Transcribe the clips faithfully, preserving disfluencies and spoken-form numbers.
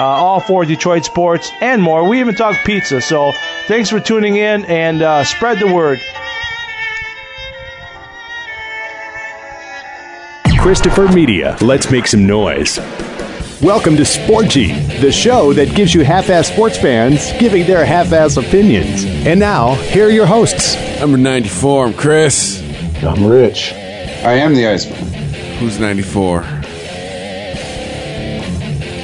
uh, all for Detroit sports and more. We even talk pizza. So thanks for tuning in and uh, spread the word. Christopher Media. Let's make some noise. Welcome to Sporgy, the show that gives you half-ass sports fans giving their half-ass opinions. And now, here are your hosts. Number ninety-four, I'm Chris. I'm Rich. I am the Iceman. Who's ninety-four?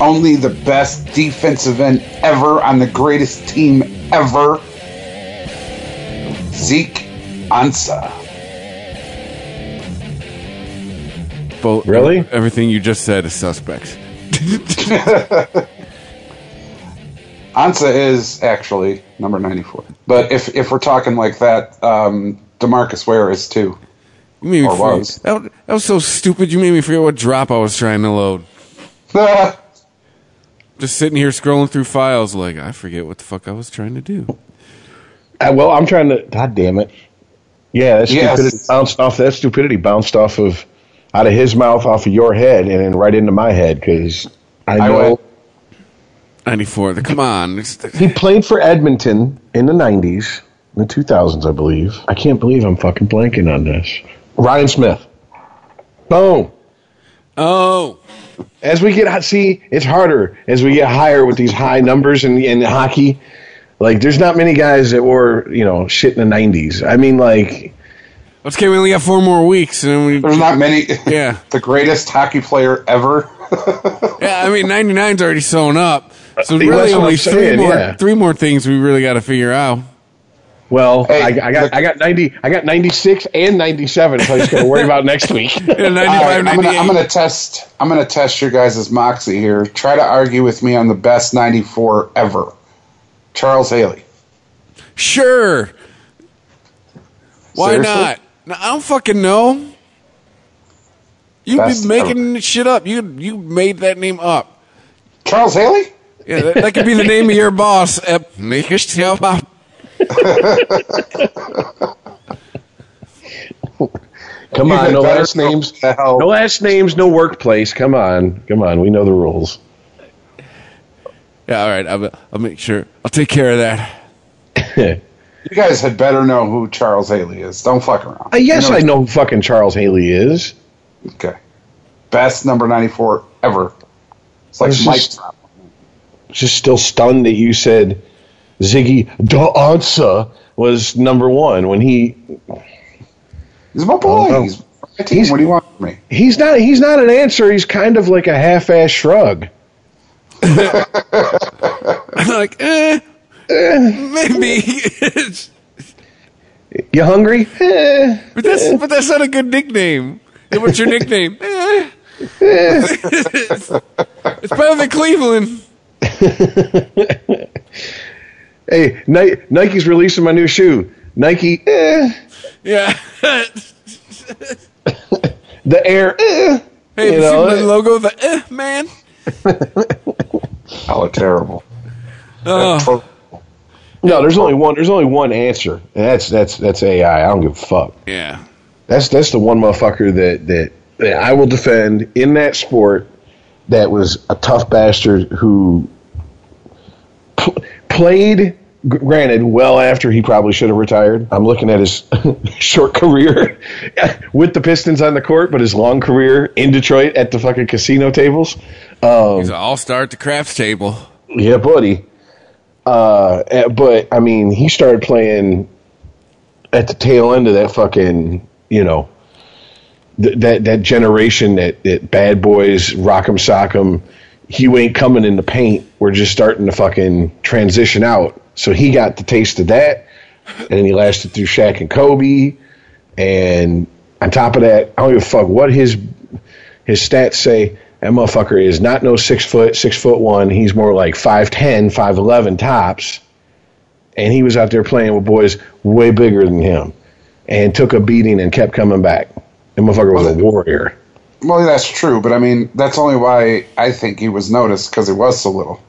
Only the best defensive end ever on the greatest team ever, Zeke Ansah. Really? Everything you just said is suspect. Ansah is actually number ninety-four. But if if we're talking like that, um, DeMarcus Ware is too. You made me or was. That, that was so stupid. You made me forget what drop I was trying to load. Just sitting here scrolling through files like, I forget what the fuck I was trying to do. Uh, well, I'm trying to... God damn it. Yeah, that stupidity, yes. bounced, off, that stupidity bounced off of... out of his mouth, off of your head, and then right into my head, because I know... ninety-four, come on. He played for Edmonton in the nineties, in the two thousands, I believe. I can't believe I'm fucking blanking on this. Ryan Smith. Boom. Oh. As we get... See, it's harder as we get higher with these high numbers in, in hockey. Like, there's not many guys that were, you know, shit in the nineties. I mean, like... Okay, we only got four more weeks. And then we, There's not many. Yeah. The greatest hockey player ever. Yeah, I mean, ninety-nine's already sewn up. So uh, really only three, saying, more, yeah. three more things we really got to figure out. Well, hey, I, I got the, I got ninety, I got ninety-six and ninety-seven. So I just got to worry about next week. Yeah, ninety-five, right, I'm going to test I'm going to test your guys' moxie here. Try to argue with me on the best ninety-four ever. Charles Haley. Sure. Why Seriously? not? No, I don't fucking know. You've Best been making ever. shit up. You you made that name up. Charles Haley? Yeah, that, that could be the name of your boss. At Make yourself up. Come on, no last names. No last names, no workplace. Come on. Come on, we know the rules. Yeah, all right. I'll, I'll make sure. I'll take care of that. You guys had better know who Charles Haley is. Don't fuck around. Uh, yes, you know I know who fucking Charles Haley is. Okay. Best number ninety-four ever. It's like Mike. Just, just still stunned that you said Ziggy Ansah was number one when he... He's my boy. He's my team. He's, what do you want from me? He's not, he's not an answer. He's kind of like a half-ass shrug. I'm like, eh. Maybe. You hungry? But that's but that's not a good nickname. What's your nickname? It's better than Cleveland. Hey, Ni- Nike's releasing my new shoe. Nike. Eh. Yeah. The air. Eh. Hey, you, you know, see my logo? The eh, man. Oh, terrible. Oh. No, there's only one. There's only one answer. And that's that's that's A I. I don't give a fuck. Yeah, that's that's the one motherfucker that, that that I will defend in that sport. That was a tough bastard who pl- played. Granted, well after he probably should have retired. I'm looking at his short career with the Pistons on the court, but his long career in Detroit at the fucking casino tables. Um, He's an all-star at the craps table. Yeah, buddy. Uh, but I mean, he started playing at the tail end of that fucking, you know, th- that that generation that, that bad boys, rock'em sock'em, you ain't coming in the paint. We're just starting to fucking transition out. So he got the taste of that, and then he lasted through Shaq and Kobe. And on top of that, I don't give a fuck what his his stats say. That motherfucker is not no six foot, six foot one. He's more like five ten, five eleven tops. And he was out there playing with boys way bigger than him and took a beating and kept coming back. That motherfucker was a warrior. Well, that's true, but I mean, that's only why I think he was noticed, because he was so little.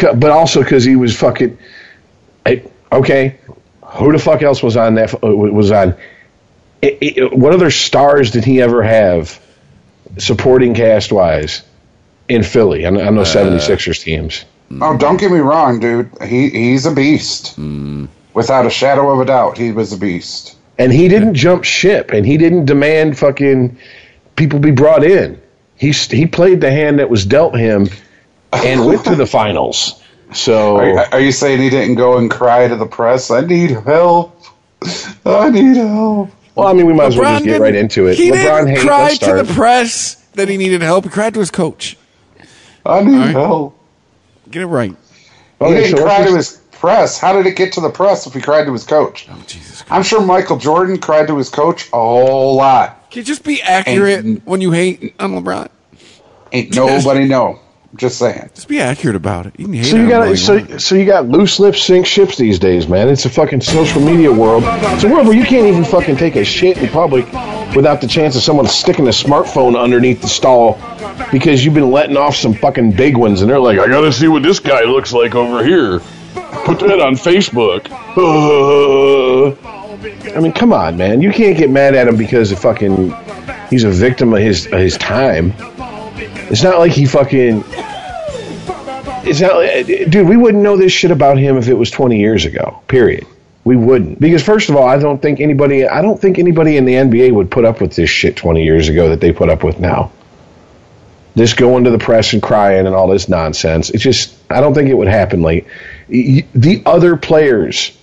But also because he was fucking... Okay, who the fuck else was on that? Was on? It, it, what other stars did he ever have supporting cast-wise in Philly? I'm, I'm no uh, seventy-sixers teams. Oh, don't get me wrong, dude. He He's a beast. Mm. Without a shadow of a doubt, he was a beast. And he didn't jump ship, and he didn't demand fucking people be brought in. He he played the hand that was dealt him and went to the finals. So are you, are you saying he didn't go and cry to the press, I need help, I need help? Well, I mean, we might LeBron as well just get right into it. He LeBron didn't cry to the press that he needed help. He cried to his coach. I need right. help. Get it right. He okay, didn't so cry to his press. How did it get to the press if he cried to his coach? Oh, Jesus Christ. I'm sure Michael Jordan cried to his coach a whole lot. Can you just be accurate ain't, when you hate on LeBron? Ain't nobody know. Just saying. Just be accurate about it. You can hate so you got so, so you got loose lips sink ships these days, man. It's a fucking social media world. It's a world where you can't even fucking take a shit in public without the chance of someone sticking a smartphone underneath the stall because you've been letting off some fucking big ones, and they're like, I gotta see what this guy looks like over here. Put that on Facebook. Uh, I mean, come on, man. You can't get mad at him because of fucking he's a victim of his of his time. It's not like he fucking... It's not like, dude, we wouldn't know this shit about him if it was twenty years ago, period. We wouldn't. Because first of all, I don't think anybody I don't think anybody in the N B A would put up with this shit twenty years ago that they put up with now. This going to the press and crying and all this nonsense. It's just, I don't think it would happen. Like, the other players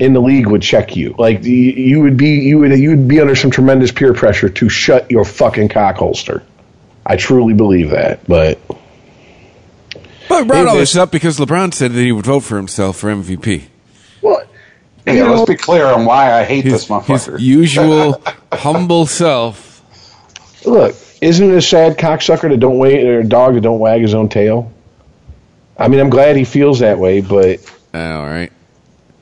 in the league would check you. Like, you would be, you would, you would be under some tremendous peer pressure to shut your fucking cock holster. I truly believe that, but... But brought all this up because LeBron said that he would vote for himself for M V P. Well, yeah, know, let's be clear on why I hate his, this motherfucker. His usual humble self. Look, isn't it a sad cocksucker that don't wait, or a dog that don't wag his own tail? I mean, I'm glad he feels that way, but... Uh, all right.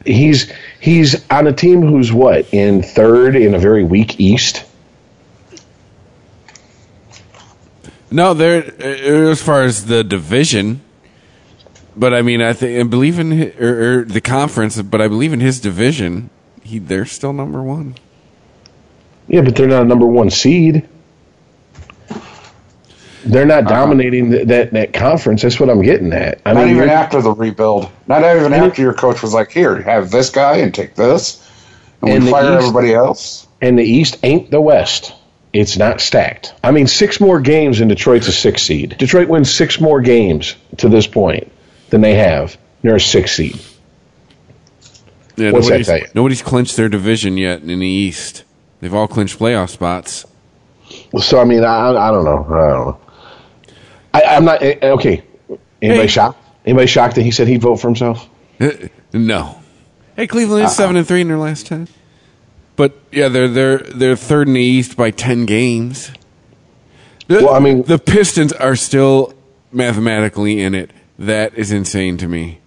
He's, he's on a team who's, what, in third in a very weak East? No, they're as far as the division, but I mean, I think I believe in his, or, or the conference, but I believe in his division. He they're still number one. Yeah, but they're not a number one seed. They're not dominating uh, th- that that conference. That's what I'm getting at. I not mean, even after the rebuild. Not even after your coach was like, "Here, have this guy and take this," and, and we fire East, everybody else. And the East ain't the West. It's not stacked. I mean, six more games and Detroit's a six seed. Detroit wins six more games to this point than they have. They're a six seed. Yeah, What's that tell you? Nobody's clinched their division yet in the East. They've all clinched playoff spots. So, I mean, I, I don't know. I don't know. I, I'm not... Okay. Anybody hey. shocked? Anybody shocked that he said he'd vote for himself? No. Hey, Cleveland is uh-uh. seven and three in their last ten. But yeah, they're they're they're third in the East by ten games. The, well, I mean, the Pistons are still mathematically in it. That is insane to me.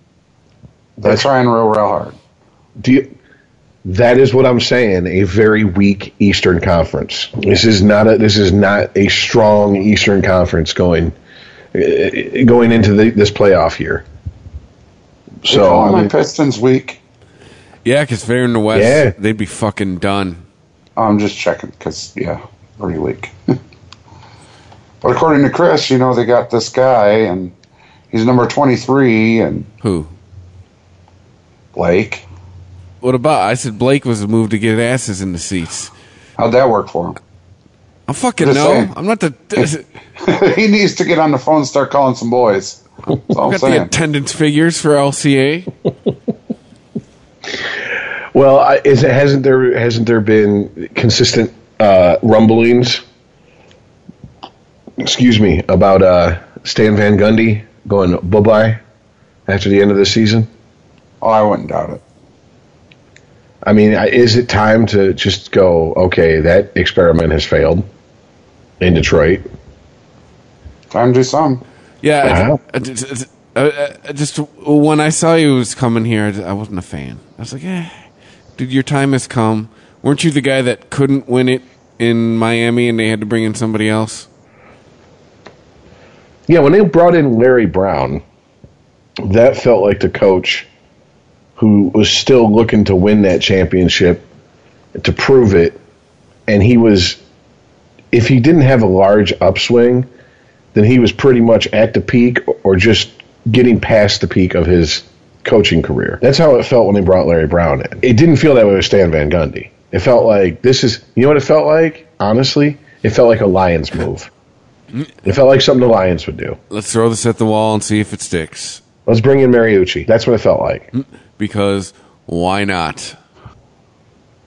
They're trying real, real hard. Do you, that is what I'm saying. A very weak Eastern Conference. This is not a this is not a strong Eastern Conference going going into the, this playoff year. So I mean, my Pistons weak. Yeah, because they're in the West, yeah. They'd be fucking done. I'm just checking, because, yeah, pretty weak. But according to Chris, you know, they got this guy, and he's number twenty-three, and... Who? Blake. What about? I said Blake was a move to get asses in the seats. How'd that work for him? I fucking know. Saying. I'm not the... He needs to get on the phone and start calling some boys. That's all I'm saying. Got the attendance figures for L C A. Well, I, is it, hasn't there hasn't there been consistent uh, rumblings? Excuse me, about uh, Stan Van Gundy going bye bye after the end of the season. Oh, I wouldn't doubt it. I mean, is it time to just go? Okay, that experiment has failed in Detroit. Time to do something. Yeah. I, I, I, I just when I saw you was coming here, I wasn't a fan. I was like, eh, dude, your time has come. Weren't you the guy that couldn't win it in Miami and they had to bring in somebody else? Yeah, when they brought in Larry Brown, that felt like the coach who was still looking to win that championship, to prove it, and he was, if he didn't have a large upswing, then he was pretty much at the peak or just getting past the peak of his coaching career. That's how it felt when they brought Larry Brown in. It didn't feel that way with Stan Van Gundy. It felt like this is, you know what it felt like? Honestly, it felt like a Lions move. It felt like something the Lions would do. Let's throw this at the wall and see if it sticks. Let's bring in Mariucci. That's what it felt like. Because why not?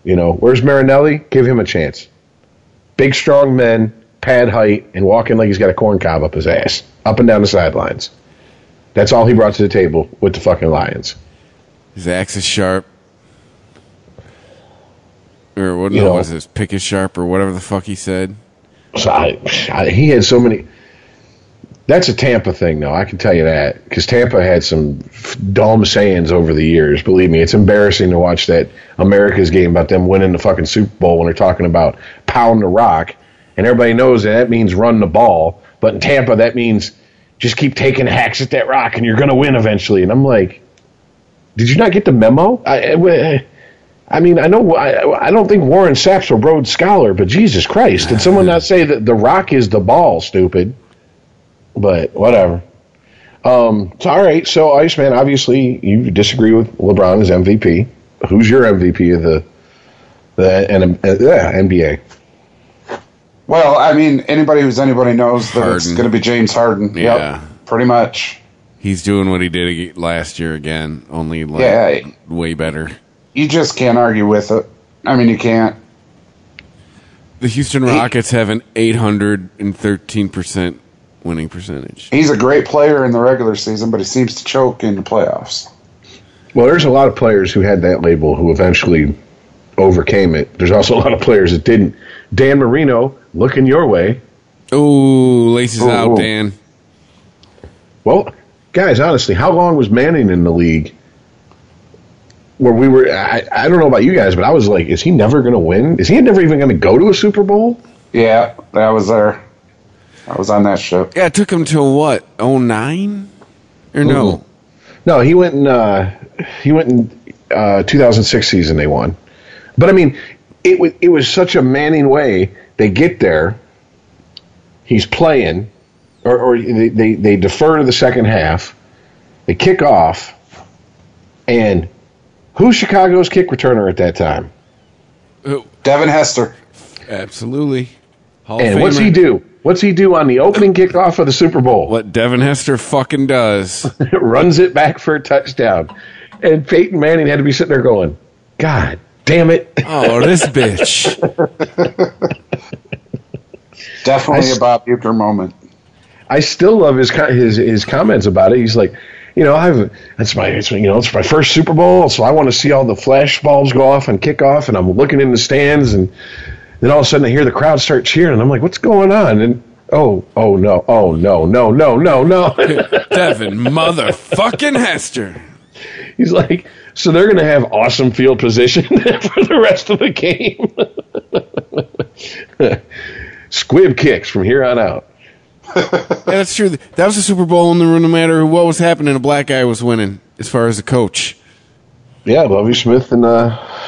You know, where's Marinelli? Give him a chance. Big, strong men, pad height, and walking like he's got a corn cob up his ass, up and down the sidelines. That's all he brought to the table with the fucking Lions. His axe is sharp. Or what no, know, was his pick is sharp or whatever the fuck he said. So I, I, he had so many. That's a Tampa thing, though. I can tell you that, because Tampa had some dumb sayings over the years. Believe me, it's embarrassing to watch that America's game about them winning the fucking Super Bowl when they're talking about pound the rock, and everybody knows that that means run the ball. But in Tampa, that means just keep taking hacks at that rock, and you're going to win eventually. And I'm like, did you not get the memo? I, I, I mean, I know I, I don't think Warren Sapp's a Rhodes Scholar, but Jesus Christ, did someone not say that the rock is the ball, stupid? But whatever. Um, so, all right, so Iceman, obviously you disagree with LeBron as M V P. Who's your M V P of the the and, uh, yeah, N B A? Well, I mean, anybody who's anybody knows that Harden. It's going to be James Harden. Yeah, yep, pretty much. He's doing what he did last year again, only like yeah, way better. You just can't argue with it. I mean, you can't. The Houston Rockets have an eight hundred thirteen percent winning percentage. He's a great player in the regular season, but he seems to choke in the playoffs. Well, there's a lot of players who had that label who eventually overcame it. There's also a lot of players that didn't. Dan Marino, looking your way. Ooh, laces ooh, out, ooh. Dan. Well, guys, honestly, how long was Manning in the league? Where we were, I, I don't know about you guys, but I was like, is he never going to win? Is he never even going to go to a Super Bowl? Yeah, that was there. I was on that show. Yeah, it took him to what, oh nine? Or no? Ooh. No, he went in, uh, he went in uh, two thousand six season they won. But, I mean, it was, it was such a Manning way. They get there, he's playing, or, or they, they, they defer to the second half, they kick off, and who's Chicago's kick returner at that time? Ooh. Devin Hester. Absolutely. Hall and what's he do? What's he do on the opening kickoff of the Super Bowl? What Devin Hester fucking does. Runs it back for a touchdown. And Peyton Manning had to be sitting there going, God damn it. Oh, this bitch. Definitely st- a Bob Uecker moment. I still love his his his comments about it. He's like, you know, I've that's my it's, you know, it's my first Super Bowl, so I want to see all the flash bulbs go off and kick off, and I'm looking in the stands, and then all of a sudden I hear the crowd start cheering, and I'm like, what's going on? And oh, oh, no, oh, no, no, no, no, no. Devin motherfucking Hester. He's like, so they're going to have awesome field position for the rest of the game. Squib kicks from here on out. Yeah, that's true. That was a Super Bowl in the room. No matter what was happening, a black guy was winning as far as a coach. Yeah, Lovie Smith and... uh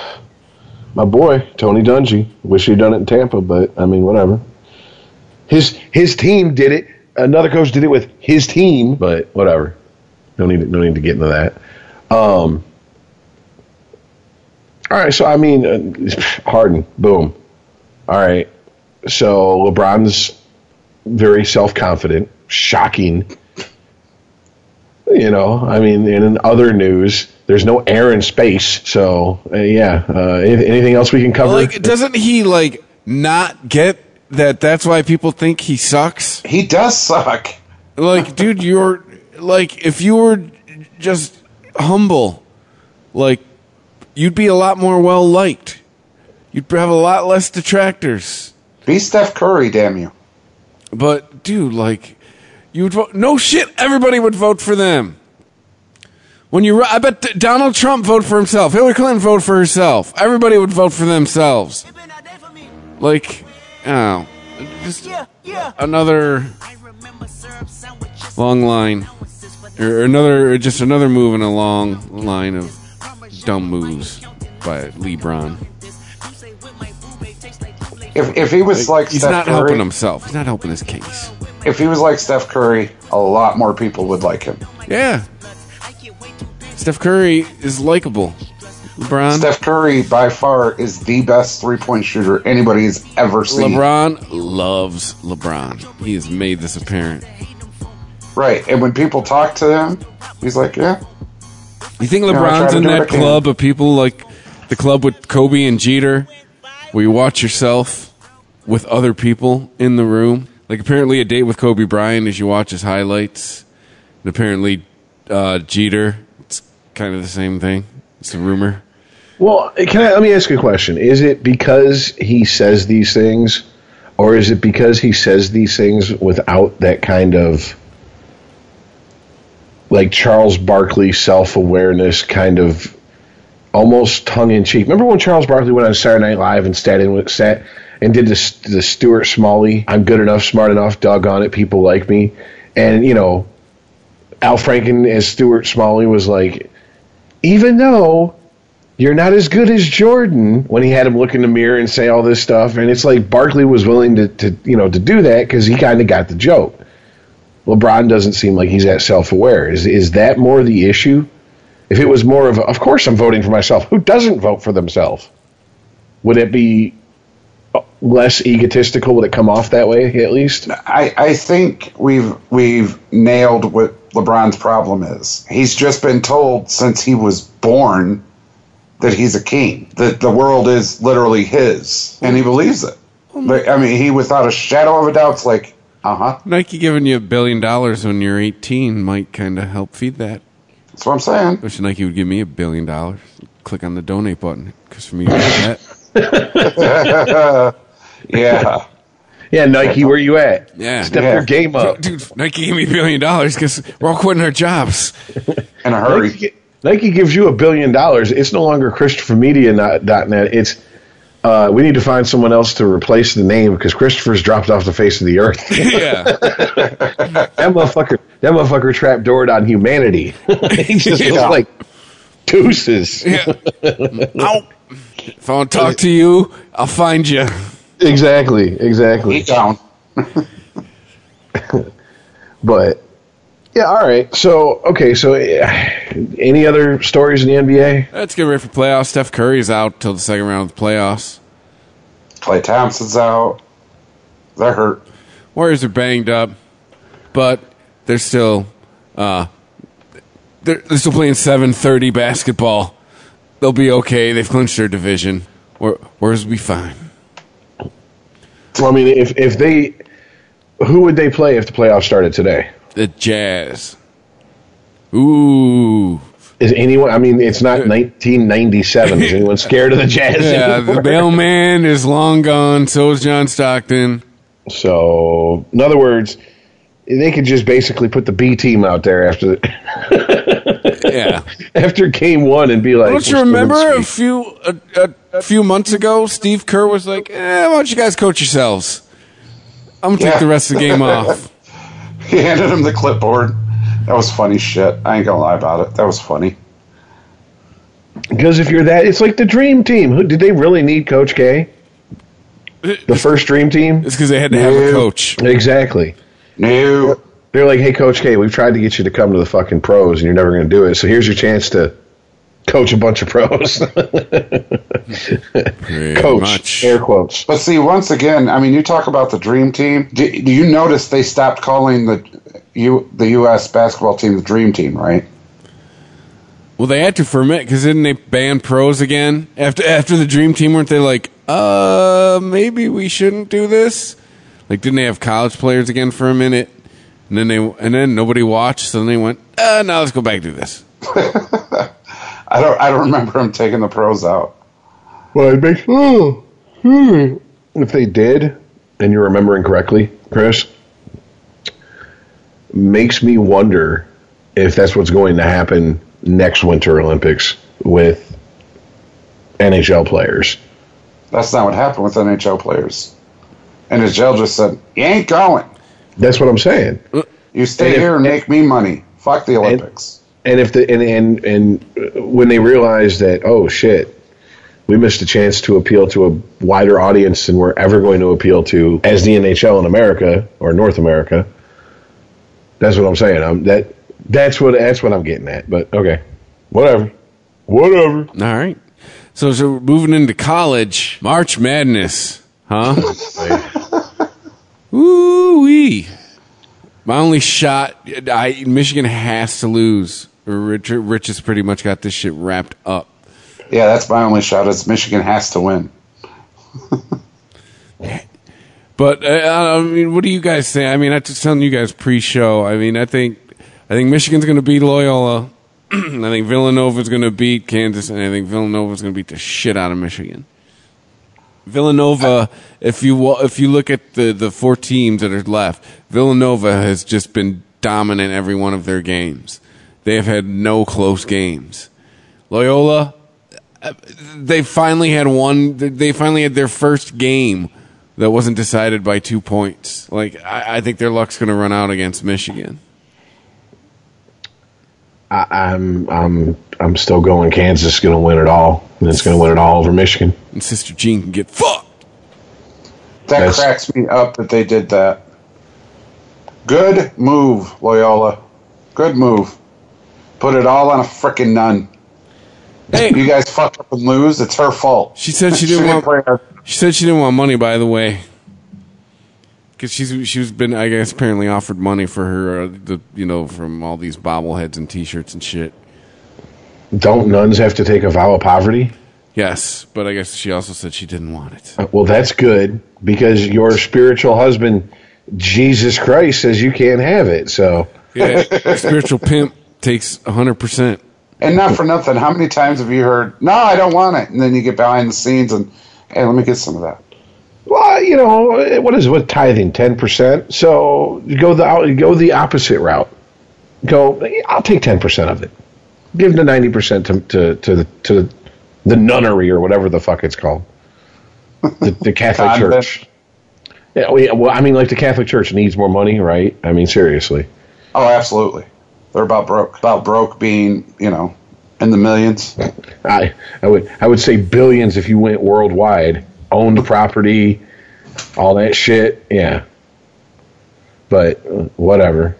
my boy, Tony Dungy. Wish he'd done it in Tampa, but, I mean, whatever. His his team did it. Another coach did it with his team, but whatever. No need, no need to get into that. Um, all right, so, I mean, uh, Harden, boom. All right, so LeBron's very self-confident, shocking. You know, I mean, and in other news, there's no air in space. So, uh, yeah, uh, anything else we can cover? Like, doesn't he, like, not get that that's why people think he sucks? He does suck. Like, dude, you're, like, if you were just humble, like, you'd be a lot more well-liked. You'd have a lot less detractors. Be Steph Curry, damn you. But, dude, like... You would vote. No shit, everybody would vote for them. When you, I bet Donald Trump voted for himself. Hillary Clinton voted for herself. Everybody would vote for themselves. Like, oh, just another long line, or another, or just another move in a long line of dumb moves by LeBron. If if he was like, like he's Steph not Curry, helping himself. He's not helping his case. If he was like Steph Curry, a lot more people would like him. Yeah. Steph Curry is likable. LeBron. Steph Curry, by far, is the best three-point shooter anybody has ever seen. LeBron loves LeBron. He has made this apparent. Right, and when people talk to him, he's like, yeah. You think LeBron's you know, in that club of people like the club with Kobe and Jeter, where you watch yourself with other people in the room? Like, apparently a date with Kobe Bryant is you watch his highlights, and apparently uh, Jeter... kind of the same thing. It's a rumor. Well, can I, let me ask you a question. Is it because he says these things, or is it because he says these things without that kind of, like, Charles Barkley self-awareness kind of almost tongue-in-cheek? Remember when Charles Barkley went on Saturday Night Live and sat in with sat and did the, the Stuart Smalley, I'm good enough, smart enough, doggone it, people like me, and, you know, Al Franken as Stuart Smalley was like, even though you're not as good as Jordan, when he had him look in the mirror and say all this stuff, and it's like Barkley was willing to, to you know, to do that because he kind of got the joke. LeBron doesn't seem like he's that self-aware. Is is that more the issue? If it was more of, a, of course I'm voting for myself. Who doesn't vote for themselves? Would it be less egotistical? Would it come off that way at least? I, I think we've we've nailed what LeBron's problem is. He's just been told since he was born that he's a king, that the world is literally his, and he believes it. But, I mean, he, without a shadow of a doubt, it's like, uh-huh. Nike giving you a billion dollars when you're eighteen might kind of help feed that. That's what I'm saying. I wish Nike would give me a billion dollars. Click on the donate button, because for me, it's that. Yeah. Yeah, Nike, where you at? Yeah, Step yeah. your game up. Dude, Nike gave me a billion dollars because we're all quitting our jobs. In a hurry. Nike, Nike gives you a billion dollars. It's no longer Christopher Media dot net. It's, uh, we need to find someone else to replace the name because Christopher's dropped off the face of the earth. Yeah. that, motherfucker, that motherfucker trapdoored on humanity. He just yeah. was like, deuces. Yeah. If I want to talk to you, I'll find you. Exactly, exactly. He's down. But, yeah, all right. So, okay, so uh, any other stories in the N B A? Let's get ready for playoffs. Steph Curry's out till the second round of the playoffs. Klay Thompson's out. That hurt. Warriors are banged up, but they're still uh, they're, they're still playing seven thirty basketball. They'll be okay. They've clinched their division. Warriors will be fine. Well, I mean, if if they, who would they play if the playoffs started today? The Jazz. Ooh. Is anyone? I mean, it's not nineteen ninety-seven. Is anyone scared of the Jazz? Yeah, anymore? The Bellman is long gone. So is John Stockton. So, in other words, they could just basically put the B team out there after. The yeah. After game one and be like. Don't you remember a few? Uh, uh, A few months ago, Steve Kerr was like, eh, why don't you guys coach yourselves? I'm going to yeah. take the rest of the game off. He handed him the clipboard. That was funny shit. I ain't going to lie about it. That was funny. Because if you're that, it's like the dream team. Who, did they really need Coach K? The first dream team? It's because they had to have no. a coach. Exactly. No. They're like, hey, Coach K, we've tried to get you to come to the fucking pros, and you're never going to do it, so here's your chance to coach a bunch of pros. Coach, much. Air quotes. But see, once again, I mean, you talk about the dream team. Do, do you notice they stopped calling the U, the U S basketball team the dream team, right? Well, they had to for a minute because didn't they ban pros again? After after the dream team, weren't they like, uh, maybe we shouldn't do this? Like, didn't they have college players again for a minute? And then, they, and then nobody watched, so then they went, uh, now let's go back to this. I don't. I don't remember him taking the pros out. Well, it makes. Oh, hmm. If they did, and you're remembering correctly, Chris, makes me wonder if that's what's going to happen next Winter Olympics with N H L players. That's not what happened with N H L players. N H L just said, you ain't going. That's what I'm saying. You stay and here if, and make me money. Fuck the Olympics. And, and if the and, and and when they realize that, oh shit, we missed a chance to appeal to a wider audience than we're ever going to appeal to as the N H L in America or North America. That's what I'm saying. I'm, that that's what that's what I'm getting at. But okay, whatever, whatever. All right. So so we're moving into college, March Madness, huh? Ooh wee. My only shot, I, Michigan has to lose. Rich, Rich has pretty much got this shit wrapped up. Yeah, that's my only shot is Michigan has to win. But, uh, I mean, what do you guys think? I mean, I'm just telling you guys pre-show. I mean, I think I think Michigan's going to beat Loyola. I think Villanova's going to beat Kansas. And I think Villanova's going to beat the shit out of Michigan. Villanova, if you if you look at the, the four teams that are left, Villanova has just been dominant every one of their games. They have had no close games. Loyola, they finally had one. They finally had their first game that wasn't decided by two points. Like I, I think their luck's going to run out against Michigan. I, I'm I'm I'm still going. Kansas is going to win it all, and it's going to win it all over Michigan. And Sister Jean can get fucked. That That's, cracks me up that they did that. Good move, Loyola. Good move. Put it all on a frickin' nun. Hey, you guys fuck up and lose. It's her fault. She said she didn't, she didn't want. Her. She said she didn't want money. By the way, because she's she's been, I guess, apparently offered money for her, uh, the you know, from all these bobbleheads and T-shirts and shit. Don't nuns have to take a vow of poverty? Yes, but I guess she also said she didn't want it. Uh, well, that's good, because your spiritual husband, Jesus Christ, says you can't have it. So yeah, spiritual pimp takes one hundred percent. And not for nothing, how many times have you heard, no, I don't want it, and then you get behind the scenes and, hey, let me get some of that. Well, you know, what is what tithing, ten percent? So go the, go the opposite route. Go, I'll take ten percent of it. Give the ninety percent to to to the, to the nunnery or whatever the fuck it's called, the, the Catholic Church. Yeah, well, I mean, like the Catholic Church needs more money, right? I mean, seriously. Oh, absolutely. They're about broke. About broke being, you know, in the millions. I I would I would say billions if you went worldwide, owned property, all that shit. Yeah. But whatever.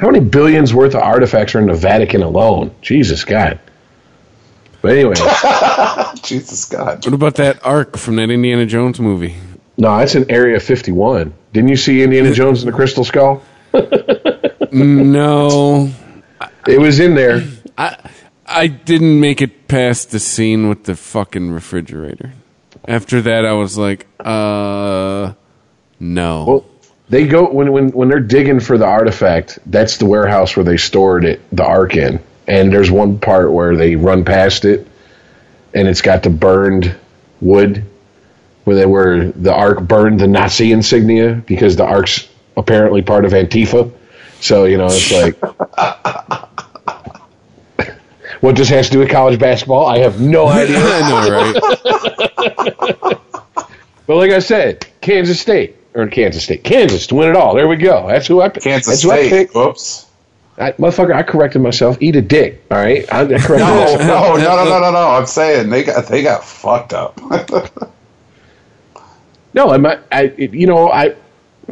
How many billions worth of artifacts are in the Vatican alone? Jesus God. But anyway. Jesus God. What about that Ark from that Indiana Jones movie? No, it's in Area fifty-one. Didn't you see Indiana Jones and the Crystal Skull? No. It was in there. I I didn't make it past the scene with the fucking refrigerator. After that, I was like, uh, no. Well, they go when, when when they're digging for the artifact. That's the warehouse where they stored it, the Ark in. And there's one part where they run past it, and it's got the burned wood, where they where the Ark burned the Nazi insignia because the Ark's apparently part of Antifa. So you know it's like, what this has to do with college basketball? I have no idea. I know, right? But like I said, Kansas State. Or Kansas State. Kansas to win it all. There we go. That's who I picked. Kansas State. I picked. Whoops. I, motherfucker, I corrected myself. Eat a dick. All right? I, I corrected no, myself. No, no, no, no, no, no. I'm saying they got they got fucked up. No, I'm not, I, you know, I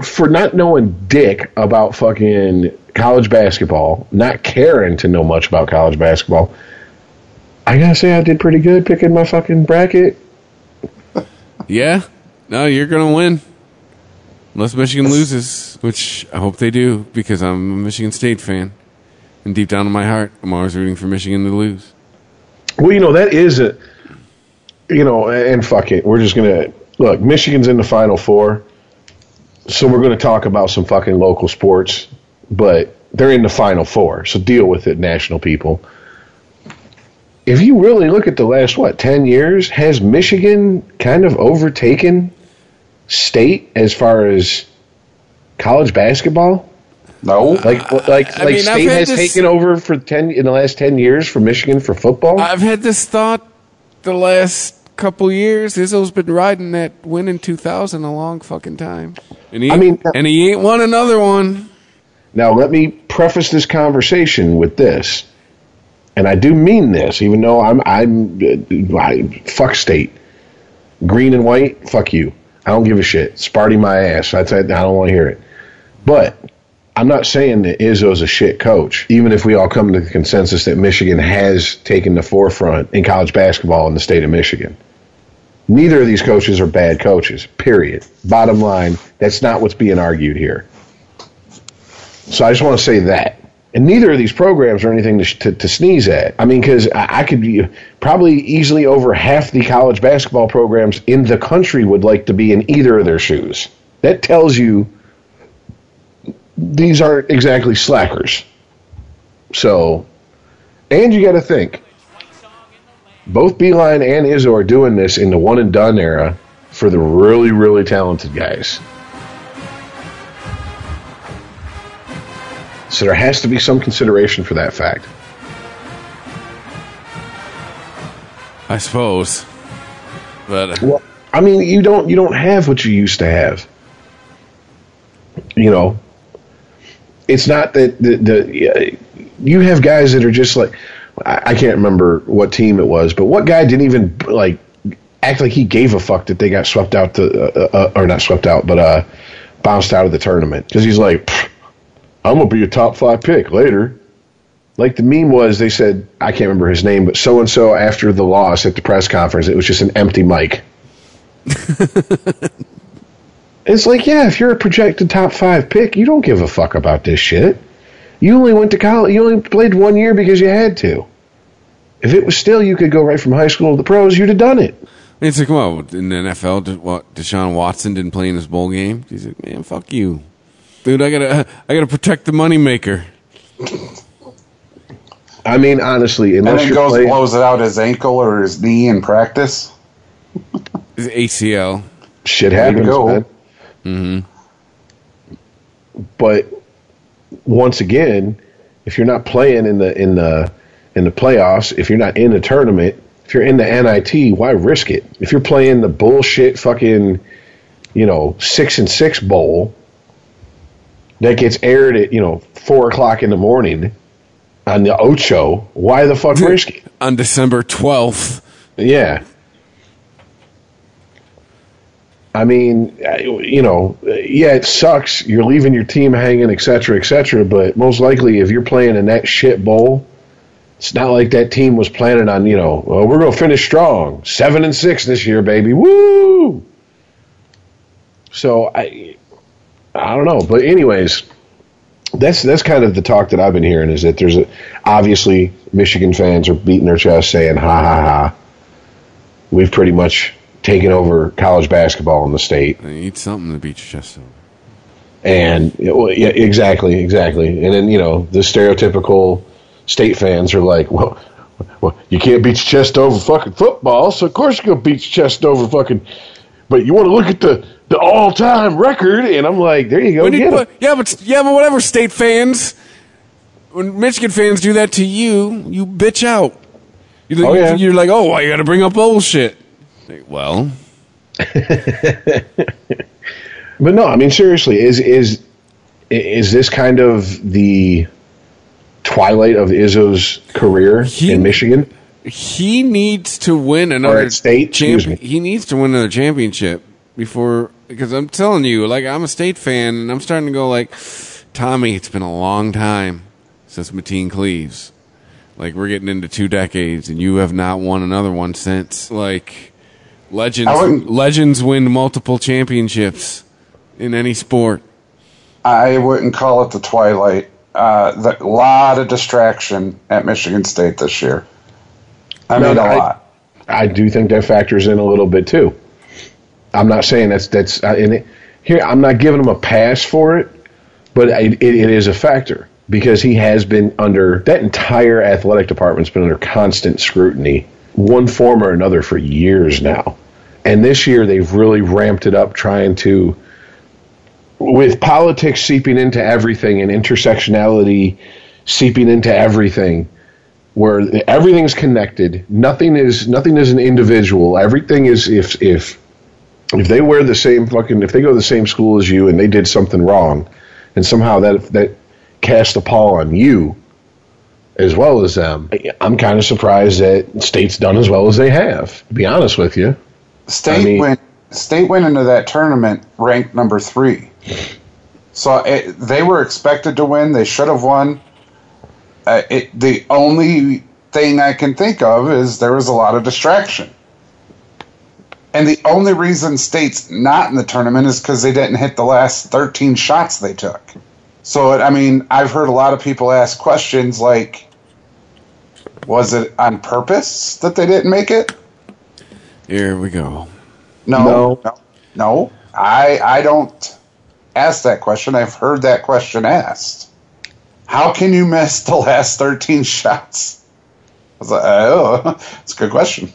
for not knowing dick about fucking college basketball, not caring to know much about college basketball, I gotta say I did pretty good picking my fucking bracket. Yeah. No, you're gonna win. Unless Michigan loses, which I hope they do, because I'm a Michigan State fan. And deep down in my heart, I'm always rooting for Michigan to lose. Well, you know, that is a, you know, and fuck it. We're just going to, look, Michigan's in the Final Four, so we're going to talk about some fucking local sports, but they're in the Final Four, so deal with it, national people. If you really look at the last, what, ten years, has Michigan kind of overtaken State as far as college basketball? No, like like I like mean, State has this, taken over for ten in the last ten years for Michigan for football. I've had this thought the last couple years. Izzo's been riding that win in two thousand a long fucking time, and he I mean, and he ain't won another one. Now let me preface this conversation with this, and I do mean this, even though I'm I'm I, fuck State, green and white. Fuck you. I don't give a shit. Sparty my ass. I I don't want to hear it, but. I'm not saying that Izzo's a shit coach, even if we all come to the consensus that Michigan has taken the forefront in college basketball in the state of Michigan. Neither of these coaches are bad coaches, period. Bottom line, that's not what's being argued here. So I just want to say that. And neither of these programs are anything to, to, to sneeze at. I mean, because I, I could be, probably easily over half the college basketball programs in the country would like to be in either of their shoes. That tells you these aren't exactly slackers. So, and you got to think, both Beilein and Izzo are doing this in the one and done era for the really, really talented guys. So there has to be some consideration for that fact. I suppose, but well, I mean, you don't you don't have what you used to have. You know. It's not that the, the you have guys that are just like, I can't remember what team it was, but what guy didn't even like act like he gave a fuck that they got swept out to uh, uh, or not swept out, but uh, bounced out of the tournament because he's like, I'm gonna be a top five pick later. Like the meme was, they said I can't remember his name, but so and so after the loss at the press conference, it was just an empty mic. It's like, yeah, if you're a projected top five pick, you don't give a fuck about this shit. You only went to college. You only played one year because you had to. If it was still, you could go right from high school to the pros, you'd have done it. It's like, well, in the N F L, what, Deshaun Watson didn't play in his bowl game. He's like, man, fuck you. Dude, I gotta, I gotta protect the moneymaker. I mean, honestly, unless and then goes playing, blows it out his ankle or his knee in practice. His A C L. Shit happens, man. Mm-hmm. But once again, if you're not playing in the in the in the playoffs, if you're not in the tournament, if you're in the N I T, why risk it? If you're playing the bullshit fucking, you know, six and six bowl that gets aired at, you know, four o'clock in the morning on the Ocho, why the fuck risk it? On December twelfth. Yeah. I mean, you know, yeah, it sucks. You're leaving your team hanging, et cetera, et cetera. But most likely, if you're playing in that shit bowl, it's not like that team was planning on, you know, well, we're going to finish strong. Seven and six this year, baby. Woo! So, I I don't know. But anyways, that's that's kind of the talk that I've been hearing is that there's a, obviously Michigan fans are beating their chest saying, ha, ha, ha. We've pretty much taking over college basketball in the state. They need something to beat your chest over. And, well, yeah, exactly, exactly. And then, you know, the stereotypical State fans are like, well, well you can't beat your chest over fucking football, so of course you're going to beat your chest over fucking, but you want to look at the, the all-time record, and I'm like, there you go. Get you put, yeah, but, yeah, but whatever, State fans, when Michigan fans do that to you, you bitch out. You're, oh, yeah. You're like, oh, why you got to bring up old shit? Well, but no, I mean seriously, is is is this kind of the twilight of Izzo's career he, in Michigan? He needs to win another state champion. He needs to win another championship before, because I'm telling you, like I'm a State fan, and I'm starting to go like, Tommy, it's been a long time since Mateen Cleaves. Like we're getting into two decades, and you have not won another one since. Like. Legends legends win multiple championships in any sport. I wouldn't call it the twilight. Uh, a lot of distraction at Michigan State this year. I no, mean, a I, lot. I do think that factors in a little bit, too. I'm not saying that's... that's uh, in it, here, I'm not giving him a pass for it, but it, it, it is a factor because he has been under... That entire athletic department's been under constant scrutiny, one form or another, for years now. And this year, they've really ramped it up, trying to with politics seeping into everything and intersectionality seeping into everything, where everything's connected, nothing is nothing is an individual. Everything is if if if they wear the same fucking if they go to the same school as you and they did something wrong, and somehow that that cast a pall on you as well as them. I'm kind of surprised that State's done as well as they have, to be honest with you. State I mean, went State went into that tournament ranked number three. So it, they were expected to win. They should have won. Uh, it, the only thing I can think of is there was a lot of distraction. And the only reason State's not in the tournament is because they didn't hit the last thirteen shots they took. So, it, I mean, I've heard a lot of people ask questions like, was it on purpose that they didn't make it? Here we go. No, no, no. no. I, I don't ask that question. I've heard that question asked. How can you miss the last thirteen shots? I was like, oh, that's a good question.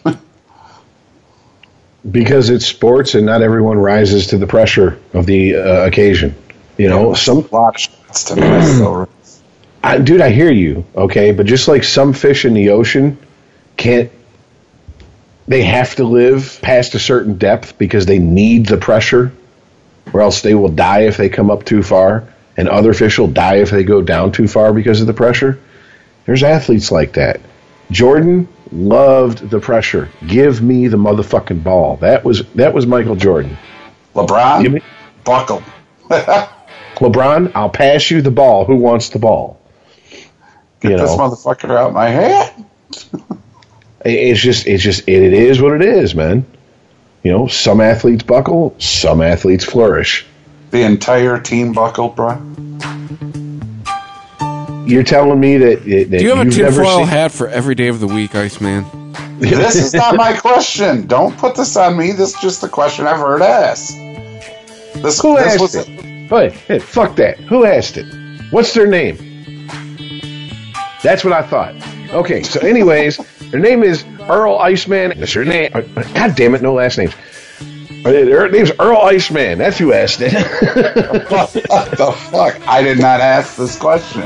Because it's sports and not everyone rises to the pressure of the uh, occasion. You know, some lot shots to miss. I, dude, I hear you, okay? But just like some fish in the ocean can't, they have to live past a certain depth because they need the pressure, or else they will die if they come up too far. And other fish will die if they go down too far because of the pressure. There's athletes like that. Jordan loved the pressure. Give me the motherfucking ball. That was that was Michael Jordan. LeBron, give me buckle. LeBron, I'll pass you the ball. Who wants the ball? Get you this know. motherfucker out of my hand. It's just it's just it, it is what it is, man. You know, some athletes buckle, some athletes flourish. The entire team buckled, bro. You're telling me that, that do you have a tinfoil hat for every day of the week, Iceman? This is not my question. Don't put this on me. This is just the question I've heard asked. This, Who this asked was it? A- hey, hey, fuck that. Who asked it? What's their name? That's what I thought. Okay, so anyways, their name is Earl Iceman. That's your name. God damn it, no last names. Her name's Earl Iceman. That's who asked it. What the fuck? I did not ask this question.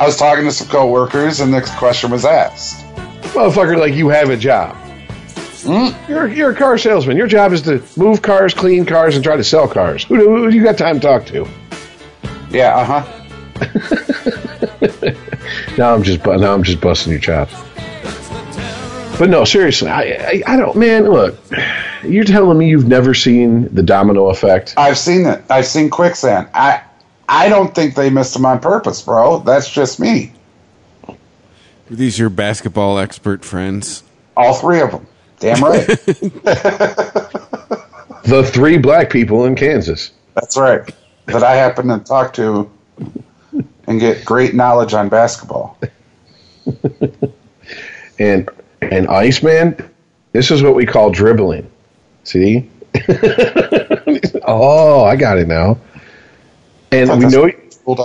I was talking to some co-workers, and the question was asked. Motherfucker, like, you have a job. Mm? You're you're a car salesman. Your job is to move cars, clean cars, and try to sell cars. Who do, who do you got time to talk to? Yeah, uh-huh. now I'm just now I'm just busting your chops. But no, seriously, I, I I don't, man, look, you're telling me you've never seen the domino effect? I've seen it. I've seen quicksand. I I don't think they missed him on purpose, bro. That's just me. Are these your basketball expert friends? All three of them. Damn right. The three black people in Kansas. That's right. That I happen to talk to and get great knowledge on basketball. and... And Iceman, this is what we call dribbling. See? Oh, I got it now. And we know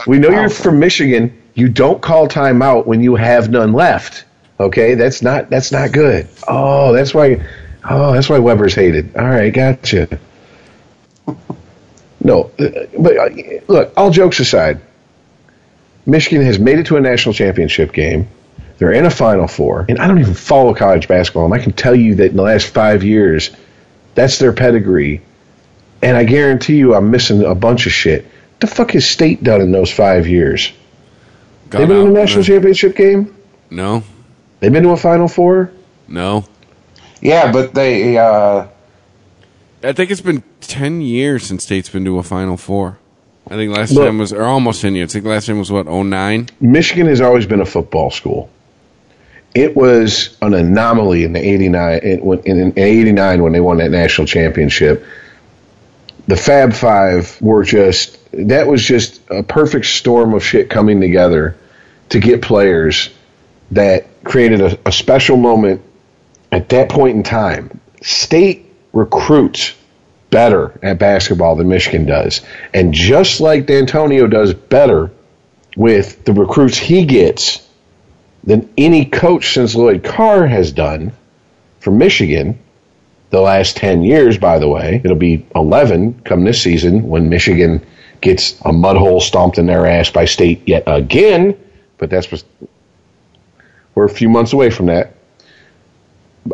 we know you're from Michigan. You don't call timeout when you have none left. Okay? That's not that's not good. Oh, that's why oh, that's why Weber's hated. All right, gotcha. No, but look, all jokes aside, Michigan has made it to a national championship game. They're in a Final Four, and I don't even follow college basketball, and I can tell you that in the last five years, that's their pedigree, and I guarantee you I'm missing a bunch of shit. What the fuck has State done in those five years? They've been in a national championship game? No. They've been to a Final Four? No. Yeah, but they... Uh... I think it's been ten years since State's been to a Final Four. I think last Look, time was... Or almost ten years. I think last time was, what, oh nine? Michigan has always been a football school. It was an anomaly in the eighty-nine in, in eighty-nine when they won that national championship. The Fab Five were just that was just a perfect storm of shit coming together to get players that created a, a special moment at that point in time. State recruits better at basketball than Michigan does, and just like D'Antonio does better with the recruits he gets than any coach since Lloyd Carr has done for Michigan, the last ten years, by the way. It'll be eleven come this season when Michigan gets a mud hole stomped in their ass by State yet again. But that's what's, we're a few months away from that.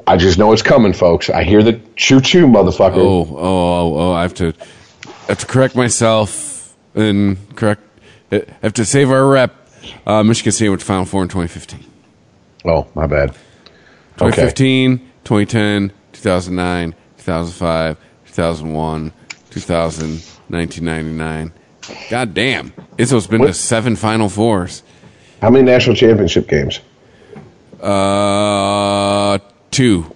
I just know it's coming, folks. I hear the choo-choo, motherfucker. Oh, oh, oh, oh. I have to, I have to correct myself and correct. I have to save our rep. Uh, Michigan State went to Final Four in twenty fifteen. Oh, my bad. twenty fifteen, okay. twenty ten, two thousand nine, two thousand five, two thousand one, two thousand, nineteen ninety-nine. God damn. Izzo's been what? To seven Final Fours. How many national championship games? Uh, two.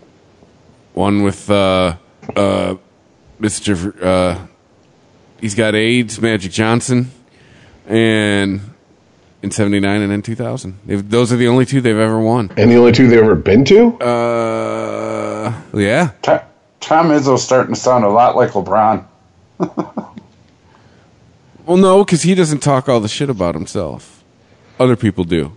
One with uh, uh, Mister Uh, he's got AIDS, Magic Johnson, and in seventy-nine and then two thousand. They've, those are the only two they've ever won. And the only two they've ever been to? Uh, yeah. Tom, Tom Izzo's starting to sound a lot like LeBron. Well, no, because he doesn't talk all the shit about himself. Other people do.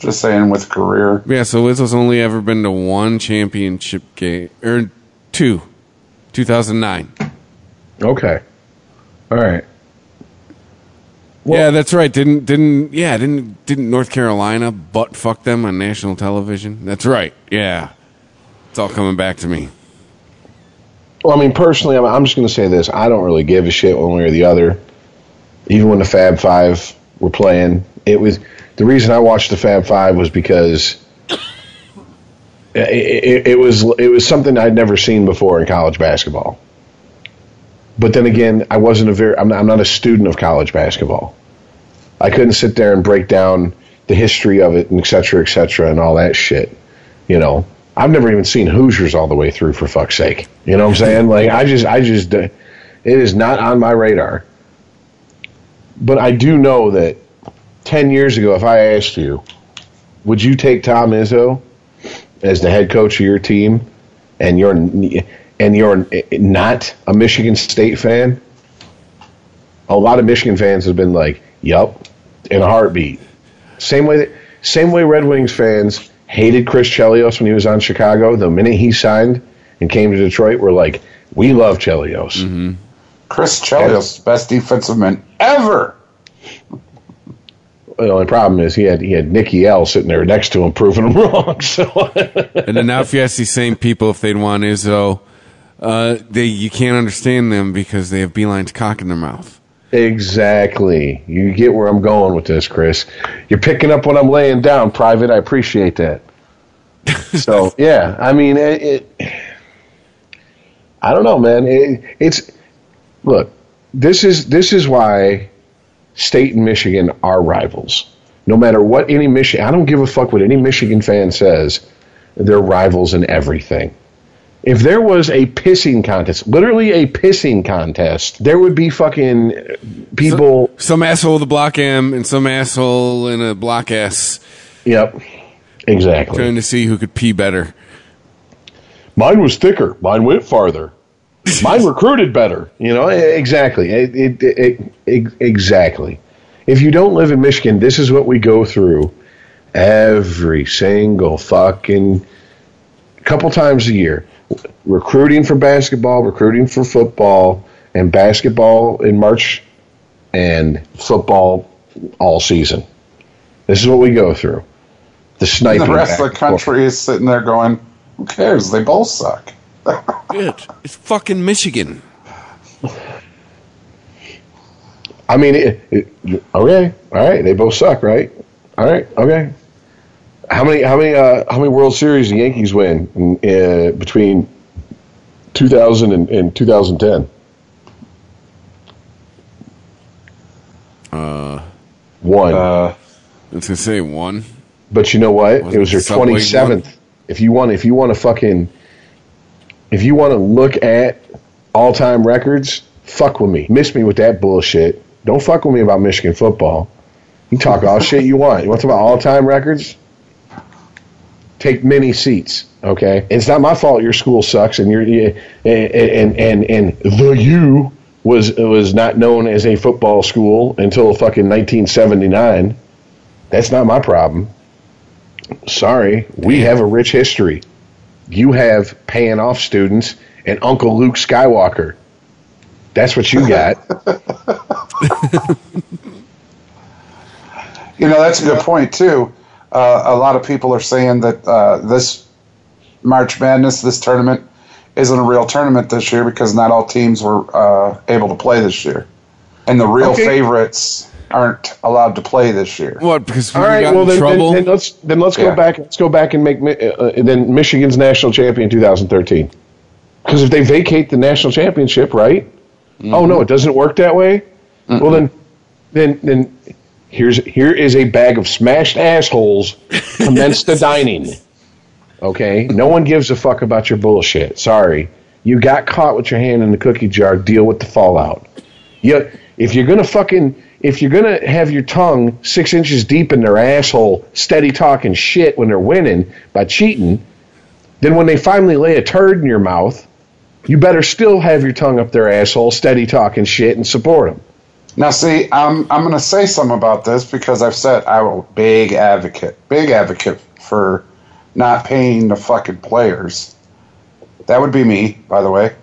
Just saying with career. Yeah, so Izzo's only ever been to one championship game. Or two. two thousand nine. Okay. All right. Well, yeah, that's right. Didn't didn't yeah, didn't didn't North Carolina butt fuck them on national television? That's right. Yeah. It's all coming back to me. Well, I mean, personally, I'm, I'm just going to say this. I don't really give a shit one way or the other. Even when the Fab Five were playing, it was the reason I watched the Fab Five was because it, it, it was it was something I'd never seen before in college basketball. But then again, I wasn't a very. I'm not, I'm not a student of college basketball. I couldn't sit there and break down the history of it, and et cetera, et cetera, and all that shit. You know, I've never even seen Hoosiers all the way through, for fuck's sake. You know what I'm saying? Like, I just, I just, it is not on my radar. But I do know that ten years ago, if I asked you, would you take Tom Izzo as the head coach of your team, and your and you're not a Michigan State fan, a lot of Michigan fans have been like, yup, in a heartbeat. Same way that, same way Red Wings fans hated Chris Chelios when he was on Chicago. The minute he signed and came to Detroit, we're like, we love Chelios. Mm-hmm. Chris Chelios, and, best defensive man ever. The only problem is he had he had Nicky L sitting there next to him proving him wrong. So, and then now if you ask these same people if they'd want Izzo, Uh, they you can't understand them because they have Beilein's cock in their mouth. Exactly. You get where I'm going with this, Chris. You're picking up what I'm laying down, Private. I appreciate that. So, yeah. I mean, it, it, I don't know, man. It, it's look. This is this is why State and Michigan are rivals. No matter what any Michigan, I don't give a fuck what any Michigan fan says. They're rivals in everything. If there was a pissing contest, literally a pissing contest, there would be fucking people. Some, some asshole with a block M and some asshole in a block S. Yep, exactly. Trying to see who could pee better. Mine was thicker. Mine went farther. Mine recruited better. You know, exactly. It, it, it, it, exactly. If you don't live in Michigan, this is what we go through every single fucking couple times a year. Recruiting for basketball, recruiting for football, and basketball in March, and football all season. This is what we go through. The sniping. And the rest of the country is sitting there going, "Who cares? They both suck." Dude, it's fucking Michigan. I mean, it, it, okay, all right, they both suck, right? All right, okay. How many how many uh, how many World Series the Yankees win uh, between two thousand and, and two thousand ten? Uh, one. Uh, I was gonna say one. But you know what? Wasn't it was their twenty-seventh. If you want, if you want to fucking, if you want to look at all-time records, fuck with me. Miss me with that bullshit. Don't fuck with me about Michigan football. You talk all shit you want. You want to talk about all-time records? Take many seats, okay? It's not my fault your school sucks, and you're and and and, and the U was was not known as a football school until fucking nineteen seventy-nine. That's not my problem. Sorry, we have a rich history. You have paying off students and Uncle Luke Skywalker. That's what you got. You know, that's a good point, too. Uh, a lot of people are saying that uh, this March Madness, this tournament, isn't a real tournament this year because not all teams were uh, able to play this year. And the real okay. favorites aren't allowed to play this year. What? Because we all right, got well, in then, trouble. Then, then let's then let's yeah. go back. Let's go back and make uh, then Michigan's national champion two thousand thirteen. Because if they vacate the national championship, right? Mm-hmm. Oh no, it doesn't work that way. Mm-mm. Well then, then then here's here is a bag of smashed assholes. Commence the dining. Okay, no one gives a fuck about your bullshit. Sorry, you got caught with your hand in the cookie jar. Deal with the fallout. You, if you're gonna fucking if you're gonna have your tongue six inches deep in their asshole, steady talking shit when they're winning by cheating, then when they finally lay a turd in your mouth, you better still have your tongue up their asshole, steady talking shit, and support them. Now, see, I'm I'm gonna say something about this because I've said I'm a big advocate, big advocate for not paying the fucking players. That would be me, by the way.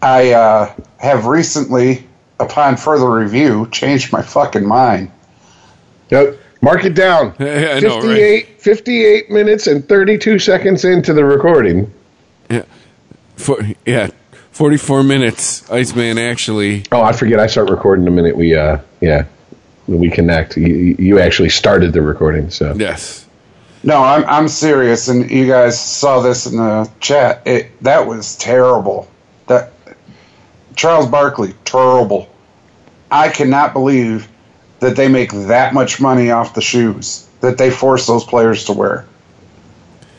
I uh, have recently, upon further review, changed my fucking mind. Yep. Mark it down. I know, fifty-eight, right? fifty-eight minutes and thirty-two seconds into the recording. Yeah. For, yeah, forty-four minutes. Iceman actually. Oh, I forget. I start recording the minute we, uh, yeah, we connect. You, you actually started the recording, so yes. No, I'm I'm serious, and you guys saw this in the chat. It that was terrible. That Charles Barkley, terrible. I cannot believe that they make that much money off the shoes that they force those players to wear.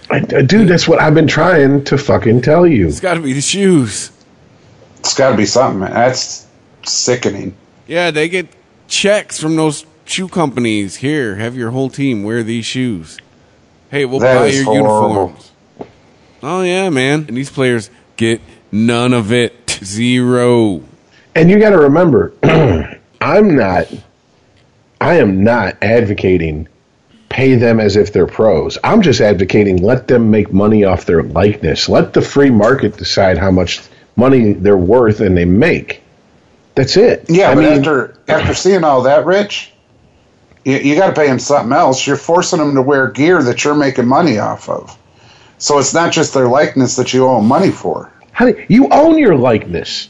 I, dude, that's what I've been trying to fucking tell you. It's got to be the shoes. It's got to be something, man. That's sickening. Yeah, they get checks from those shoe companies. Here, have your whole team wear these shoes. Hey, we'll that buy your horrible. uniforms. Oh, yeah, man. And these players get none of it. Zero. And you got to remember, I'm not, I am not advocating pay them as if they're pros. I'm just advocating let them make money off their likeness. Let the free market decide how much money they're worth and they make. That's it. Yeah, I but mean, after after seeing all that, Rich, you, you got to pay them something else. You're forcing them to wear gear that you're making money off of. So it's not just their likeness that you owe money for. Honey, you own your likeness.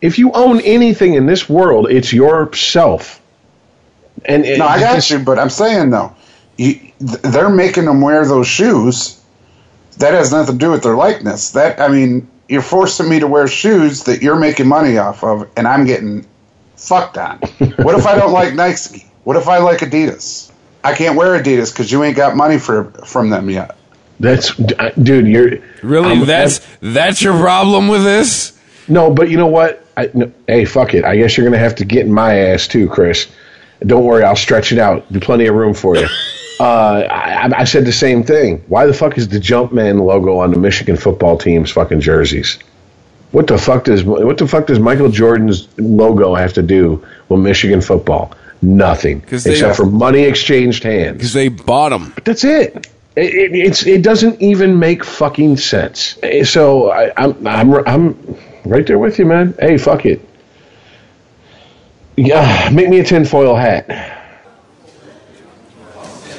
If you own anything in this world, it's yourself. And it, no, I got you, but I'm saying though, You, they're making them wear those shoes. That has nothing to do with their likeness. That I mean, you're forcing me to wear shoes that you're making money off of, and I'm getting fucked on. What if I don't like Nike? What if I like Adidas? I can't wear Adidas because you ain't got money for from them yet. That's dude. You're really I'm, that's I'm, that's your problem with this. No, but you know what? I, no, hey, fuck it. I guess you're gonna have to get in my ass too, Chris. Don't worry, I'll stretch it out. There's plenty of room for you. Uh, I, I said the same thing. Why the fuck is the Jumpman logo on the Michigan football team's fucking jerseys? What the fuck does what the fuck does Michael Jordan's logo have to do with Michigan football? Nothing, they, except for money exchanged hands. Because they bought them. But that's it. It, it, it's, it doesn't even make fucking sense. So I, I'm I'm I'm right there with you, man. Hey, fuck it. Yeah, make me a tinfoil hat.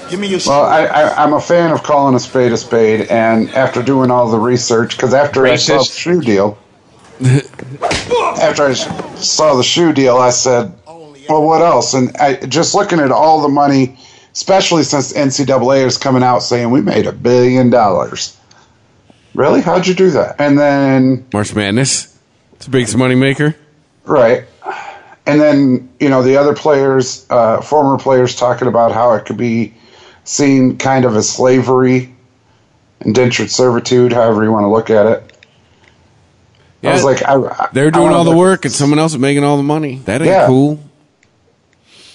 Give me your well, I, I, I'm a fan of calling a spade a spade, and after doing all the research, because after Racist. I saw the shoe deal, after I saw the shoe deal, I said, well, what else? And I, just looking at all the money, especially since N C double A is coming out saying we made a billion dollars. Really? How'd you do that? And then March Madness. It's the biggest money maker. Right. And then, you know, the other players, uh, former players talking about how it could be seen kind of as slavery, indentured servitude, however you want to look at it. Yeah, I was like, I, they're doing all the work and someone else is making all the money. That ain't yeah. cool.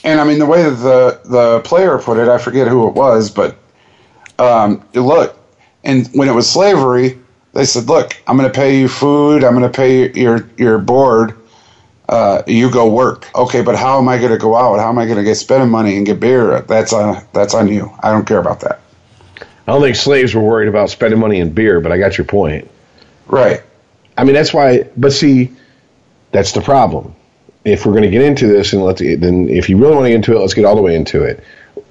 And I mean, the way that the, the player put it, I forget who it was, but um, look, and when it was slavery, they said, look, I'm going to pay you food, I'm going to pay your your board. Uh, you go work. Okay, but how am I going to go out? How am I going to get spending money and get beer? That's on, that's on you. I don't care about that. I don't think slaves were worried about spending money and beer, but I got your point. Right. I mean, that's why. But see, that's the problem. If we're going to get into this, and let's then if you really want to get into it, let's get all the way into it.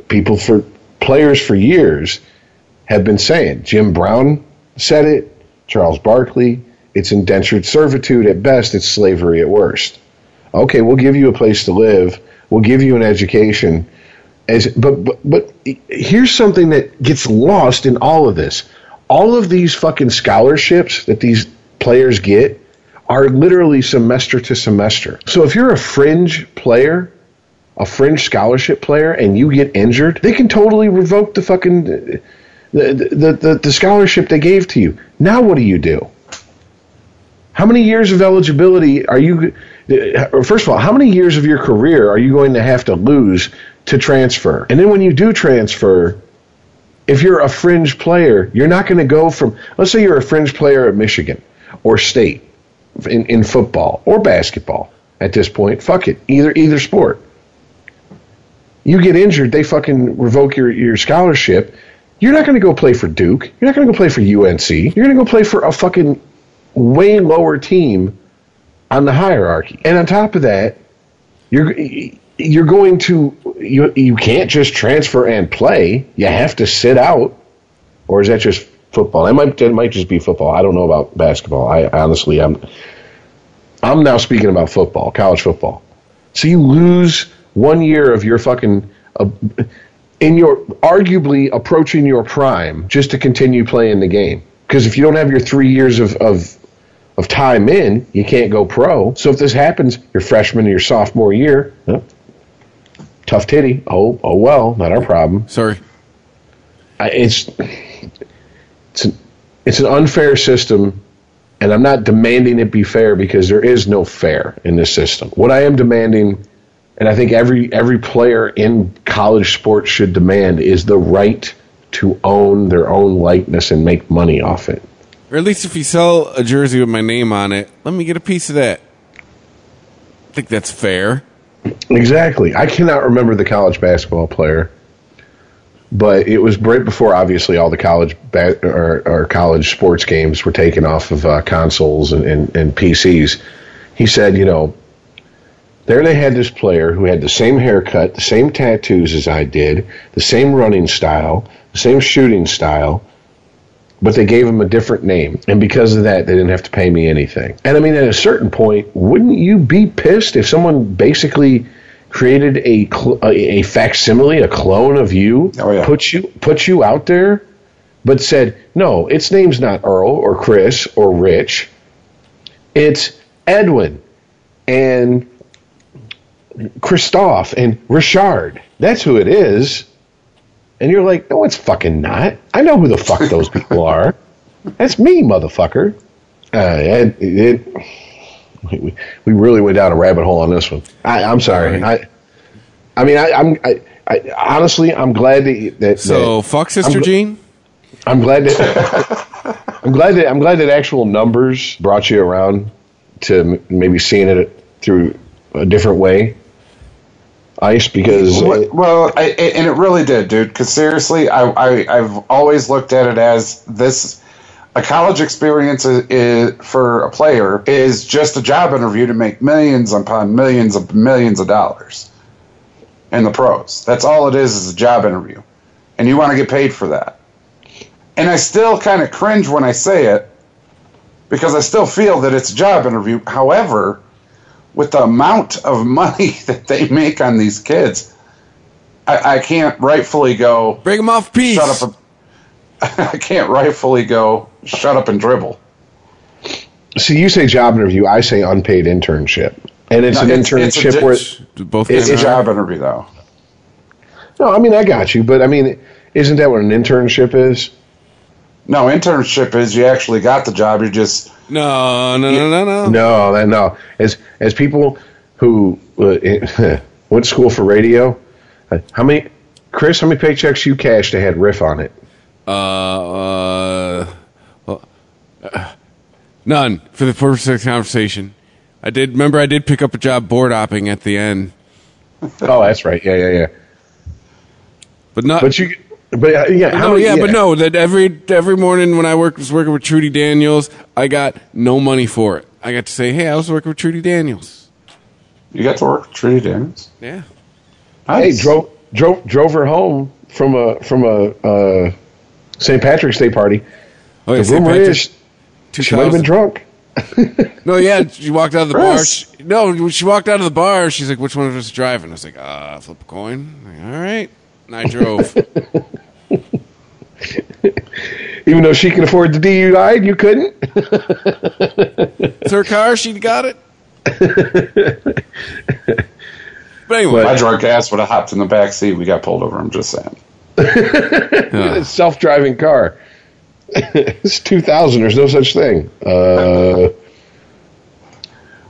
People for players for years have been saying. Jim Brown said it. Charles Barkley. It's indentured servitude at best. It's slavery at worst. Okay, we'll give you a place to live. We'll give you an education. As, but, but but here's something that gets lost in all of this. All of these fucking scholarships that these players get are literally semester to semester. So if you're a fringe player, a fringe scholarship player, and you get injured, they can totally revoke the fucking the the, the, the scholarship they gave to you. Now what do you do? How many years of eligibility are you... First of all, how many years of your career are you going to have to lose to transfer? And then when you do transfer, if you're a fringe player, you're not going to go from... Let's say you're a fringe player at Michigan or State in, in football or basketball at this point. Fuck it. Either either sport. You get injured, they fucking revoke your, your scholarship. You're not going to go play for Duke. You're not going to go play for U N C. You're going to go play for a fucking way lower team on the hierarchy. And on top of that, you're you're going to you you can't just transfer and play. You have to sit out. Or is that just football? It might it might just be football. I don't know about basketball. I honestly I'm I'm now speaking about football, college football. So you lose one year of your fucking uh, in your arguably approaching your prime just to continue playing the game. Because if you don't have your three years of, of of time in, you can't go pro. So if this happens your freshman or your sophomore year, huh, tough titty. Oh, oh well, not our problem. Sorry. I, it's it's an, it's an unfair system, and I'm not demanding it be fair because there is no fair in this system. What I am demanding, and I think every every player in college sports should demand, is the right to own their own likeness and make money off it. Or at least if you sell a jersey with my name on it, let me get a piece of that. I think that's fair. Exactly. I cannot remember the college basketball player, but it was right before, obviously, all the college ba- or, or college sports games were taken off of uh, consoles and, and, and P Cs. He said, you know, there they had this player who had the same haircut, the same tattoos as I did, the same running style, the same shooting style, but they gave him a different name. And because of that, they didn't have to pay me anything. And I mean, at a certain point, wouldn't you be pissed if someone basically created a cl- a, a facsimile, a clone of you, oh, yeah. put you put you out there, but said, no, its name's not Earl or Chris or Rich. It's Edwin and Christoph and Richard. That's who it is. And you're like, no, it's fucking not. I know who the fuck those people are. That's me, motherfucker. Uh, it, it, we, we really went down a rabbit hole on this one. I, I'm sorry. I, I mean, I, I'm I, I, honestly, I'm glad that. that so that, fuck Sister I'm, Jean. I'm glad that. I'm glad that I'm glad that actual numbers brought you around to maybe seeing it through a different way. Ice because well, well I, and it really did, dude. Because seriously, I, I I've always looked at it as this: a college experience is, is, for a player is just a job interview to make millions upon millions of millions of dollars in the pros. That's all it is, is a job interview, and you want to get paid for that. And I still kind of cringe when I say it because I still feel that it's a job interview. However, with the amount of money that they make on these kids, I, I can't rightfully go... Break them off peace. Shut up. A, I can't rightfully go shut up and dribble. So you say job interview, I say unpaid internship. And it's no, an it's, internship it's a, where... It's, both it's a job interview, though. No, I mean, I got you, but I mean, isn't that what an internship is? No, internship is you actually got the job, you're just... No, no, no, no, no. No, that, no. As as people who uh, went to school for radio, uh, how many, Chris? How many paychecks you cashed that had riff on it? Uh, uh, well, uh none for the purpose of conversation. I did remember I did pick up a job board hopping at the end. Oh, that's right. Yeah, yeah, yeah. But not. But you But uh, yeah, how no, many, yeah, yeah, but no, that every every morning when I worked was working with Trudy Daniels, I got no money for it. I got to say, hey, I was working with Trudy Daniels. You got to work with Trudy Daniels? Yeah. Nice. Hey, drove drove drove her home from a from a uh, Saint Patrick's Day party. Oh, yeah, the rumor is she might have been drunk. No, yeah, she walked out of the bar. She, no, she walked out of the bar. She's like, "Which one of us is driving?" I was like, "Ah, uh, flip a coin." I'm like, all right, and I drove. Even though she could afford the D U I, and you couldn't. It's her car. She got it. But anyway, my drunk ass would have hopped in the back seat. We got pulled over. I'm just saying. Huh. Self-driving car. It's two thousand. There's no such thing. Uh,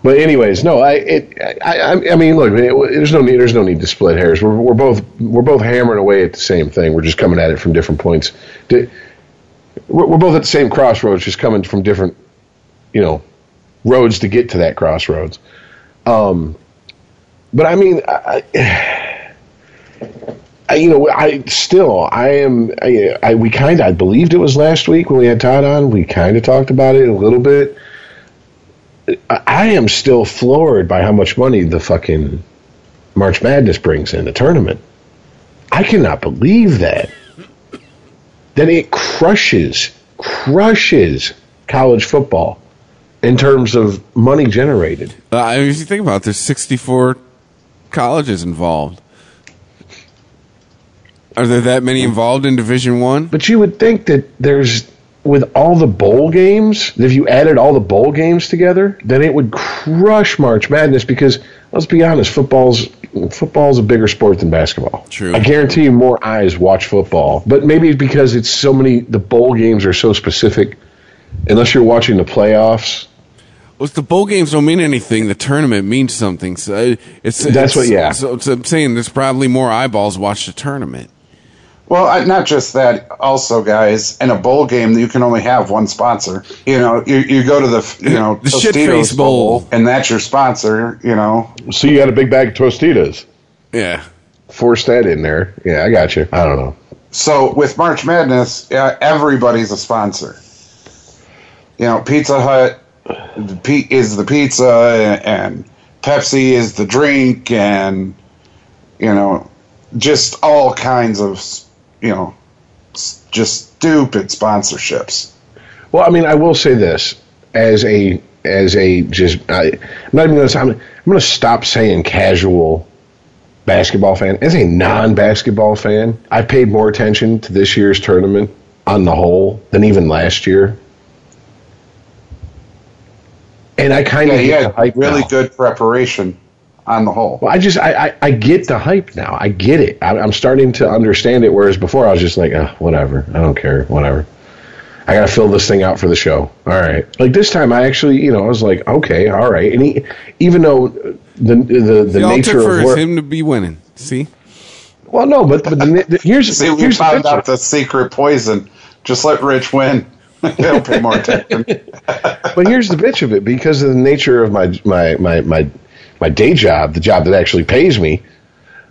but anyways, no. I it I I mean, look. It, there's no need. There's no need to split hairs. We're we're both we're both hammering away at the same thing. We're just coming at it from different points. We're both at the same crossroads, just coming from different, you know, roads to get to that crossroads. Um, but I mean, I. I, you know, I still, I am, I, I we kind of, I believed it was last week when we had Todd on. We kind of talked about it a little bit. I, I am still floored by how much money the fucking March Madness brings in the tournament. I cannot believe that. That it crushes, crushes college football in terms of money generated. Uh, I mean, if you think about it, there's sixty-four colleges involved. Are there that many involved in Division One? But you would think that there's, with all the bowl games, if you added all the bowl games together, then it would crush March Madness because, let's be honest, football's football's a bigger sport than basketball. True. I guarantee you more eyes watch football. But maybe because it's so many, the bowl games are so specific, unless you're watching the playoffs. Well, the bowl games don't mean anything. The tournament means something. So it's, That's it's, what, yeah. So, so I'm saying there's probably more eyeballs watch the tournament. Well, I, not just that. Also, guys, in a bowl game, you can only have one sponsor. You know, you, you go to the you know the Tostitos bowl, bowl, and that's your sponsor. You know, so you got a big bag of Tostitos. Yeah, force that in there. Yeah, I got you. I don't know. So with March Madness, uh, everybody's a sponsor. You know, Pizza Hut is the pizza, and Pepsi is the drink, and you know, just all kinds of. You know, just stupid sponsorships. Well, I mean, I will say this as a as a just I, I'm not even gonna I'm, I'm gonna stop saying casual basketball fan. As a non-basketball fan, I paid more attention to this year's tournament on the whole than even last year. And I kind of yeah, yeah really now. Good preparation. On the whole, well, I just I, I, I get the hype now. I get it. I, I'm starting to understand it. Whereas before, I was just like, oh, whatever. I don't care. Whatever. I gotta fill this thing out for the show. All right. Like this time, I actually, you know, I was like, okay, all right. And he, even though the the the all nature took for of where, him to be winning, see. Well, no, but, but the, the, here's see, we here's found the out the secret poison. Just let Rich win. He'll pay more attention. But here's the bitch of it, because of the nature of my my my my. My day job, the job that actually pays me,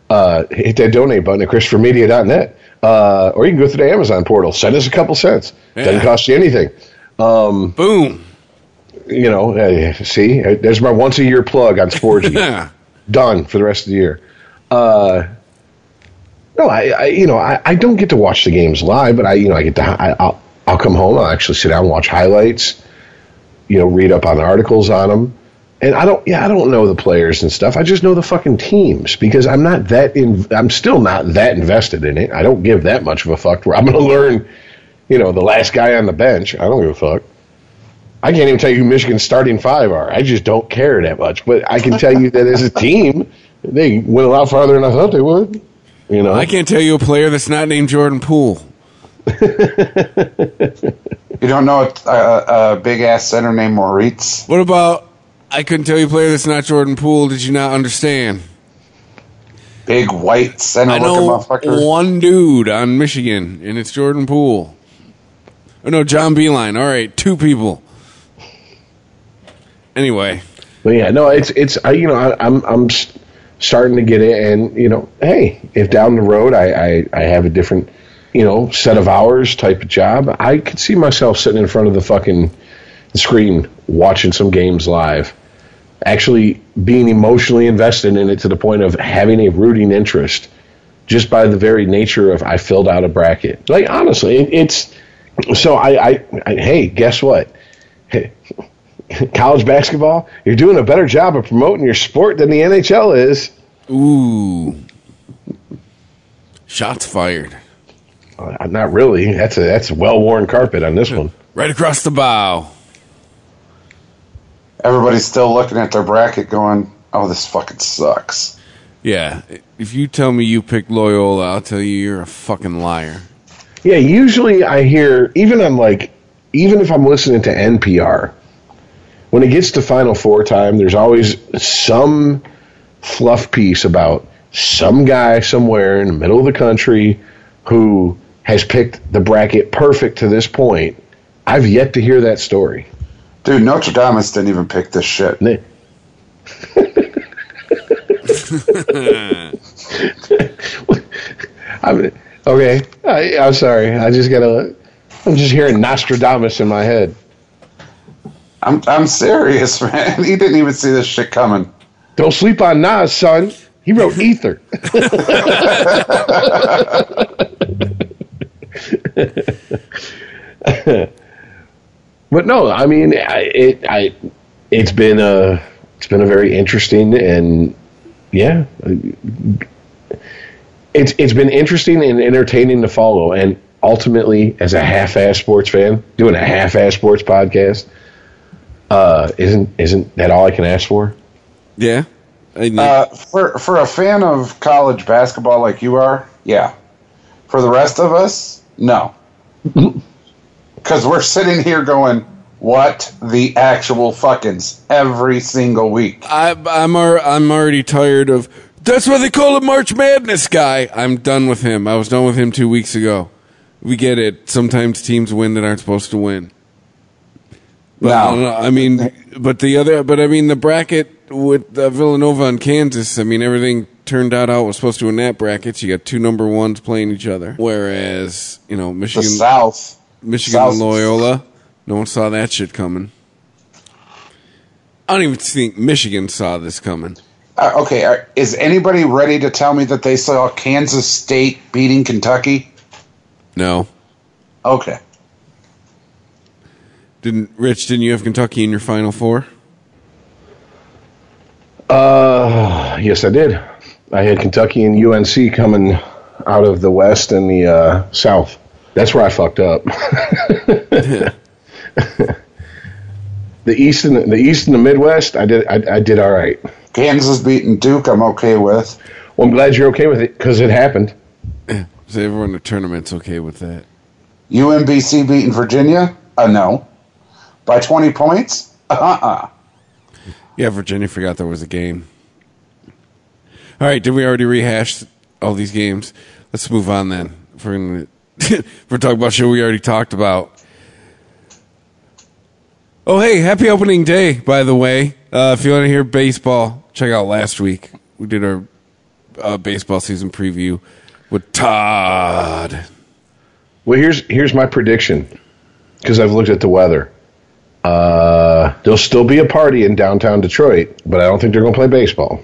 uh, hit that donate button at Christopher Media dot net. Uh, or you can go through the Amazon portal. Send us a couple cents. Yeah. Doesn't cost you anything. Um, Boom. You know, uh, see, there's my once-a-year plug on Sporgy. Done for the rest of the year. Uh, no, I, I, you know, I, I don't get to watch the games live, but I, you know, I get to. I, I'll, I'll come home. I'll actually sit down and watch highlights. You know, read up on articles on them. And I don't, yeah, I don't know the players and stuff. I just know the fucking teams because I'm not that in. I'm still not that invested in it. I don't give that much of a fuck. Where I'm going to learn, you know, the last guy on the bench. I don't give a fuck. I can't even tell you who Michigan's starting five are. I just don't care that much. But I can tell you that as a team, they went a lot farther than I thought they would. You know, I can't tell you a player that's not named Jordan Poole. You don't know a, a, a big ass center named Moritz. What about? I couldn't tell you a player that's not Jordan Poole. Did you not understand? Big white center looking motherfucker. I know one dude on Michigan, and it's Jordan Poole. Oh, no, John Beilein. All right, two people. Anyway. But yeah, no, it's, it's I, you know, I, I'm I'm starting to get it, and, you know, hey, if down the road I, I, I have a different you know, set of hours type of job, I could see myself sitting in front of the fucking screen watching some games live, actually being emotionally invested in it to the point of having a rooting interest just by the very nature of I filled out a bracket. Like, honestly, it, it's so I, I, I, hey, guess what? Hey, college basketball, you're doing a better job of promoting your sport than the N H L is. Ooh. Shots fired. Uh, not really. That's a that's a well-worn carpet on this one. Right across the bow. Everybody's still looking at their bracket going, oh, this fucking sucks. Yeah. If you tell me you picked Loyola, I'll tell you you're a fucking liar. Yeah, usually I hear, even on like, even if I'm listening to N P R, when it gets to Final Four time, there's always some fluff piece about some guy somewhere in the middle of the country who has picked the bracket perfect to this point. I've yet to hear that story. Dude, Notre Dame didn't even pick this shit. I'm, okay, I, I'm sorry. I just gotta. I'm just hearing Nostradamus in my head. I'm I'm serious, man. He didn't even see this shit coming. Don't sleep on Nas, son. He wrote Ether. But no, I mean, I, it. I. It's been a. It's been a very interesting and, yeah, it's it's been interesting and entertaining to follow. And ultimately, as a half-ass sports fan, doing a half-ass sports podcast, uh, isn't isn't that all I can ask for? Yeah. Uh, for for a fan of college basketball like you are, yeah. For the rest of us, no. Because we're sitting here going, what the actual fuckings every single week. I, I'm I'm already tired of, that's what they call a March Madness guy. I'm done with him. I was done with him two weeks ago. We get it. Sometimes teams win that aren't supposed to win. But, no. I don't know, I mean, but the other, but I mean, the bracket with uh, Villanova and Kansas, I mean, everything turned out how it was supposed to in that bracket. So you got two number ones playing each other. Whereas, you know, Michigan, the South, Michigan South. and Loyola. No one saw that shit coming. I don't even think Michigan saw this coming. Uh, okay, uh, is anybody ready to tell me that they saw Kansas State beating Kentucky? No. Okay. Didn't Rich? Didn't you have Kentucky in your Final Four? Uh, yes, I did. I had Kentucky and U N C coming out of the West and the uh, South. That's where I fucked up. Yeah. The East and the, the East and the Midwest, I did. I, I did all right. Kansas beating Duke, I'm okay with. Well, I'm glad you're okay with it because it happened. Yeah, so everyone in the tournament's okay with that. U M B C beating Virginia, uh, no, by twenty points. Uh uh-uh. uh. Yeah, Virginia forgot there was a game. All right, did we already rehash all these games? Let's move on then. If we're gonna if we're talking about shit we already talked about. Oh, hey, happy opening day, by the way. Uh, if you want to hear baseball, check out last week. We did our uh, baseball season preview with Todd. Well, here's here's my prediction, because I've looked at the weather. Uh, there'll still be a party in downtown Detroit, but I don't think they're going to play baseball.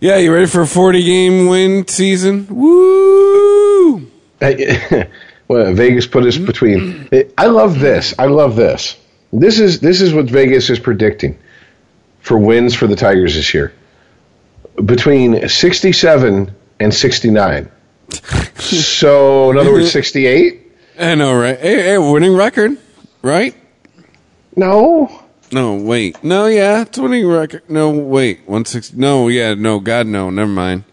Yeah, you ready for a forty-game win season? Woo! Well, Vegas put us between. I love this. I love this. This is this is what Vegas is predicting for wins for the Tigers this year. Between sixty-seven and sixty-nine. So, in other words, sixty-eight? I know, right? Hey, hey, winning record, right? No. No, wait. No, yeah, it's winning record. No, wait. one sixty. No, yeah, no, God, no. Never mind.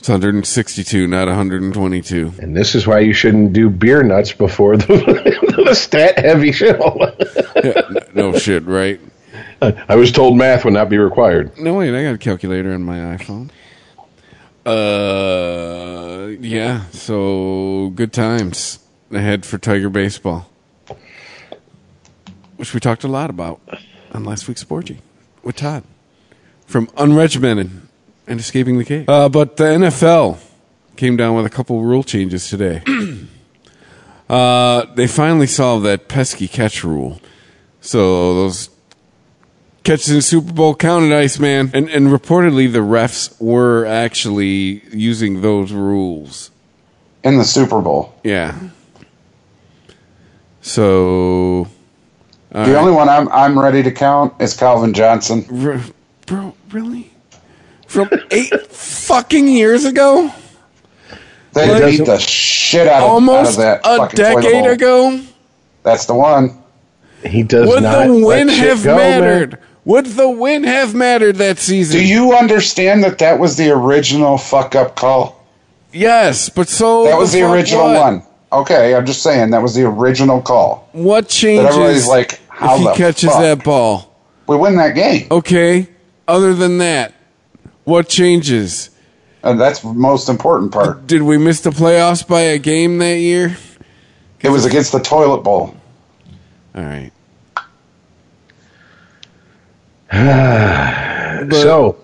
It's one hundred sixty-two, not one hundred twenty-two. And this is why you shouldn't do beer nuts before the, the stat-heavy show. Yeah, no shit, right? I was told math would not be required. No, wait, I got a calculator on my iPhone. Uh, yeah, so good times ahead for Tiger baseball, which we talked a lot about on last week's Sporgy with Todd from Unregimented and Escaping the Cave. Uh, but the N F L came down with a couple rule changes today. uh, they finally solved that pesky catch rule. So those catches in the Super Bowl counted, Iceman. And, and reportedly the refs were actually using those rules. In the Super Bowl. Yeah. So... Uh, the only one I'm I'm ready to count is Calvin Johnson. R- bro, really? From eight fucking years ago? They like, beat the shit out of, almost out of that. Almost a decade ago? That's the one. He does Would not the win have go, mattered? Man. Would the win have mattered that season? Do you understand that that was the original fuck-up call? Yes, but so... That was the, the original what? one. Okay, I'm just saying that was the original call. What changes? That everybody's like, how if he the catches fuck? that ball? We win that game. Okay. Other than that, what changes? And that's the most important part. Did we miss the playoffs by a game that year? It was against the toilet bowl. All right. but, so,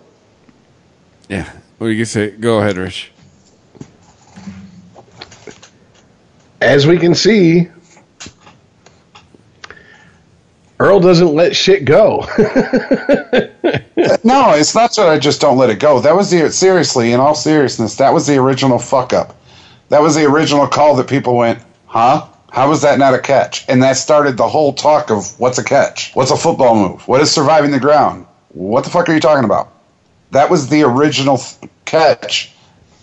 yeah. What are you gonna say? Go ahead, Rich. As we can see, Earl doesn't let shit go. No, it's not that I just don't let it go. That was the, seriously, in all seriousness, that was the original fuck up. That was the original call that people went, huh? How was that not a catch? And that started the whole talk of what's a catch? What's a football move? What is surviving the ground? What the fuck are you talking about? That was the original th- catch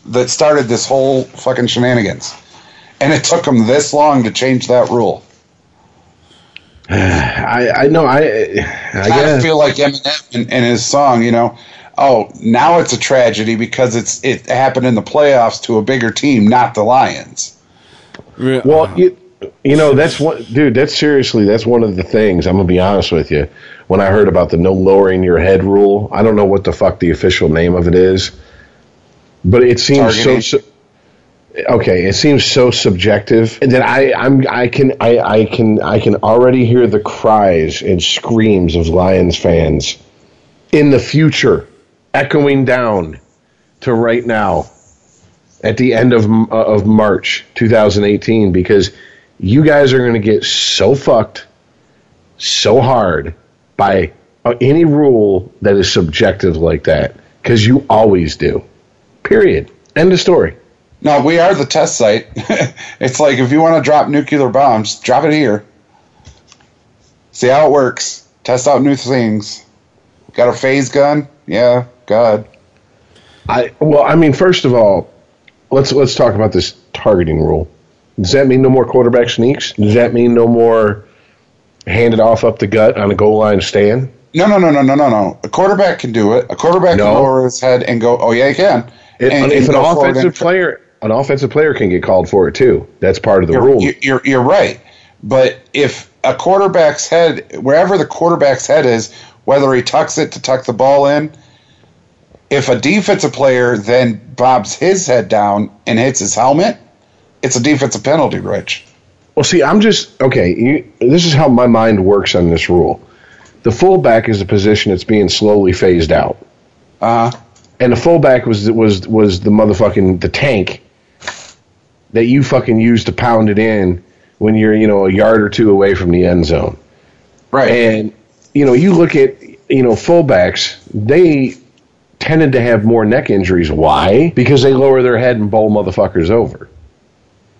that started this whole fucking shenanigans. And it took them this long to change that rule. I, I know. I I, I feel like Eminem in, in his song, you know, oh, now it's a tragedy because it's it happened in the playoffs to a bigger team, not the Lions. Well, you, you know, that's one, dude, that's seriously, that's one of the things, I'm going to be honest with you, when I heard about the no lowering your head rule, I don't know what the fuck the official name of it is, but it seems so... so Okay, it seems so subjective that I I'm, I can I, I can I can already hear the cries and screams of Lions fans in the future, echoing down to right now, at the end of uh, of March twenty eighteen, because you guys are going to get so fucked, so hard by any rule that is subjective like that, because you always do. Period. End of story. No, we are the test site. It's like, if you want to drop nuclear bombs, drop it here. See how it works. Test out new things. Got a phase gun? Yeah, God. I well, I mean, first of all, let's let's talk about this targeting rule. Does that mean no more quarterback sneaks? Does that mean no more hand it off up the gut on a goal line stand? No, no, no, no, no, no, no. A quarterback can do it. A quarterback no. can lower his head and go. Oh yeah, he can. It, and, if and an offensive player, an offensive player can get called for it too. That's part of the you're, rule. You're, you're right, but if a quarterback's head, wherever the quarterback's head is, whether he tucks it to tuck the ball in, if a defensive player then bobs his head down and hits his helmet, it's a defensive penalty, Rich. Well, see, I'm just okay. You, this is how my mind works on this rule. The fullback is a position that's being slowly phased out. Uh huh. And the fullback was was was the motherfucking the tank that you fucking use to pound it in when you're, you know, a yard or two away from the end zone. Right. And, you know, you look at, you know, fullbacks, they tended to have more neck injuries. Why? Because they lower their head and bowl motherfuckers over.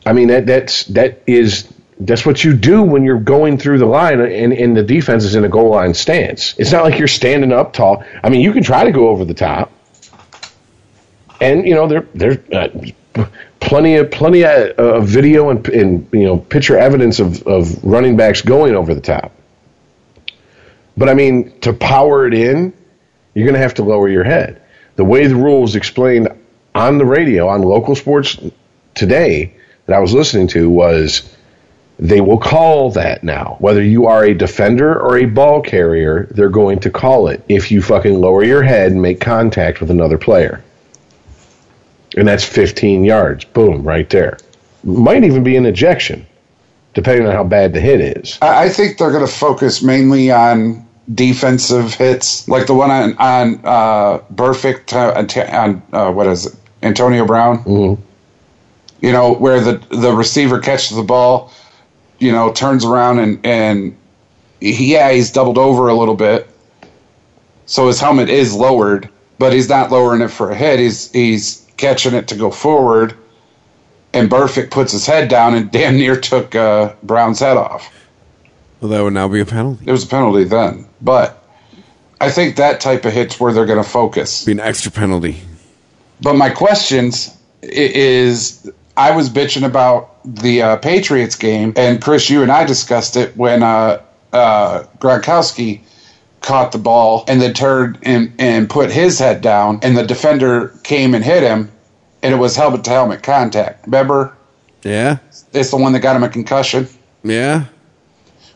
I mean, that that's that is that's what you do when you're going through the line and, and the defense is in a goal line stance. It's not like you're standing up tall. I mean, you can try to go over the top. And you know there there's uh, plenty of plenty of uh, video and, and you know picture evidence of, of running backs going over the top. But I mean, to power it in, you're going to have to lower your head. The way the rule was explained on the radio on local sports today that I was listening to was they will call that now. Whether you are a defender or a ball carrier, they're going to call it if you fucking lower your head and make contact with another player. And that's fifteen yards. Boom, right there. Might even be an ejection, depending on how bad the hit is. I think they're going to focus mainly on defensive hits, like the one on, on uh, Burfict, on, uh, what is it, Antonio Brown? Mm-hmm. you know, where the, the receiver catches the ball, you know, turns around and, and he, yeah, he's doubled over a little bit. So his helmet is lowered, but he's not lowering it for a hit. He's, he's catching it to go forward. And Burfict puts his head down and damn near took uh, Brown's head off. Well, that would now be a penalty. It was a penalty then. But I think that type of hit's where they're going to focus. Be an extra penalty. But my questions is, I was bitching about the uh, Patriots game, and Chris, you and I discussed it when uh, uh, Gronkowski caught the ball and then turned and, and put his head down, and the defender came and hit him, and it was helmet-to-helmet contact. Remember? Yeah. It's the one that got him a concussion. Yeah.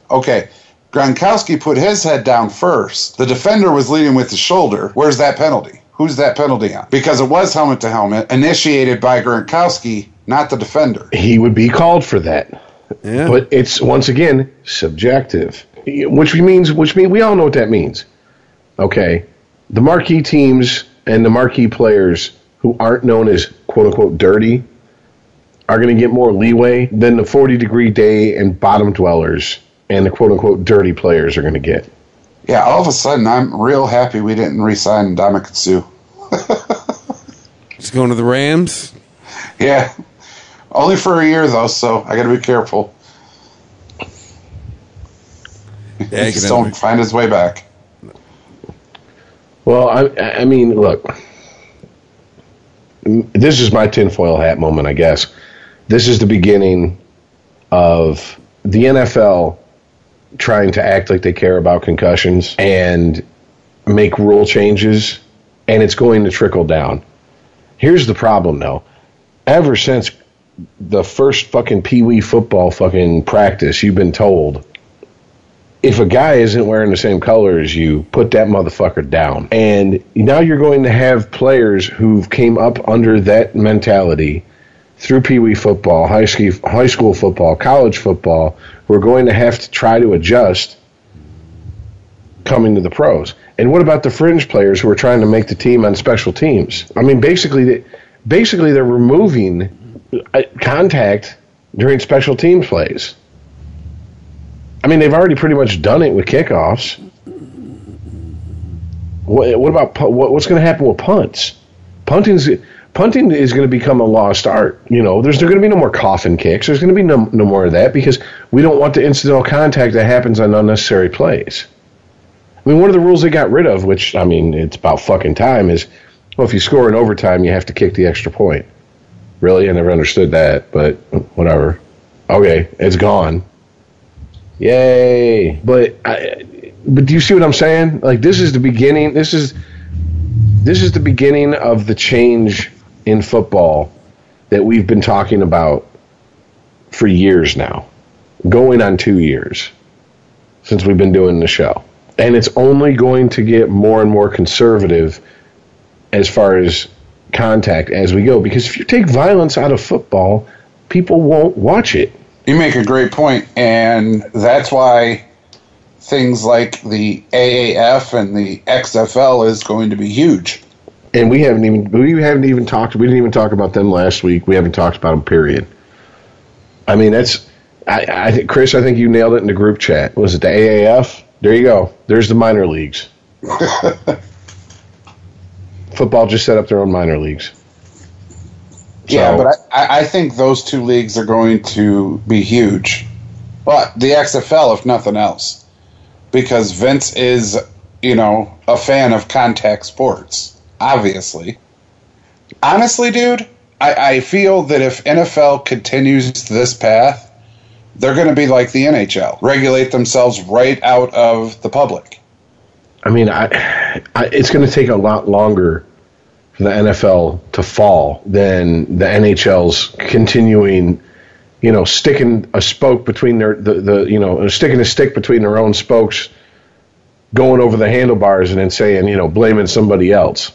Okay. Gronkowski put his head down first. The defender was leading with his shoulder. Where's that penalty? Who's that penalty on? Because it was helmet-to-helmet, initiated by Gronkowski, not the defender. He would be called for that. Yeah. But it's, once again, subjective. Which means, which means we all know what that means. Okay. The marquee teams and the marquee players who aren't known as quote-unquote dirty are going to get more leeway than the forty-degree day and bottom dwellers and the quote-unquote dirty players are going to get. Yeah, all of a sudden, I'm real happy we didn't re-sign Ndamukong Suh. He's going to the Rams? Yeah. Only for a year, though, so I got to be careful. Yeah, he just don't find his way back. Well, I, I mean, look, this is my tinfoil hat moment, I guess. This is the beginning of the N F L trying to act like they care about concussions and make rule changes, and it's going to trickle down. Here's the problem, though. Ever since the first fucking Pee Wee football fucking practice, you've been told, if a guy isn't wearing the same color as you, put that motherfucker down. And now you're going to have players who've came up under that mentality through Pee Wee football, high school, high school football, college football, who are going to have to try to adjust coming to the pros. And what about the fringe players who are trying to make the team on special teams? I mean, basically, they, basically they're removing contact during special team plays. I mean, they've already pretty much done it with kickoffs. What, what about what, what's going to happen with punts? Punting's, punting is going to become a lost art. You know, there's there going to be no more coffin kicks. There's going to be no, no more of that because we don't want the incidental contact that happens on unnecessary plays. I mean, one of the rules they got rid of, which, I mean, it's about fucking time, is, well, if you score in overtime, you have to kick the extra point. Really? I never understood that, but whatever. Okay, it's gone. Yay! But I, but do you see what I'm saying? Like, this is the beginning. This is this is the beginning of the change in football that we've been talking about for years now, going on two years since we've been doing the show, and it's only going to get more and more conservative as far as contact as we go. Because if you take violence out of football, people won't watch it. You make a great point, and that's why things like the A A F and the X F L is going to be huge. And we haven't even we haven't even talked. We didn't even talk about them last week. We haven't talked about them. Period. I mean, that's I, I think Chris. I think you nailed it in the group chat. Was it the A A F? There you go. There's the minor leagues. Football just set up their own minor leagues. So. Yeah, but I, I think those two leagues are going to be huge. But the X F L, if nothing else, because Vince is, you know, a fan of contact sports, obviously. Honestly, dude, I, I feel that if N F L continues this path, they're going to be like the N H L, regulate themselves right out of the public. I mean, I, I it's going to take a lot longer the N F L to fall than the N H L's continuing, you know, sticking a spoke between their, the, the you know, sticking a stick between their own spokes, going over the handlebars and then saying, you know, blaming somebody else.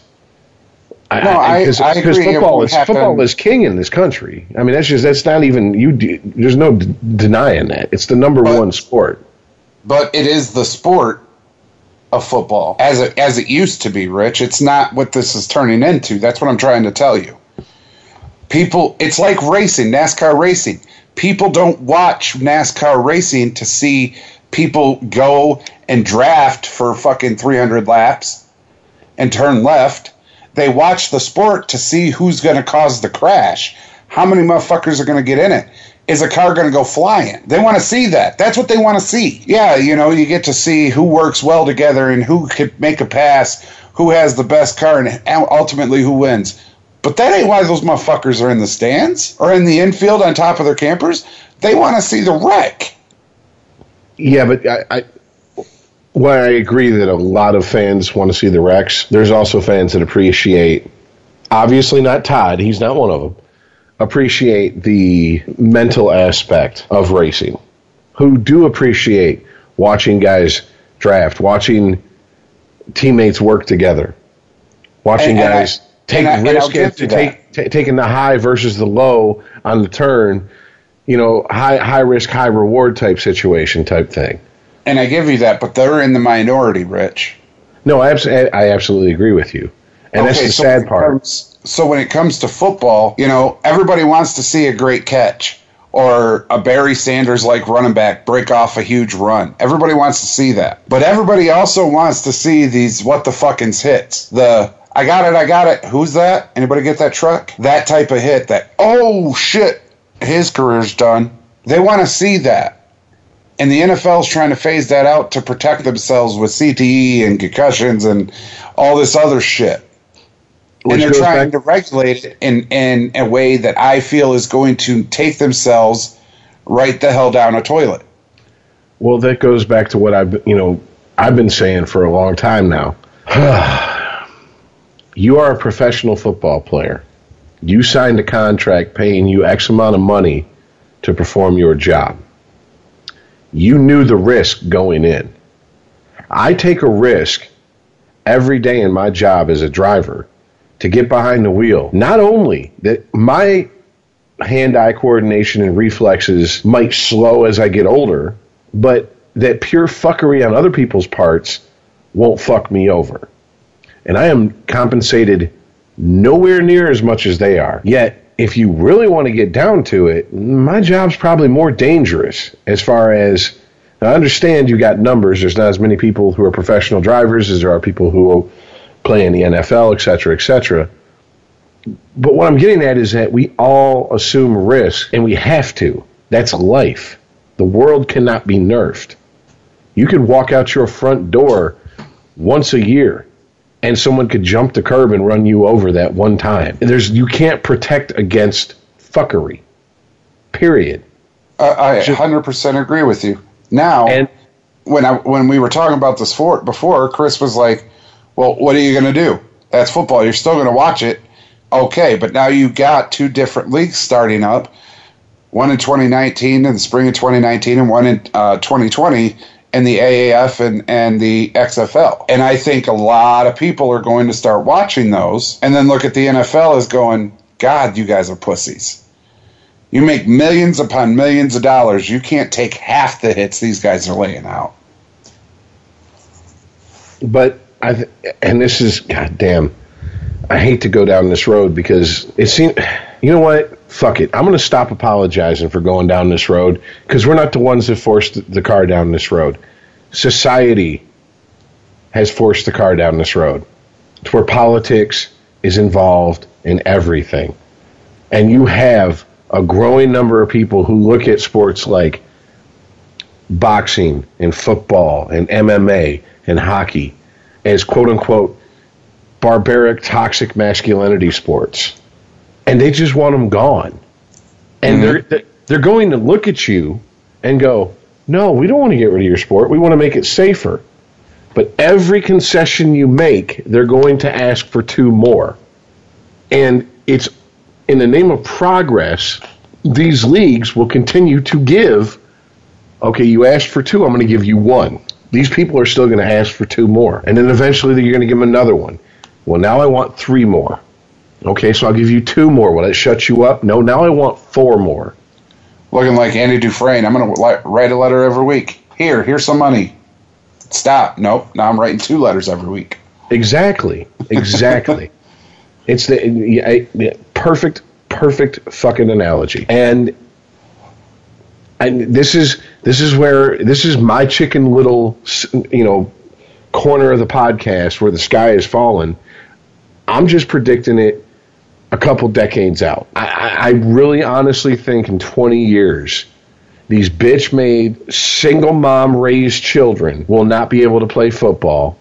No, I, I, cause, I agree. Because football is, football is king in this country. I mean, that's just, that's not even, you. Do, there's no d- denying that. It's the number but, one sport. But it is the sport of football as it, as it used to be, Rich. It's not what this is turning into. That's what I'm trying to tell you. People, it's like racing, NASCAR racing. People don't watch NASCAR racing to see people go and draft for fucking three hundred laps and turn left. They watch the sport to see who's going to cause the crash. How many motherfuckers are going to get in it? Is a car going to go flying? They want to see that. That's what they want to see. Yeah, you know, you get to see who works well together and who could make a pass, who has the best car, and ultimately who wins. But that ain't why those motherfuckers are in the stands or in the infield on top of their campers. They want to see the wreck. Yeah, but I, I, well, I agree that a lot of fans want to see the wrecks. There's also fans that appreciate, obviously not Todd, he's not one of them, appreciate the mental aspect of racing, who do appreciate watching guys draft, watching teammates work together, watching and, and guys... I, Take and I, risk and and to take, t- taking the high versus the low on the turn, you know, high high risk, high reward type situation type thing. And I give you that, but they're in the minority, Rich. No, I, abs- I absolutely agree with you. And okay, that's the so sad part. Comes, so when it comes to football, you know, everybody wants to see a great catch or a Barry Sanders-like running back break off a huge run. Everybody wants to see that. But everybody also wants to see these what the fuckings hits, the... I got it, I got it. Who's that? Anybody get that truck? That type of hit that, oh, shit, his career's done. They want to see that. And the N F L's trying to phase that out to protect themselves with C T E and concussions and all this other shit. Which and they're trying back- to regulate it in, in a way that I feel is going to take themselves right the hell down a toilet. Well, that goes back to what I've, you know, I've been saying for a long time now. You are a professional football player. You signed a contract paying you X amount of money to perform your job. You knew the risk going in. I take a risk every day in my job as a driver to get behind the wheel. Not only that my hand-eye coordination and reflexes might slow as I get older, but that pure fuckery on other people's parts won't fuck me over. And I am compensated nowhere near as much as they are. Yet, if you really want to get down to it, my job's probably more dangerous as far as, I understand you got numbers. There's not as many people who are professional drivers as there are people who play in the N F L, et cetera, et cetera. But what I'm getting at is that we all assume risk, and we have to. That's life. The world cannot be nerfed. You could walk out your front door once a year, and someone could jump the curb and run you over that one time. There's you can't protect against fuckery, period. Uh, I Just, one hundred percent agree with you. Now, and, when I when we were talking about this for, before, Chris was like, well, what are you going to do? That's football. You're still going to watch it. Okay, but now you've got two different leagues starting up, one in twenty nineteen in the spring of twenty nineteen and one in uh, twenty twenty and the A A F and, and the X F L. And I think a lot of people are going to start watching those and then look at the N F L as going, God, you guys are pussies. You make millions upon millions of dollars. You can't take half the hits these guys are laying out. But, I th- and this is, goddamn, I hate to go down this road because it seems, you know what? Fuck it. I'm going to stop apologizing for going down this road because we're not the ones that forced the car down this road. Society has forced the car down this road. It's where politics is involved in everything. And you have a growing number of people who look at sports like boxing and football and M M A and hockey as quote-unquote barbaric, toxic masculinity sports. And they just want them gone. And mm-hmm. they're they're going to look at you and go, no, we don't want to get rid of your sport. We want to make it safer. But every concession you make, they're going to ask for two more. And it's in the name of progress, these leagues will continue to give, okay, you asked for two, I'm going to give you one. These people are still going to ask for two more. And then eventually you're going to give them another one. Well, now I want three more. Okay, so I'll give you two more. Will that shut you up? No, now I want four more. Looking like Andy Dufresne. I'm going to write a letter every week. Here, here's some money. Stop. Nope, now I'm writing two letters every week. Exactly, exactly. It's the I, I, perfect, perfect fucking analogy. And and this is this is where this is my chicken little, you know, corner of the podcast where the sky is falling. I'm just predicting it a couple decades out. I, I really honestly think in twenty years, these bitch-made, single-mom-raised children will not be able to play football,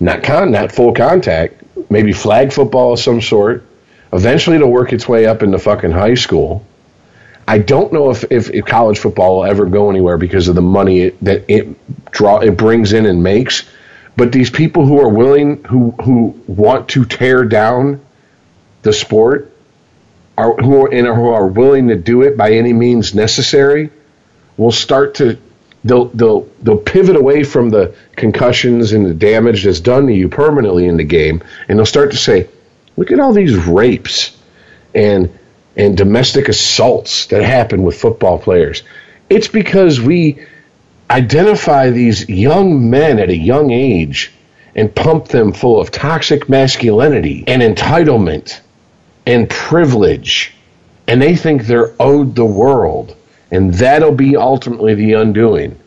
not con, not full contact, maybe flag football of some sort. Eventually, it'll work its way up into fucking high school. I don't know if, if, if college football will ever go anywhere because of the money it, that it draw it brings in and makes. But these people who are willing, who who want to tear down the sport, are who are, and who are willing to do it by any means necessary, will start to they'll they'll they'll pivot away from the concussions and the damage that's done to you permanently in the game, and they'll start to say, "Look at all these rapes and and domestic assaults that happen with football players." It's because we identify these young men at a young age and pump them full of toxic masculinity and entitlement and privilege, and they think they're owed the world, and that'll be ultimately the undoing.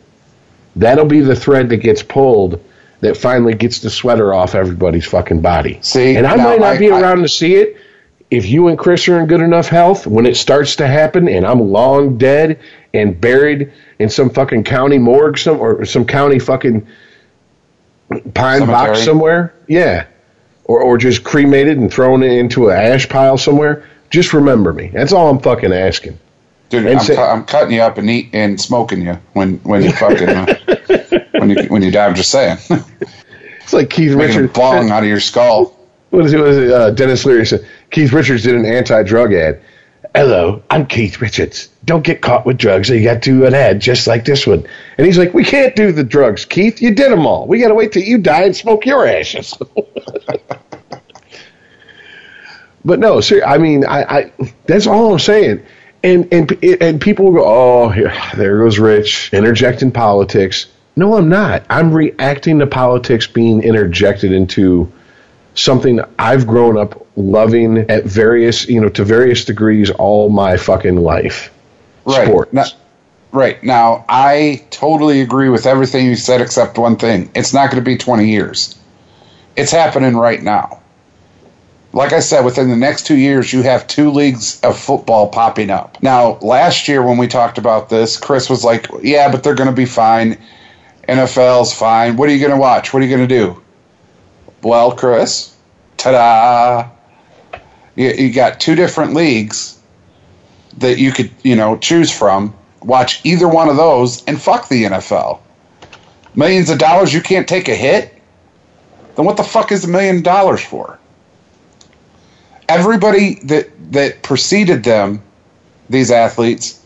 That'll be the thread that gets pulled that finally gets the sweater off everybody's fucking body. See, and I might not I, be around I, to see it. If you and Chris are in good enough health, when it starts to happen and I'm long dead and buried in some fucking county morgue some or some county fucking pine cemetery. Box somewhere, yeah, or or just cremated and thrown into an ash pile somewhere, just remember me. That's all I'm fucking asking. Dude, I'm, say, cu- I'm cutting you up and eat and smoking you when, when you fucking uh, when you when you die. I'm just saying. It's like Keith Making Richards blowing out of your skull. What is it? What is it? Uh, Dennis Leary said Keith Richards did an anti-drug ad. "Hello, I'm Keith Richards. Don't get caught with drugs, or you got to do an ad just like this one." And he's like, "We can't do the drugs, Keith. You did them all. We got to wait till you die and smoke your ashes." But no, sir. I mean, I, I that's all I'm saying. And and and people will go, "Oh, here, there goes Rich interjecting politics." No, I'm not. I'm reacting to politics being interjected into something I've grown up loving at various, you know, to various degrees all my fucking life. Right. Sports. Now, right. Now, I totally agree with everything you said except one thing. It's not going to be twenty years. It's happening right now. Like I said, within the next two years, you have two leagues of football popping up. Now, last year when we talked about this, Chris was like, "Yeah, but they're going to be fine. N F L's fine. What are you going to watch? What are you going to do?" Well, Chris, ta-da! You, you got two different leagues that you could, you know, choose from. Watch either one of those and fuck the N F L. Millions of dollars, you can't take a hit? Then what the fuck is a million dollars for? Everybody that that preceded them, these athletes,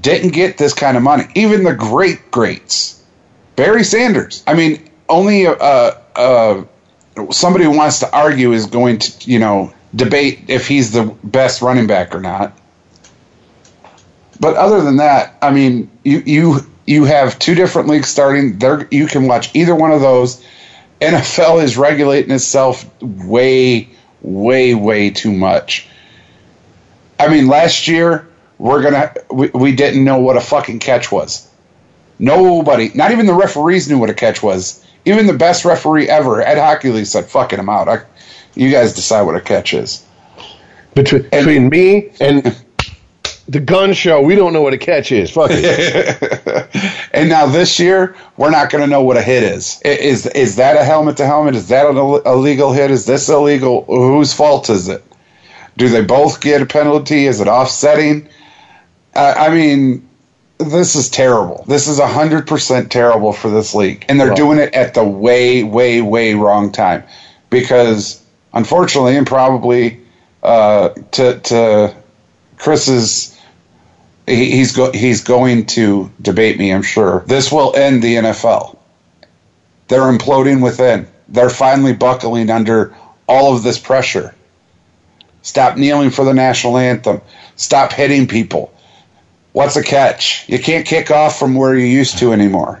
didn't get this kind of money. Even the great greats. Barry Sanders. I mean, only a... a, a somebody who wants to argue is going to, you know, debate if he's the best running back or not. But other than that, I mean, you you, you have two different leagues starting. There, you can watch either one of those. N F L is regulating itself way, way, way too much. I mean, last year we're gonna we, we didn't know what a fucking catch was. Nobody, not even the referees, knew what a catch was. Even the best referee ever, Ed Hockley, said, "Fucking him out. I, you guys decide what a catch is." Between, and, between me and the gun show, we don't know what a catch is. Fuck it. And now this year, we're not going to know what a hit is. Is is that a helmet to helmet? Is that an illegal hit? Is this illegal? Whose fault is it? Do they both get a penalty? Is it offsetting? Uh, I mean... This is terrible. This is one hundred percent terrible for this league. And they're doing it at the way, way, way wrong time. Because, unfortunately, and probably uh, to to Chris's, he, he's, go, he's going to debate me, I'm sure. This will end the N F L. They're imploding within. They're finally buckling under all of this pressure. Stop kneeling for the national anthem. Stop hitting people. What's a catch? You can't kick off from where you used to anymore.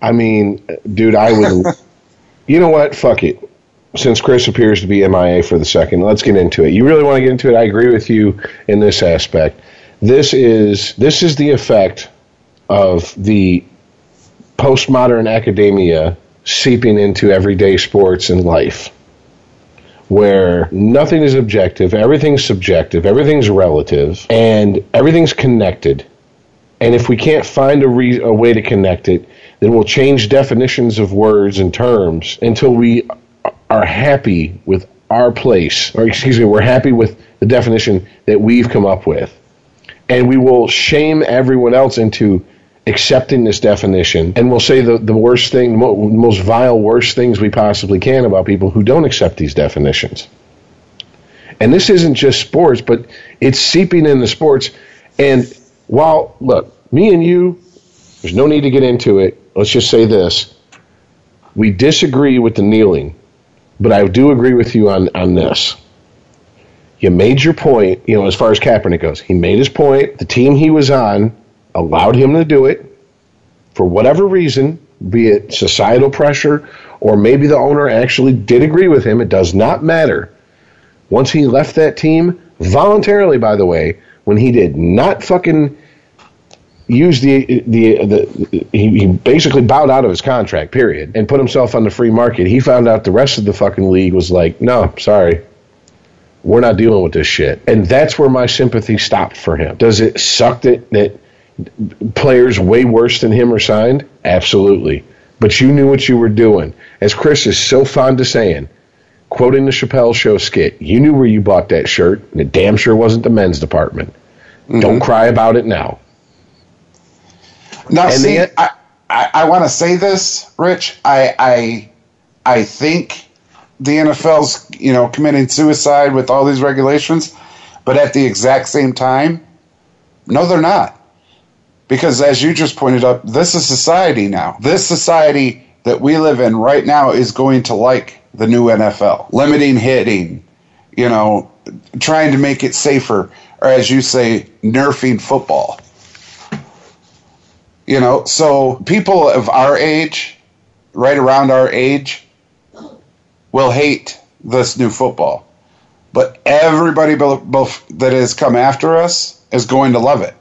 I mean, dude, I would... You know what? Fuck it. since Chris appears to be M I A for the second, let's get into it. You really want to get into it? I agree with you in this aspect. This is this is the effect of the postmodern academia seeping into everyday sports and life, where nothing is objective, everything's subjective, everything's relative, and everything's connected. And if we can't find a, re- a way to connect it, then we'll change definitions of words and terms until we are happy with our place, or excuse me, we're happy with the definition that we've come up with. And we will shame everyone else into accepting this definition, and we'll say the, the worst thing, mo- most vile, worst things we possibly can about people who don't accept these definitions. And this isn't just sports, but it's seeping into sports. And while, look, me and you, there's no need to get into it. Let's just say this. We disagree with the kneeling, but I do agree with you on, on this. You made your point, you know, as far as Kaepernick goes. He made his point. The team he was on allowed him to do it for whatever reason, be it societal pressure or maybe the owner actually did agree with him. It does not matter. Once he left that team, voluntarily, by the way, when he did not fucking use the, the, the he, he basically bowed out of his contract, period, and put himself on the free market. He found out the rest of the fucking league was like, no, sorry. We're not dealing with this shit. And that's where my sympathy stopped for him. Does it suck that, that players way worse than him are signed? Absolutely. But you knew what you were doing. As Chris is so fond of saying, quoting the Chappelle Show skit, you knew where you bought that shirt, and it damn sure wasn't the men's department. Mm-hmm. Don't cry about it now. Now, and see, the, I, I, I want to say this, Rich. I, I, I think... the N F L's, you know, committing suicide with all these regulations, but at the exact same time, no, they're not. Because as you just pointed up, this is society now. This society that we live in right now is going to like the new N F L. Limiting hitting, you know, trying to make it safer, or as you say, nerfing football. You know, so people of our age, right around our age, will hate this new football. But everybody that has come after us is going to love it.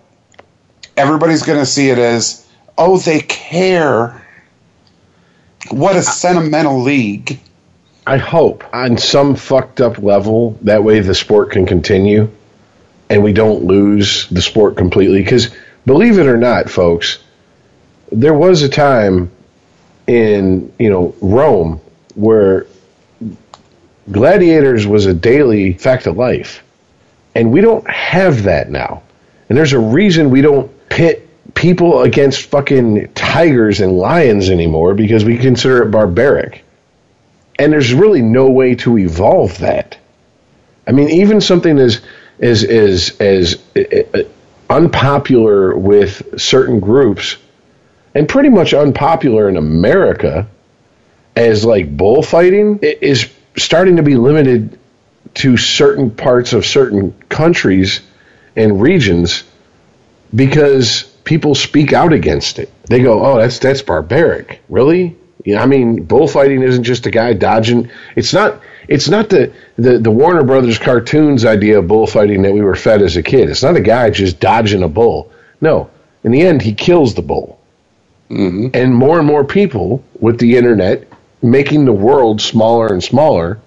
Everybody's going to see it as, oh, they care. What a sentimental league. I hope on some fucked up level, that way the sport can continue and we don't lose the sport completely. Because believe it or not, folks, there was a time in, you know, Rome where gladiators was a daily fact of life, and we don't have that now. And there's a reason we don't pit people against fucking tigers and lions anymore, because we consider it barbaric. And there's really no way to evolve that. I mean, even something as as as as uh, unpopular with certain groups, and pretty much unpopular in America, as like bullfighting, it is starting to be limited to certain parts of certain countries and regions because people speak out against it. They go, oh, that's that's barbaric. Really? Yeah, I mean, bullfighting isn't just a guy dodging. It's not it's not the, the, the Warner Brothers cartoons idea of bullfighting that we were fed as a kid. It's not a guy just dodging a bull. No. In the end, he kills the bull. Mm-hmm. And more and more people with the internet making the world smaller and smaller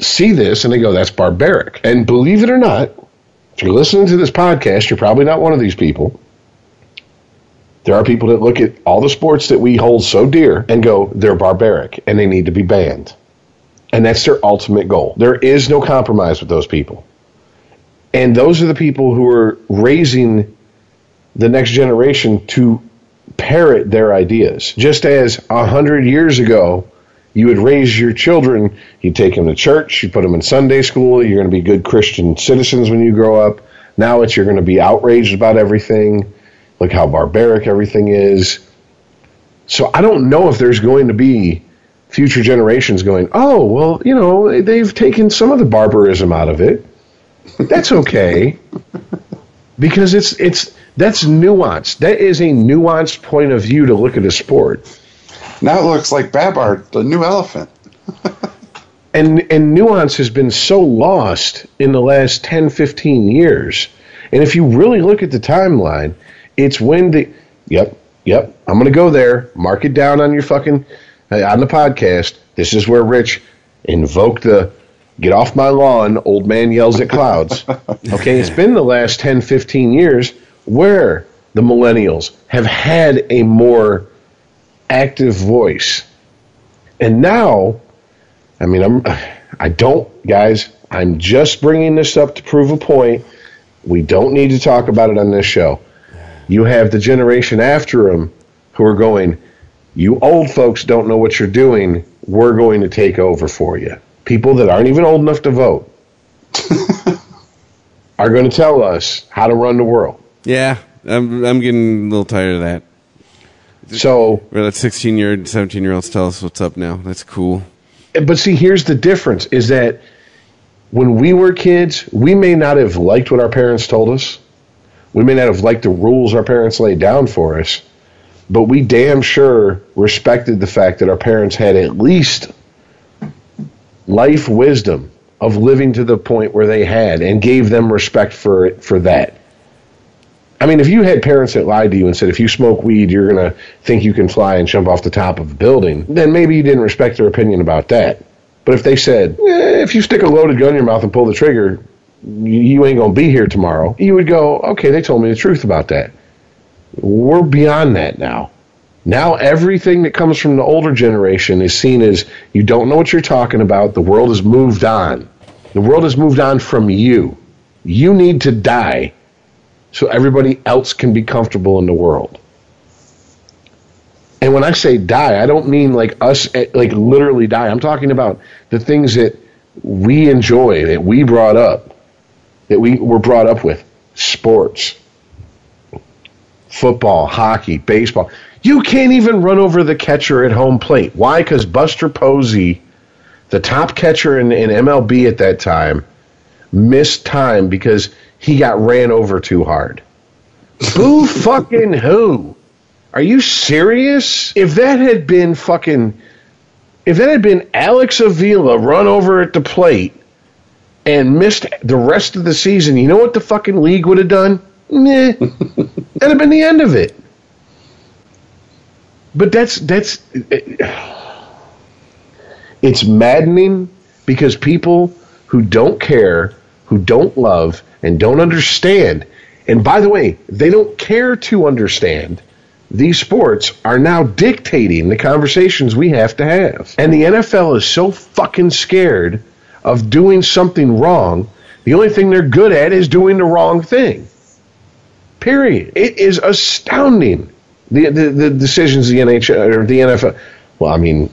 see this and they go, that's barbaric. And believe it or not, if you're listening to this podcast, you're probably not one of these people. There are people that look at all the sports that we hold so dear and go, they're barbaric and they need to be banned. And that's their ultimate goal. There is no compromise with those people. And those are the people who are raising the next generation to parrot their ideas. Just as a hundred years ago, you would raise your children, you'd take them to church, you put them in Sunday school, you're going to be good Christian citizens when you grow up. Now it's you're going to be outraged about everything, like how barbaric everything is. So I don't know if there's going to be future generations going, oh, well, you know, they've taken some of the barbarism out of it. That's okay. Because it's it's that's nuanced. That is a nuanced point of view to look at a sport. Now it looks like Babar, the new elephant. and and nuance has been so lost in the last ten, fifteen years. And if you really look at the timeline, it's when the yep, yep, I'm going to go there, mark it down on your fucking on the podcast. This is where Rich invoked the get off my lawn, old man yells at clouds. Okay, it's been the last ten, fifteen years where the millennials have had a more active voice. And now, I mean, I'm, I don't, guys, I'm just bringing this up to prove a point. We don't need to talk about it on this show. You have the generation after them who are going, you old folks don't know what you're doing. We're going to take over for you. People that aren't even old enough to vote are going to tell us how to run the world. Yeah, I'm I'm getting a little tired of that. So we're let sixteen-year-old, seventeen-year-olds tell us what's up now. That's cool. But see, here's the difference, is that when we were kids, we may not have liked what our parents told us. We may not have liked the rules our parents laid down for us. But we damn sure respected the fact that our parents had at least life wisdom of living to the point where they had, and gave them respect for it, for that. I mean, if you had parents that lied to you and said, if you smoke weed, you're going to think you can fly and jump off the top of a building, then maybe you didn't respect their opinion about that. But if they said, eh, if you stick a loaded gun in your mouth and pull the trigger, you ain't going to be here tomorrow, you would go, okay, they told me the truth about that. We're beyond that now. Now everything that comes from the older generation is seen as, you don't know what you're talking about, the world has moved on. The world has moved on from you. You need to die so everybody else can be comfortable in the world. And when I say die, I don't mean like us, like literally die. I'm talking about the things that we enjoy, that we brought up, that we were brought up with. Sports, football, hockey, baseball. You can't even run over the catcher at home plate. Why? Because Buster Posey, the top catcher in, in M L B at that time, missed time because he got ran over too hard. Who fucking who? Are you serious? If that had been fucking... If that had been Alex Avila run over at the plate and missed the rest of the season, you know what the fucking league would have done? Nah. That'd have been the end of it. But that's... that's it, it's maddening because people who don't care, who don't love, and don't understand. And by the way, they don't care to understand. These sports are now dictating the conversations we have to have. And the N F L is so fucking scared of doing something wrong. The only thing they're good at is doing the wrong thing. Period. It is astounding, the the, the decisions the N H L or the N F L. Well, I mean,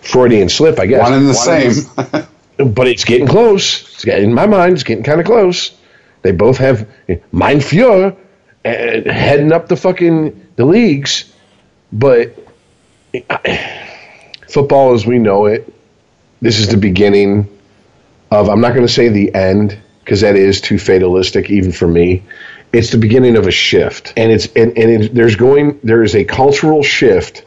Freudian slip, I guess. One and the One same. Is, but it's getting close. It's getting, in my mind, it's getting kind of close. They both have Mein Fuhrer heading up the fucking the leagues, but football as we know it, this is the beginning of, I'm not going to say the end because that is too fatalistic even for me. It's the beginning of a shift, and it's and, and it, there's going there is a cultural shift,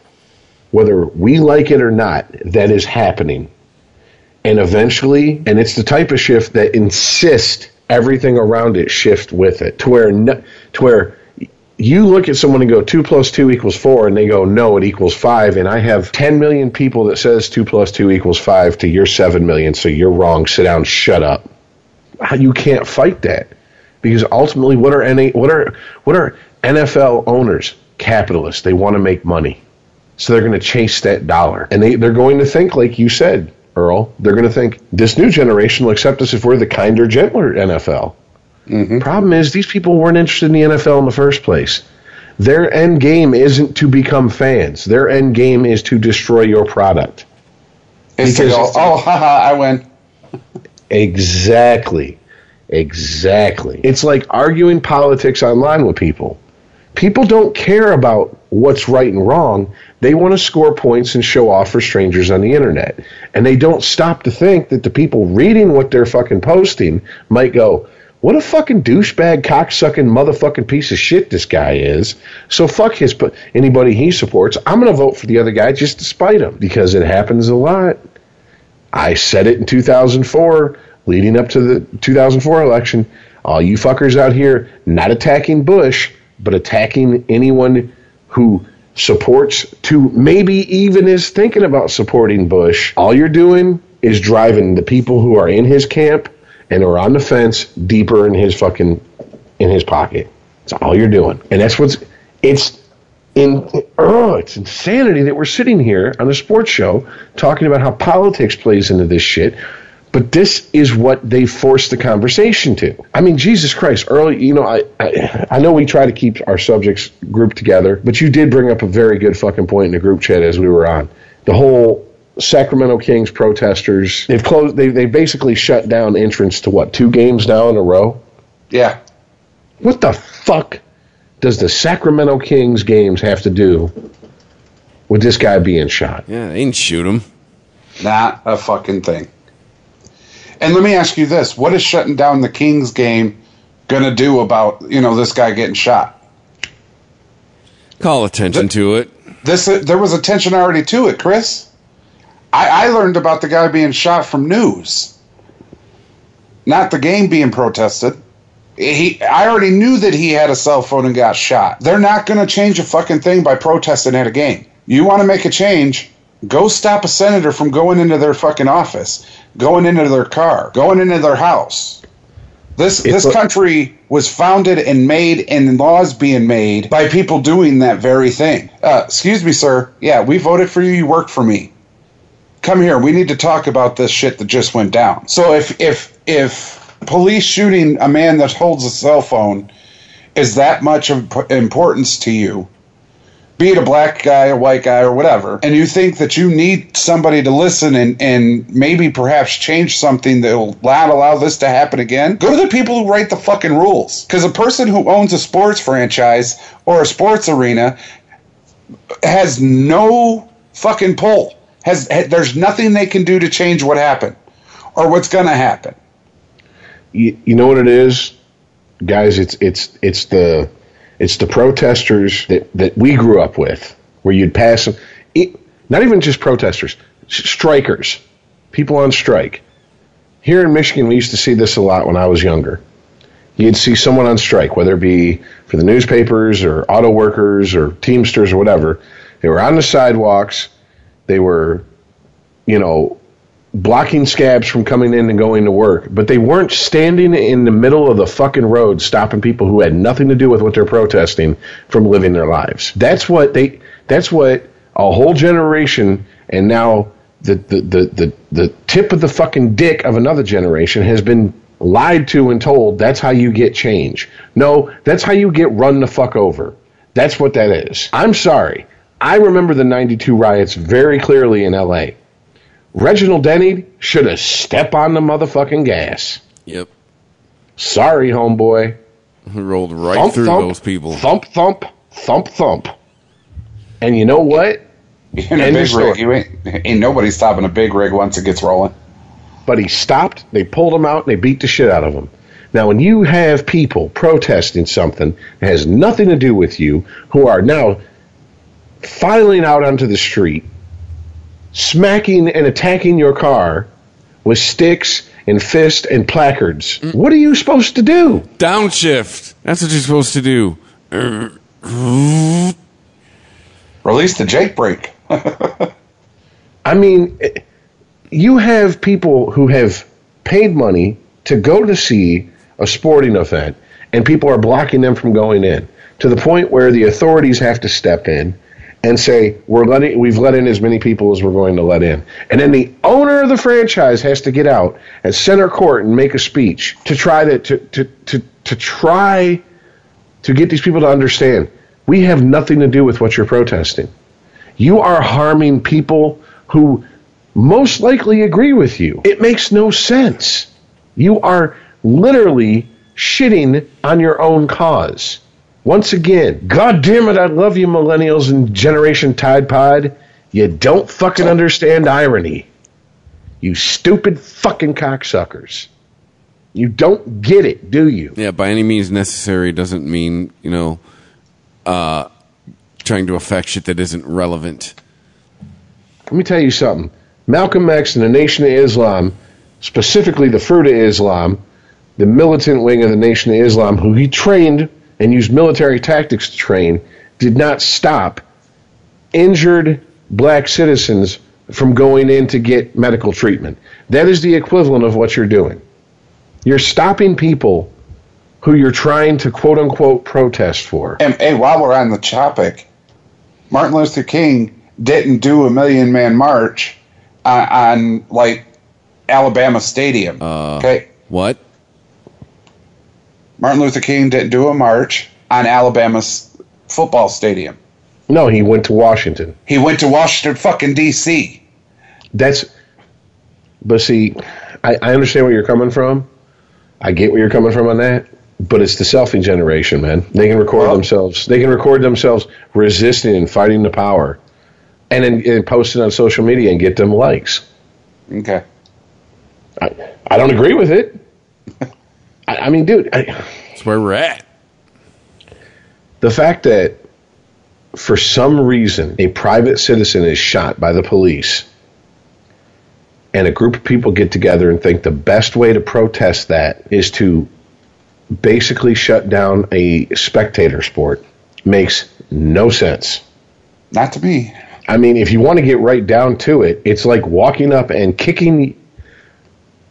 whether we like it or not, that is happening, and eventually, and it's the type of shift that insists everything around it shift with it, to where no, to where you look at someone and go, two plus two equals four, and they go, no, it equals five, and I have ten million people that says two plus two equals five to your seven million, so you're wrong, sit down, shut up. You can't fight that, because ultimately what are any what are what are N F L owners? Capitalists. They want to make money, so they're going to chase that dollar, and they, they're going to think, like you said, Earl, they're going to think, this new generation will accept us if we're the kinder, gentler N F L. Mm-hmm. Problem is, these people weren't interested in the N F L in the first place. Their end game isn't to become fans. Their end game is to destroy your product. It's to go, oh, haha, I win. Exactly. Exactly. It's like arguing politics online with people. People don't care about what's right and wrong. They want to score points and show off for strangers on the internet. And they don't stop to think that the people reading what they're fucking posting might go, what a fucking douchebag, cocksucking, motherfucking piece of shit this guy is. So fuck his anybody he supports. I'm going to vote for the other guy just to spite him, because it happens a lot. I said it in two thousand four, leading up to the two thousand four election. All you fuckers out here, not attacking Bush, but attacking anyone who supports to maybe even is thinking about supporting Bush, all you're doing is driving the people who are in his camp and are on the fence deeper in his fucking, in his pocket. That's all you're doing. And that's what's, it's, in, oh, it's insanity that we're sitting here on a sports show talking about how politics plays into this shit. But this is what they forced the conversation to. I mean, Jesus Christ, early, you know, I, I I know we try to keep our subjects grouped together, but you did bring up a very good fucking point in the group chat as we were on. The whole Sacramento Kings protesters, they've closed, they they basically shut down entrance to what, two games now in a row? Yeah. What the fuck does the Sacramento Kings games have to do with this guy being shot? Yeah, they didn't shoot him. Not a fucking thing. And let me ask you this. What is shutting down the Kings game going to do about, you know, this guy getting shot? Call attention the, to it. This uh, there was attention already to it, Chris. I, I learned about the guy being shot from news, not the game being protested. He, I already knew that he had a cell phone and got shot. They're not going to change a fucking thing by protesting at a game. You want to make a change, go stop a senator from going into their fucking office, going into their car, going into their house. This it, this country was founded and made and laws being made by people doing that very thing. Uh, excuse me, sir. Yeah, we voted for you. You work for me. Come here. We need to talk about this shit that just went down. So if if if police shooting a man that holds a cell phone is that much of importance to you, be it a black guy, a white guy, or whatever, and you think that you need somebody to listen and, and maybe perhaps change something that will not allow this to happen again, go to the people who write the fucking rules. Because a person who owns a sports franchise or a sports arena has no fucking pull. Has, has There's nothing they can do to change what happened or what's going to happen. You, you know what it is? Guys, it's it's it's the... It's the protesters that, that we grew up with, where you'd pass them. It, not even just protesters, strikers, people on strike. Here in Michigan, we used to see this a lot when I was younger. You'd see someone on strike, whether it be for the newspapers or auto workers or Teamsters or whatever. They were on the sidewalks. They were, you know, blocking scabs from coming in and going to work, but they weren't standing in the middle of the fucking road stopping people who had nothing to do with what they're protesting from living their lives. That's what they. That's what a whole generation, and now the the the the, the tip of the fucking dick of another generation has been lied to and told. That's how you get change. No, that's how you get run the fuck over. That's what that is. I'm sorry. I remember the ninety-two riots very clearly in L A Reginald Denny should have stepped on the motherfucking gas. Yep. Sorry, homeboy. He rolled right thump, through thump, those people. Thump, thump, thump, thump. And you know what? In a big rig, you ain't, ain't nobody stopping a big rig once it gets rolling. But he stopped, they pulled him out, and they beat the shit out of him. Now, when you have people protesting something that has nothing to do with you, who are now filing out onto the street, smacking and attacking your car with sticks and fists and placards. Mm. What are you supposed to do? Downshift. That's what you're supposed to do. Release the Jake brake. I mean, you have people who have paid money to go to see a sporting event, and people are blocking them from going in to the point where the authorities have to step in and say, we're letting, we've let in as many people as we're going to let in. And then the owner of the franchise has to get out at center court and make a speech to try to to, to, to, to try to get these people to understand, we have nothing to do with what you're protesting. You are harming people who most likely agree with you. It makes no sense. You are literally shitting on your own cause. Once again, God damn it, I love you millennials and Generation Tide Pod. You don't fucking understand irony. You stupid fucking cocksuckers. You don't get it, do you? Yeah, by any means necessary doesn't mean, you know, uh, trying to affect shit that isn't relevant. Let me tell you something. Malcolm X and the Nation of Islam, specifically the Fruit of Islam, the militant wing of the Nation of Islam, who he trained and used military tactics to train, did not stop injured black citizens from going in to get medical treatment. That is the equivalent of what you're doing. You're stopping people who you're trying to quote-unquote protest for. And, and while we're on the topic, Martin Luther King didn't do a million-man march on, on, like, Alabama Stadium. Uh, okay. What? Martin Luther King didn't do a march on Alabama's football stadium. No, he went to Washington. He went to Washington fucking D C That's, but see, I, I understand where you're coming from. I get where you're coming from on that, but it's the selfie generation, man. They can record well, themselves. They can record themselves resisting and fighting the power, and then and post it on social media and get them likes. Okay. I, I don't agree with it. I, I mean, dude. I, That's where we're at. The fact that, for some reason, a private citizen is shot by the police and a group of people get together and think the best way to protest that is to basically shut down a spectator sport makes no sense. Not to me. I mean, if you want to get right down to it, it's like walking up and kicking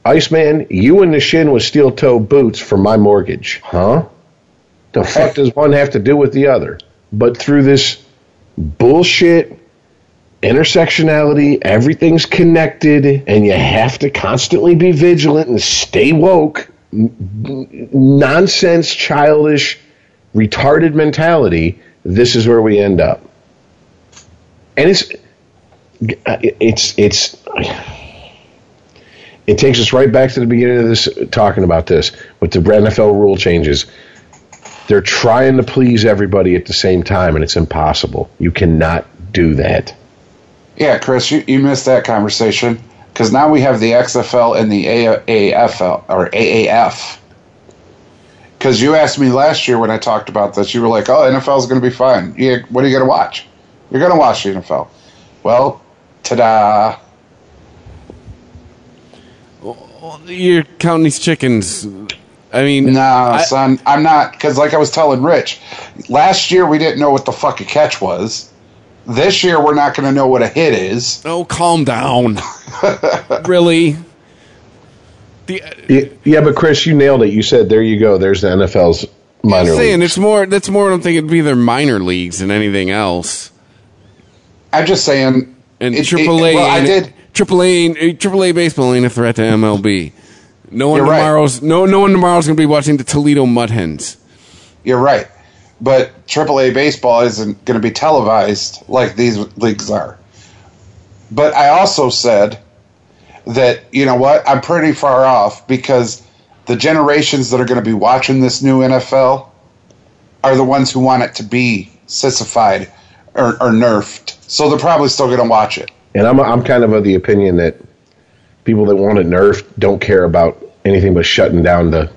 Iceman, you in the shin with steel-toe boots for my mortgage. Huh? The fuck does one have to do with the other? But through this bullshit, intersectionality, everything's connected, and you have to constantly be vigilant and stay woke, nonsense, childish, retarded mentality, this is where we end up. And it's, it's, it's, it takes us right back to the beginning of this, talking about this, with the N F L rule changes. They're trying to please everybody at the same time, and it's impossible. You cannot do that. Yeah, Chris, you, you missed that conversation because now we have the X F L and the A A F L or A A F. Because you asked me last year when I talked about this, you were like, "Oh, N F L is going to be fun. You, what are you going to watch? You're going to watch the N F L." Well, ta-da! You're counting these chickens. I mean, no, I, son, I'm not, because like I was telling Rich, last year we didn't know what the fuck a catch was. This year we're not going to know what a hit is. Oh, calm down. Really? The, yeah, yeah, but Chris, you nailed it. You said, there you go. There's the N F L's minor I'm saying, leagues. It's more, that's more what I'm thinking would be their minor leagues than anything else. I'm just saying. And it, triple A, it, well, I did. triple A, triple A baseball ain't a threat to M L B. No one You're tomorrow's right. no no one tomorrow's gonna be watching the Toledo Mudhens. You're right, but triple A baseball isn't gonna be televised like these leagues are. But I also said that, you know what, I'm pretty far off because the generations that are gonna be watching this new N F L are the ones who want it to be sissified or, or nerfed, so they're probably still gonna watch it. And I'm I'm kind of of the opinion that people that want it nerfed don't care about anything but shutting down the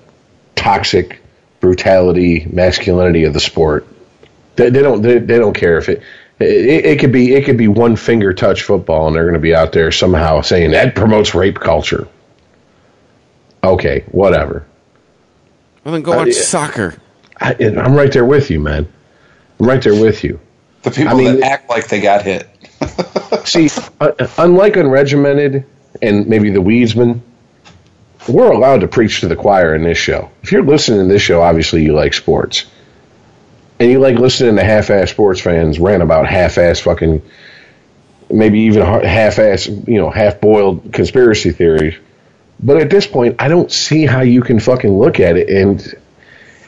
toxic brutality, masculinity of the sport. They, they don't. They, they don't care if it, it. It could be. It could be one finger touch football, and they're going to be out there somehow saying that promotes rape culture. Okay, whatever. Well, then go watch I, soccer. I, I'm right there with you, man. I'm right there with you. The people I mean, that act like they got hit. See, uh, unlike unregimented. And maybe the weedsman, we're allowed to preach to the choir in this show. If you're listening to this show, obviously you like sports. And you like listening to half-ass sports fans rant about half-ass fucking, maybe even half-ass, you know, half-boiled conspiracy theories. But at this point, I don't see how you can fucking look at it and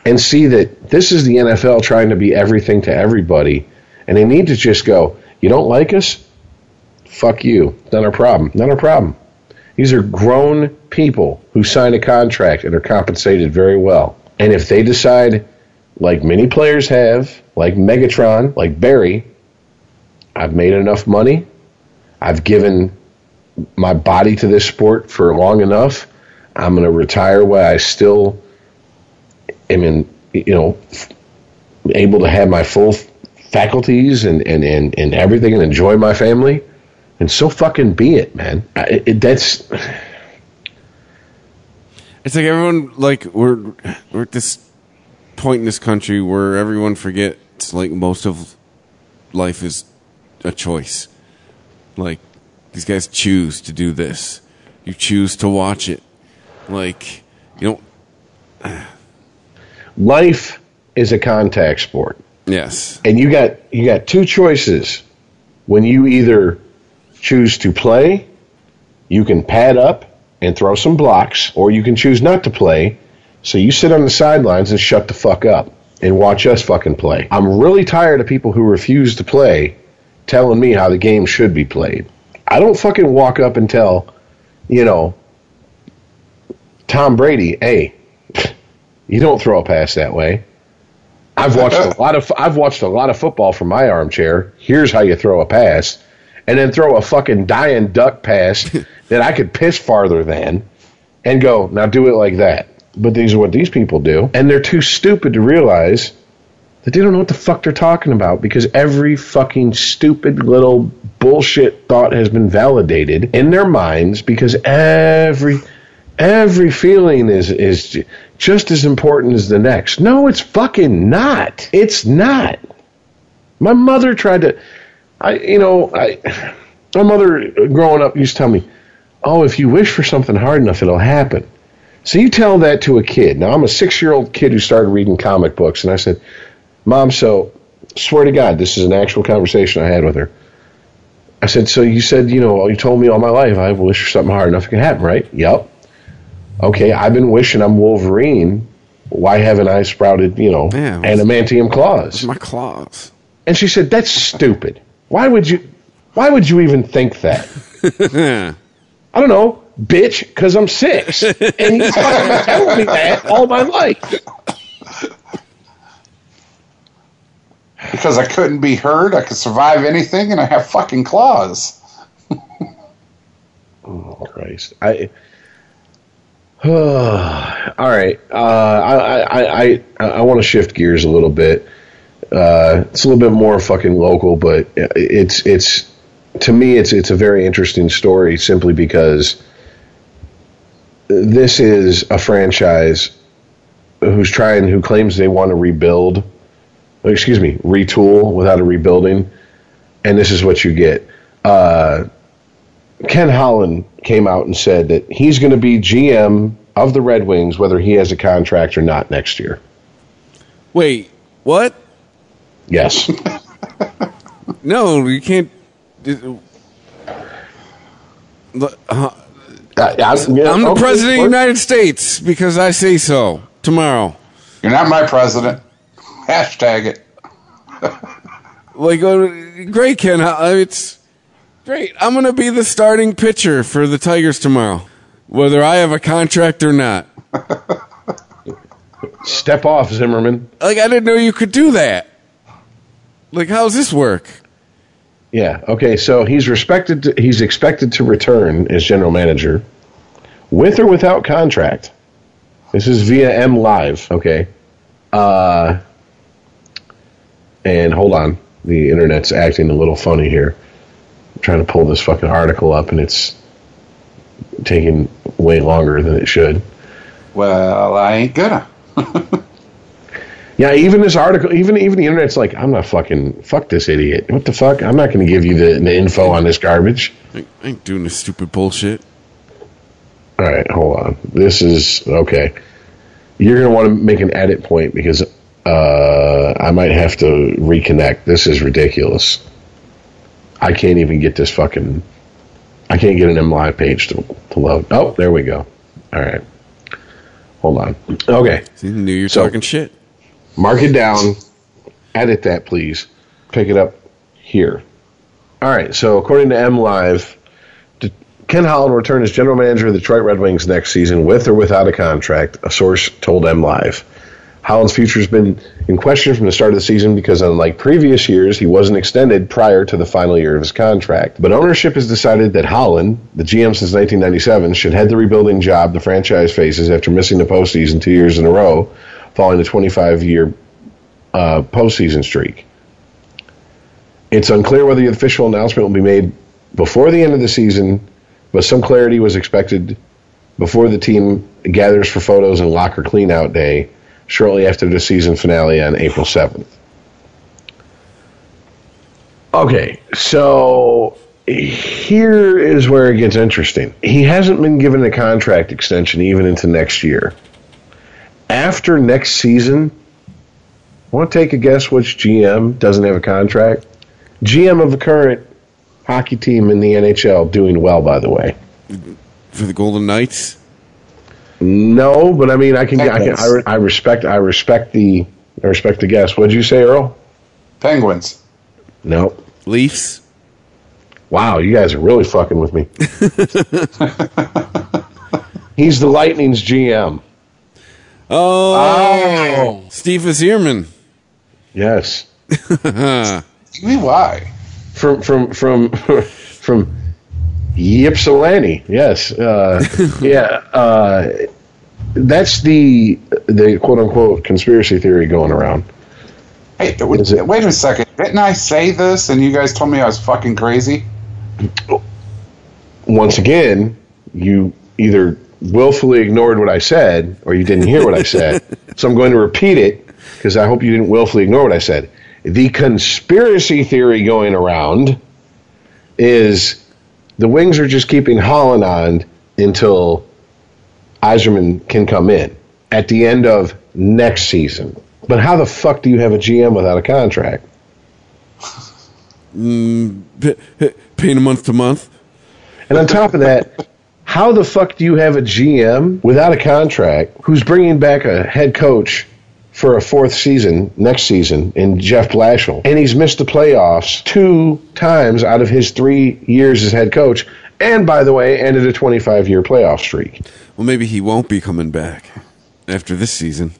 and see that this is the N F L trying to be everything to everybody. And they need to just go, you don't like us? Fuck you. Not our problem. Not our problem. These are grown people who sign a contract and are compensated very well. And if they decide, like many players have, like Megatron, like Barry, I've made enough money, I've given my body to this sport for long enough, I'm going to retire while I still am in, you know, able to have my full faculties and, and, and, and everything and enjoy my family. And so fucking be it, man. It, it, that's. It's like everyone, like we're we're at this point in this country where everyone forgets, like most of life is a choice. Like these guys choose to do this. You choose to watch it. Like you don't. Life is a contact sport. Yes, and you got you got two choices when you either. Choose to play, you can pad up and throw some blocks, or you can choose not to play, so you sit on the sidelines and shut the fuck up and watch us fucking play. I'm really tired of people who refuse to play telling me how the game should be played. I don't fucking walk up and tell, you know, Tom Brady, hey, you don't throw a pass that way. I've watched a lot of I've watched a lot of football from my armchair. Here's how you throw a pass. And then throw a fucking dying duck pass that I could piss farther than and go, now do it like that. But these are what these people do. And they're too stupid to realize that they don't know what the fuck they're talking about because every fucking stupid little bullshit thought has been validated in their minds because every every feeling is is just as important as the next. No, it's fucking not. It's not. My mother tried to... I, you know, I, my mother growing up used to tell me, oh, if you wish for something hard enough, it'll happen. So you tell that to a kid. Now, I'm a six-year-old kid who started reading comic books, and I said, Mom, so, swear to God, this is an actual conversation I had with her. I said, so you said, you know, you told me all my life I wish for something hard enough, it can happen, right? Yep. Okay, I've been wishing I'm Wolverine. Why haven't I sprouted, you know, Man, adamantium claws? My claws. And she said, that's stupid. Why would you why would you even think that? I don't know, bitch, because I'm six. And you fucking told me that all my life. Because I couldn't be hurt, I could survive anything, and I have fucking claws. Oh, Christ. I uh, all right. Uh, I I I, I want to shift gears a little bit. Uh, it's a little bit more fucking local, but it's it's to me it's it's a very interesting story simply because this is a franchise who's trying, who claims they want to rebuild, excuse me, retool without a rebuilding, and this is what you get. Uh, Ken Holland came out and said that he's going to be G M of the Red Wings whether he has a contract or not next year. Wait, what? Yes. No, you can't. Uh, I'm the president of the United States because I say so tomorrow. You're not my president. Hashtag it. Like, uh, great, Ken. Uh, it's great. I'm going to be the starting pitcher for the Tigers tomorrow, whether I have a contract or not. Step off, Zimmerman. Like, I didn't know you could do that. Like, how does this work? Yeah, okay, so he's respected. To, he's expected to return as general manager with or without contract. This is via M Live, okay? Uh, and hold on. The internet's acting a little funny here. I'm trying to pull this fucking article up, and it's taking way longer than it should. Well, I ain't gonna. Yeah, even this article, even even the internet's like, I'm not fucking, fuck this idiot. What the fuck? I'm not going to give you the, the info on this garbage. I ain't doing this stupid bullshit. All right, hold on. This is, okay. You're going to want to make an edit point because uh, I might have to reconnect. This is ridiculous. I can't even get this fucking, I can't get an MLive page to, to load. Oh, there we go. All right. Hold on. Okay. See, you knew you're so, talking shit. Mark it down. Edit that, please. Pick it up here. All right, so according to MLive, Ken Holland will return as general manager of the Detroit Red Wings next season with or without a contract, a source told MLive. Holland's future has been in question from the start of the season because, unlike previous years, he wasn't extended prior to the final year of his contract. But ownership has decided that Holland, the G M since nineteen ninety-seven, should head the rebuilding job the franchise faces after missing the postseason two years in a row, following a twenty-five-year uh, postseason streak. It's unclear whether the official announcement will be made before the end of the season, but some clarity was expected before the team gathers for photos and locker cleanout day shortly after the season finale on April seventh. Okay, so here is where it gets interesting. He hasn't been given a contract extension even into next year. After next season, want to take a guess which G M doesn't have a contract? G M of the current hockey team in the N H L, doing well, by the way. For the Golden Knights? No, but I mean, I can. I, can I, I respect. I respect the. I respect the guess. What'd you say, Earl? Penguins. Nope. Leafs. Wow, you guys are really fucking with me. He's the Lightning's G M. Oh, oh. Steve Yzerman. Yes. Tell me why. From from from from. Ypsilanti, yes, uh, yeah, uh, that's the the quote unquote conspiracy theory going around. Hey, wait, wait a second! Didn't I say this, and you guys told me I was fucking crazy? Once again, you either willfully ignored what I said, or you didn't hear what I said. So I'm going to repeat it because I hope you didn't willfully ignore what I said. The conspiracy theory going around is. The Wings are just keeping Holland on until Yzerman can come in at the end of next season. But how the fuck do you have a G M without a contract? Mm, pay, paying a month to month. And on top of that, how the fuck do you have a G M without a contract who's bringing back a head coach for a fourth season, next season, in Jeff Blashill. And he's missed the playoffs two times out of his three years as head coach. And, by the way, ended a twenty-five-year playoff streak. Well, maybe he won't be coming back after this season.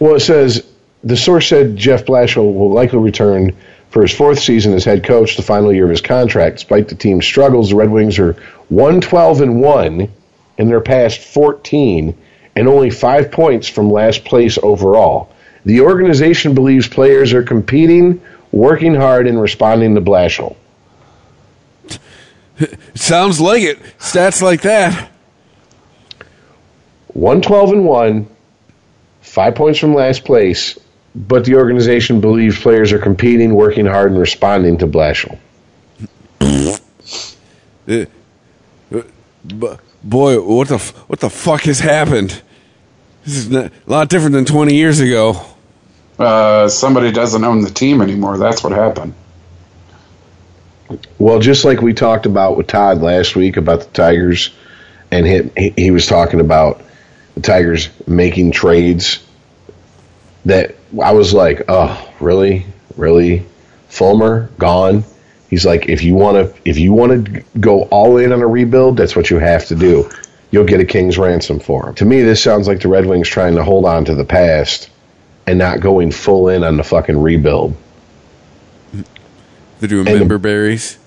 Well, it says, the source said Jeff Blashill will likely return for his fourth season as head coach, the final year of his contract. Despite the team's struggles, the Red Wings are one twelve and one in their past fourteen and only five points from last place overall. The organization believes players are competing, working hard, and responding to Blashill. Sounds like it. Stats like that. one twelve and one, five points from last place, but the organization believes players are competing, working hard, and responding to Blashill. But... Boy, what the f- what the fuck has happened? This is not, a lot different than twenty years ago. Uh, somebody doesn't own the team anymore. That's what happened. Well, just like we talked about with Todd last week about the Tigers, and him, he, he was talking about the Tigers making trades. That I was like, oh, really, really, Fulmer gone. He's like, if you want to, if you want to go all in on a rebuild, that's what you have to do. You'll get a king's ransom for him. To me, this sounds like the Red Wings trying to hold on to the past and not going full in on the fucking rebuild. They're doing member berries.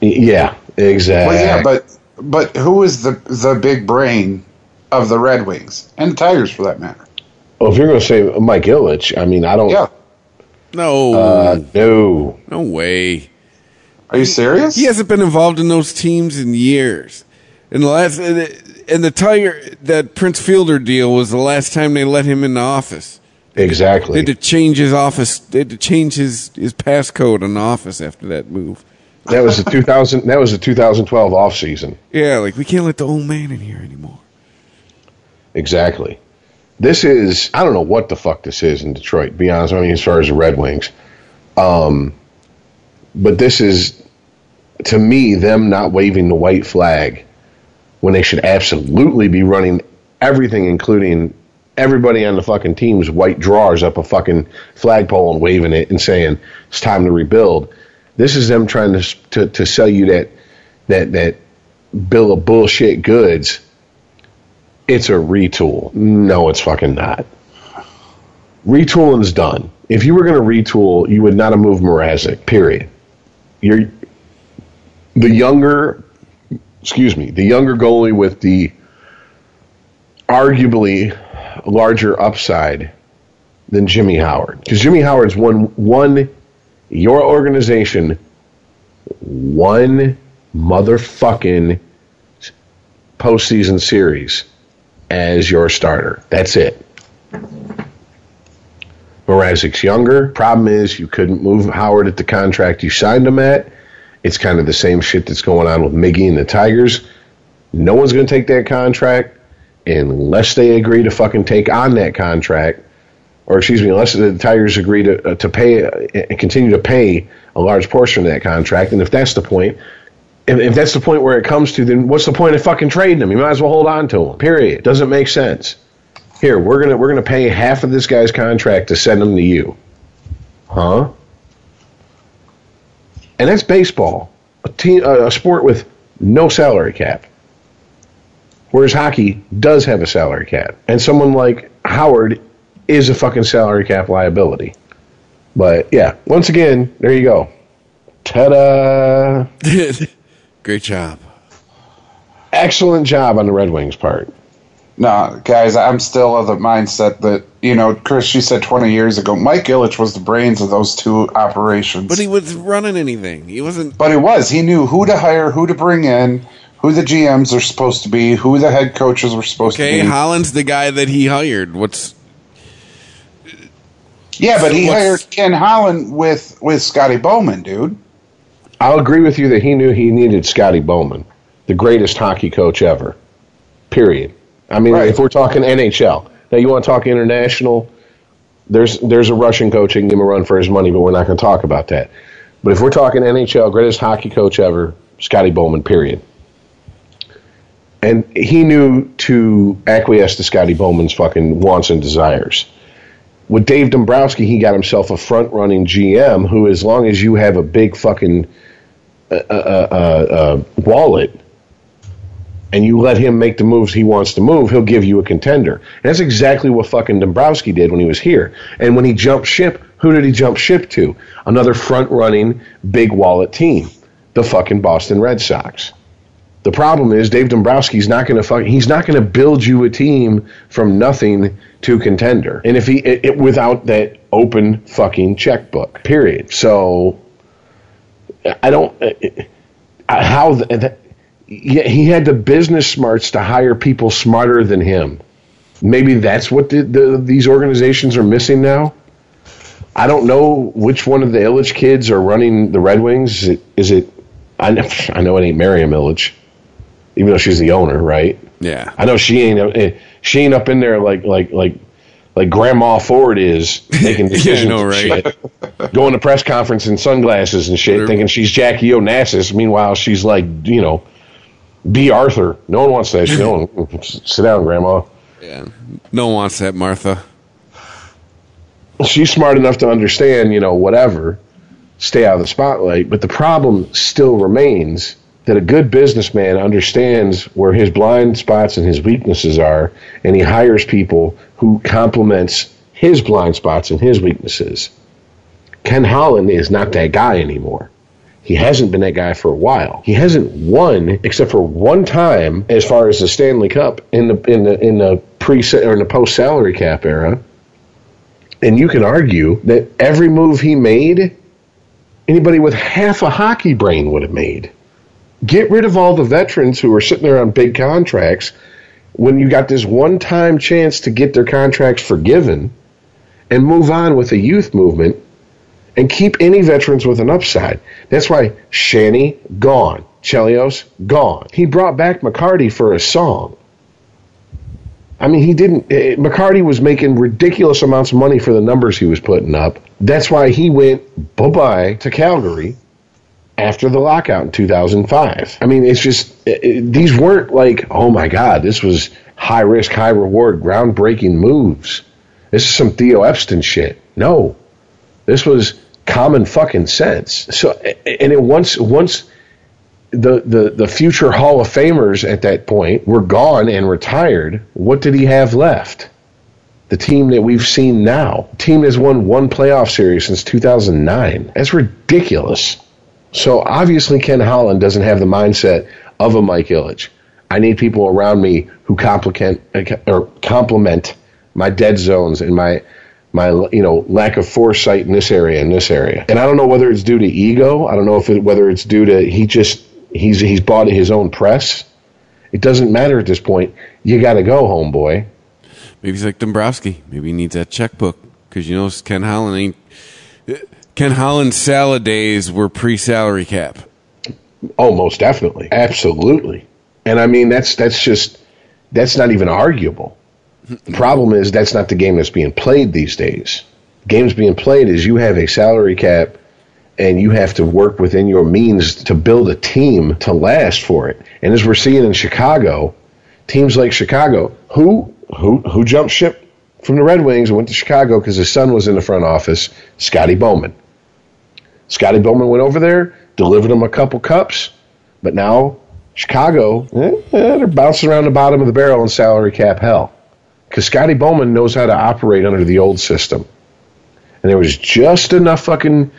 Yeah, exactly. Well, yeah, but but who is the the big brain of the Red Wings and the Tigers for that matter? Well, if you're going to say Mike Ilitch, I mean, I don't. Yeah. No. Uh, no. No way. Are you serious? He hasn't been involved in those teams in years. And the last, and the Tiger, that Prince Fielder deal was the last time they let him in the office. Exactly. They had to change his office. They had to change his, his passcode in the office after that move. That was the two thousand. That was the two thousand twelve offseason. Yeah, like we can't let the old man in here anymore. Exactly. This is I don't know what the fuck this is in Detroit. To be honest, I mean, as far as the Red Wings, um. But this is, to me, them not waving the white flag when they should absolutely be running everything, including everybody on the fucking team's white drawers up a fucking flagpole and waving it and saying, it's time to rebuild. This is them trying to to, to sell you that, that, that bill of bullshit goods. It's a retool. No, it's fucking not. Retooling's done. If you were going to retool, you would not have moved Mrazek, period. You're the younger, excuse me, the younger goalie with the arguably larger upside than Jimmy Howard. Because Jimmy Howard's won, won your organization one motherfucking postseason series as your starter. That's it. Mrazek's younger. Problem is, you couldn't move Howard at the contract you signed him at. It's kind of the same shit that's going on with Miggy and the Tigers. No one's going to take that contract unless they agree to fucking take on that contract. Or excuse me, unless the Tigers agree to uh, to pay and uh, continue to pay a large portion of that contract. And if that's the point, if, if that's the point where it comes to, then what's the point of fucking trading him? You might as well hold on to him. Period. Doesn't make sense. Here, we're gonna we're gonna pay half of this guy's contract to send him to you, huh? And that's baseball, a team, a sport with no salary cap. Whereas hockey does have a salary cap, and someone like Howard is a fucking salary cap liability. But, yeah, once again, there you go. Ta-da! Great job. Excellent job on the Red Wings part. No, guys, I'm still of the mindset that, you know, Chris, you said twenty years ago, Mike Ilitch was the brains of those two operations. But he was running anything. He wasn't... But he was. He knew who to hire, who to bring in, who the G Ms are supposed to be, who the head coaches were supposed okay, to be. Okay, Holland's the guy that he hired. What's... Yeah, but he What's, hired Ken Holland with, with Scotty Bowman, dude. I'll agree with you that he knew he needed Scotty Bowman, the greatest hockey coach ever, period. I mean, right. If we're talking N H L. Now, you want to talk international, there's there's a Russian coach that can give him a run for his money, but we're not going to talk about that. But if we're talking N H L, greatest hockey coach ever, Scotty Bowman, period. And he knew to acquiesce to Scotty Bowman's fucking wants and desires. With Dave Dombrowski, he got himself a front-running G M who, as long as you have a big fucking uh, uh, uh, uh, wallet and you let him make the moves he wants to move, he'll give you a contender. And that's exactly what fucking Dombrowski did when he was here. And when he jumped ship, who did he jump ship to? Another front-running, big-wallet team, the fucking Boston Red Sox. The problem is Dave Dombrowski's not going to fuck. He's not going to build you a team from nothing to contender, and if he it, it, without that open fucking checkbook, period. So I don't it, how the, the, he had the business smarts to hire people smarter than him. Maybe that's what the, the, these organizations are missing now. I don't know which one of the Ilitch kids are running the Red Wings. Is it? Is it I know, I know it ain't Miriam Ilitch. Even though she's the owner, right? Yeah. I know she ain't she ain't up in there like like like like Grandma Ford is making decisions. Yeah, I know, right? And shit. Going to press conference in sunglasses and shit, they're, thinking she's Jackie Onassis. Meanwhile, she's like, you know, B. Arthur. No one wants that. No one. Sit down, Grandma. Yeah. No one wants that, Martha. She's smart enough to understand, you know, whatever. Stay out of the spotlight. But the problem still remains that a good businessman understands where his blind spots and his weaknesses are, and he hires people who complements his blind spots and his weaknesses. Ken Holland is not that guy anymore. He hasn't been that guy for a while. He hasn't won except for one time, as far as the Stanley Cup in the in the in the pre or in the post salary cap era. And you can argue that every move he made, anybody with half a hockey brain would have made. Get rid of all the veterans who are sitting there on big contracts when you got this one-time chance to get their contracts forgiven, and move on with the youth movement and keep any veterans with an upside. That's why Shanny, gone. Chelios, gone. He brought back McCarty for a song. I mean, he didn't... It, McCarty was making ridiculous amounts of money for the numbers he was putting up. That's why he went bye-bye to Calgary after the lockout in two thousand five. I mean, it's just... It, it, these weren't like, oh my God, this was high-risk, high-reward, groundbreaking moves. This is some Theo Epstein shit. No. This was common fucking sense. So, and it once... once The, the, the future Hall of Famers at that point were gone and retired. What did he have left? The team that we've seen now. The team has won one playoff series since two thousand nine. That's ridiculous. So obviously Ken Holland doesn't have the mindset of a Mike Ilitch. I need people around me who complement or complement my dead zones and my my you know lack of foresight in this area and this area. And I don't know whether it's due to ego. I don't know if it, whether it's due to he just He's he's bought his own press. It doesn't matter at this point. You got to go, homeboy. Maybe he's like Dombrowski. Maybe he needs that checkbook because you know Ken Holland ain't. Ken Holland's salad days were pre-salary cap. Oh, most definitely, absolutely. And I mean that's that's just that's not even arguable. The problem is that's not the game that's being played these days. The game's being played is you have a salary cap. And you have to work within your means to build a team to last for it. And as we're seeing in Chicago, teams like Chicago, who who who jumped ship from the Red Wings and went to Chicago because his son was in the front office, Scotty Bowman. Scotty Bowman went over there, delivered him a couple cups, but now Chicago, eh, eh, they're bouncing around the bottom of the barrel in salary cap hell. Because Scotty Bowman knows how to operate under the old system. And there was just enough fucking...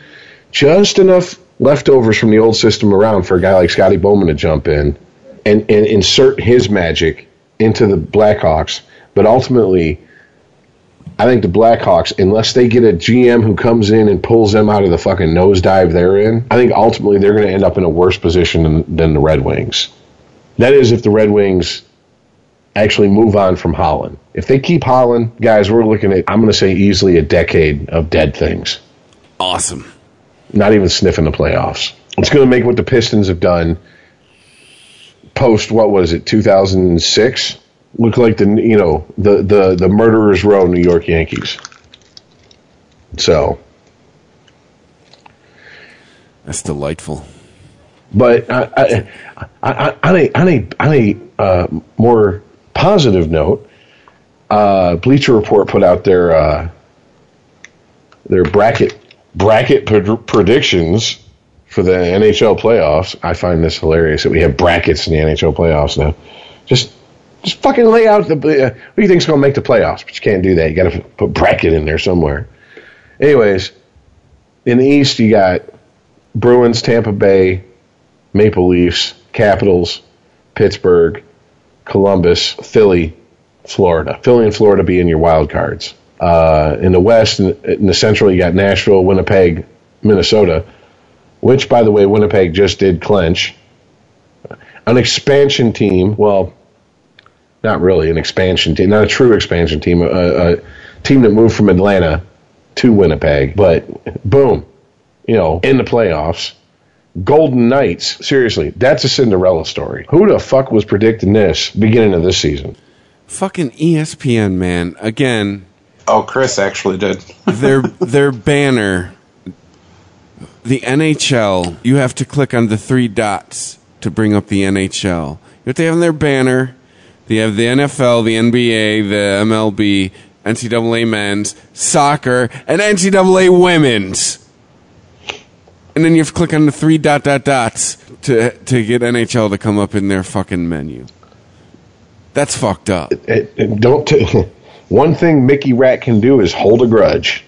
Just enough leftovers from the old system around for a guy like Scotty Bowman to jump in and, and insert his magic into the Blackhawks. But ultimately, I think the Blackhawks, unless they get a G M who comes in and pulls them out of the fucking nosedive they're in, I think ultimately they're going to end up in a worse position than, than the Red Wings. That is, if the Red Wings actually move on from Holland. If they keep Holland, guys, we're looking at, I'm going to say, easily a decade of dead things. Awesome. Not even sniffing the playoffs. It's going to make what the Pistons have done post, what was it, two thousand six? Look like the you know the, the, the murderer's row New York Yankees. So. That's delightful. But I, I, I, I, on a, on a, on a uh, more positive note, uh, Bleacher Report put out their uh, their bracket Bracket pred- predictions for the N H L playoffs. I find this hilarious that we have brackets in the N H L playoffs now. Just, just fucking lay out the. Uh, who do you think's gonna make the playoffs? But you can't do that. You got to put bracket in there somewhere. Anyways, in the East you got Bruins, Tampa Bay, Maple Leafs, Capitals, Pittsburgh, Columbus, Philly, Florida. Philly and Florida being your wild cards. Uh, in the West, in, in the Central, you got Nashville, Winnipeg, Minnesota, which, by the way, Winnipeg just did clinch. An expansion team, well, not really an expansion team, not a true expansion team, a, a team that moved from Atlanta to Winnipeg, but boom, you know, in the playoffs. Golden Knights, seriously, that's a Cinderella story. Who the fuck was predicting this beginning of this season? Fucking E S P N, man. Again... Oh, Chris actually did. their their banner, the N H L, you have to click on the three dots to bring up the N H L. You have to have on their banner, they have the N F L, the N B A, the M L B, N C double A men's, soccer, and N C double A women's. And then you have to click on the three dot dot dots to, to get N H L to come up in their fucking menu. That's fucked up. It, it, it don't... T- One thing Mickey Rat can do is hold a grudge.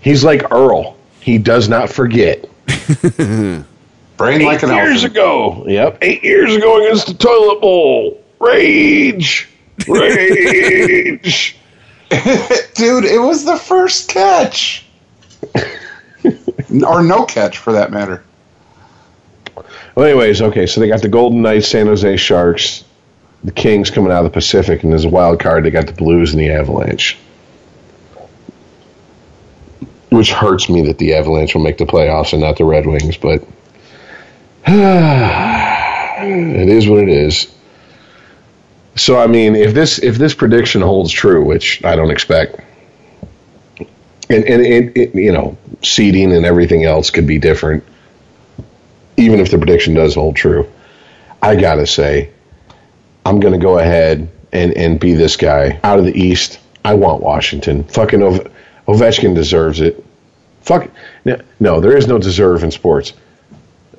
He's like Earl. He does not forget. Brain like an elephant. Eight years ago. Yep. Eight years ago against the toilet bowl. Rage. Rage. Dude, it was the first catch. Or no catch, for that matter. Well, anyways, okay, so they got the Golden Knights, San Jose Sharks, the Kings coming out of the Pacific, and there's a wild card. They got the Blues and the Avalanche, which hurts me that the Avalanche will make the playoffs and not the Red Wings, but it is what it is. So, I mean, if this if this prediction holds true, which I don't expect, and, and it, it, you know, seeding and everything else could be different, even if the prediction does hold true, I gotta say, I'm going to go ahead and, and be this guy. Out of the East, I want Washington. Fucking Ove- Ovechkin deserves it. Fuck. No, there is no deserve in sports.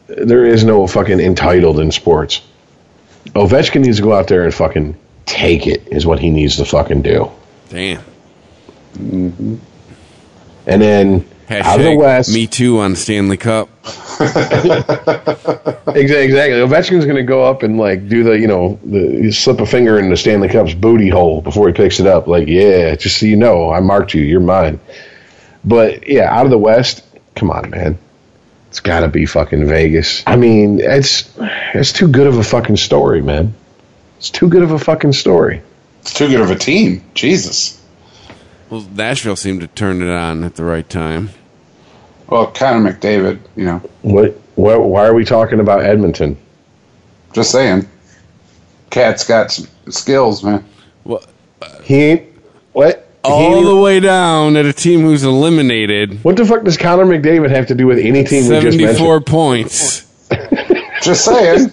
There is no fucking entitled in sports. Ovechkin needs to go out there and fucking take it is what he needs to fucking do. Damn. Mm-hmm. And then Hashtag out of the West. Me too on Stanley Cup. Exactly. Ovechkin's going to go up and like do the, you know, the slip a finger in the Stanley Cup's booty hole before he picks it up. Like, yeah, just so you know, I marked you. You're mine. But yeah, out of the West, come on, man. It's got to be fucking Vegas. I mean, it's it's too good of a fucking story, man. It's too good of a fucking story. It's too good of a team. Jesus. Well, Nashville seemed to turn it on at the right time. Well, Connor McDavid, you know. What? What? Why are we talking about Edmonton? Just saying. Cat's got some skills, man. Well, uh, he ain't... What? All the way down at a team who's eliminated. What the fuck does Connor McDavid have to do with any team we just mentioned? seventy-four points. Just saying.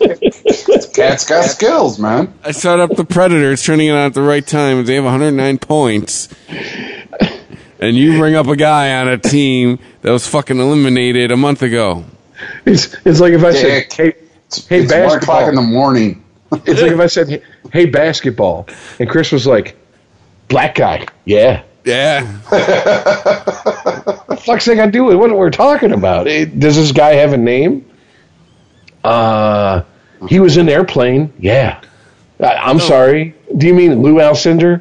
Cat's got skills, man. I set up the Predators, turning it on at the right time. They have one hundred nine points. And you bring up a guy on a team that was fucking eliminated a month ago. It's it's like if I said, hey, hey it's, hey, it's basketball. one o'clock in the morning. It's like if I said, hey, hey, basketball. And Chris was like, black guy. Yeah. Yeah. What the fuck's they got to do with what we're talking about? It, does this guy have a name? Uh, he was in Airplane. Yeah. I, I'm no. sorry. Do you mean Lou Alcindor,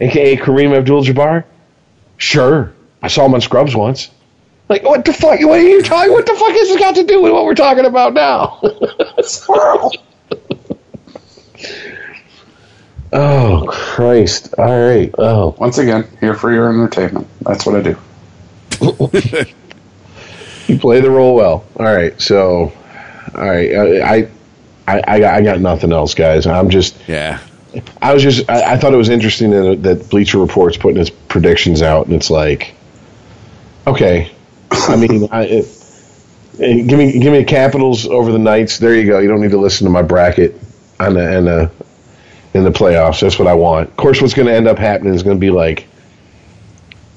a k a. Kareem Abdul-Jabbar? Sure. I saw him on Scrubs once. Like, what the fuck? What are you talking? What the fuck has this got to do with what we're talking about now? It's horrible. Oh, Christ. All right. Oh. Once again, here for your entertainment. That's what I do. You play the role well. All right. So, all right. I I, I, got, I got nothing else, guys. I'm just. Yeah. I was just. I, I thought it was interesting that, that Bleacher Report's putting its predictions out, and it's like, okay. I mean, I, it, it, give me give me Capitals over the Knights. There you go. You don't need to listen to my bracket on the and the. In the playoffs. That's what I want. Of course, what's going to end up happening is going to be like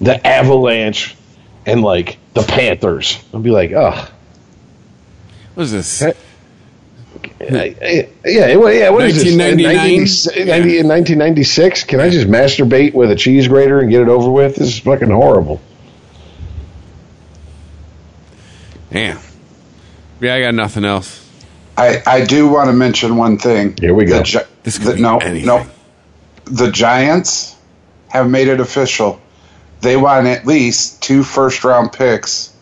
the Avalanche and like the Panthers. I'll be like, oh. What is this? I, I, yeah, what, yeah, what is this? nineteen ninety-nine? Yeah. In nineteen ninety-six? Can I just masturbate with a cheese grater and get it over with? This is fucking horrible. Damn. Yeah, I got nothing else. I, I do want to mention one thing. Here we go. The Gi- this the, no, anything. no. The Giants have made it official. They want at least two first-round picks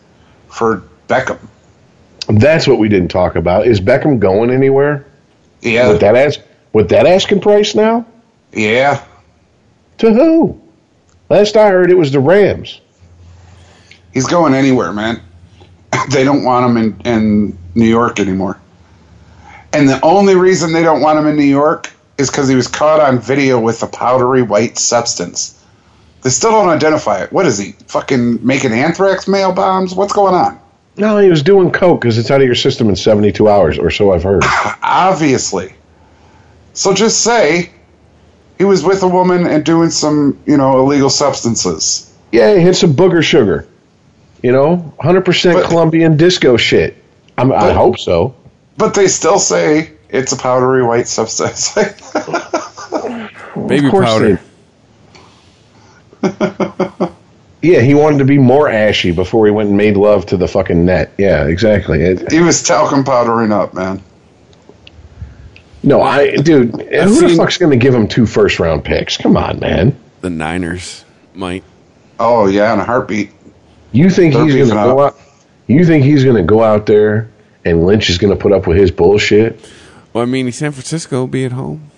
for Beckham. That's what we didn't talk about. Is Beckham going anywhere? Yeah. With that, ask, with that asking price now? Yeah. To who? Last I heard, it was the Rams. He's going anywhere, man. They don't want him in, in New York anymore. And the only reason they don't want him in New York is because he was caught on video with a powdery white substance. They still don't identify it. What is he, fucking making anthrax mail bombs? What's going on? No, he was doing coke because it's out of your system in seventy-two hours, or so I've heard. Obviously. So just say he was with a woman and doing some, you know, illegal substances. Yeah, he hit some booger sugar. You know, one hundred percent but, Colombian disco shit. I'm, but, I hope so. But they still say it's a powdery white substance. Baby powder. Yeah, he wanted to be more ashy before he went and made love to the fucking net. Yeah, exactly. It, he was talcum powdering up, man. No, I, dude, I've who the fuck's going to give him two first-round picks? Come on, man. The Niners might. Oh, yeah, in a heartbeat. You think he's going to go out? You think he's going to go out there? And Lynch is going to put up with his bullshit. Well, I mean, San Francisco will be at home.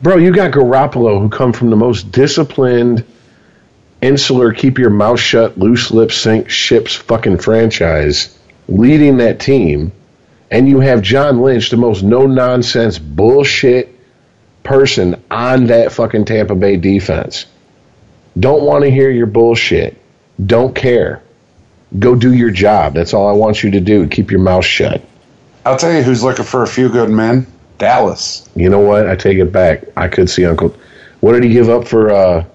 Bro, you got Garoppolo, who come from the most disciplined, insular, keep-your-mouth-shut, loose-lips, sink ships fucking franchise, leading that team. And you have John Lynch, the most no-nonsense bullshit person on that fucking Tampa Bay defense. Don't want to hear your bullshit. Don't care. Go do your job. That's all I want you to do. Keep your mouth shut. I'll tell you who's looking for a few good men. Dallas. You know what? I take it back. I could see Uncle. What did he give up for uh,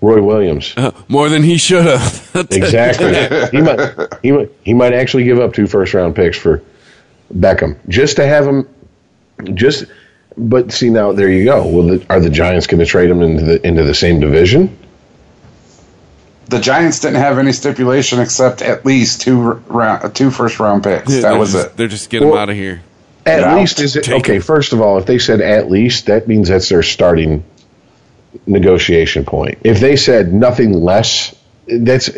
Roy Williams? Uh, more than he should have. Exactly. He might. He might. He might actually give up two first round picks for Beckham just to have him. Just. But see now, there you go. Well, the, are the Giants going to trade him into the into the same division? The Giants didn't have any stipulation except at least two round, two first round picks. Yeah, that was just, it. They're just getting well, them out of here. At Get least out. is it Take okay? It. First of all, if they said at least, that means that's their starting negotiation point. If they said nothing less, that's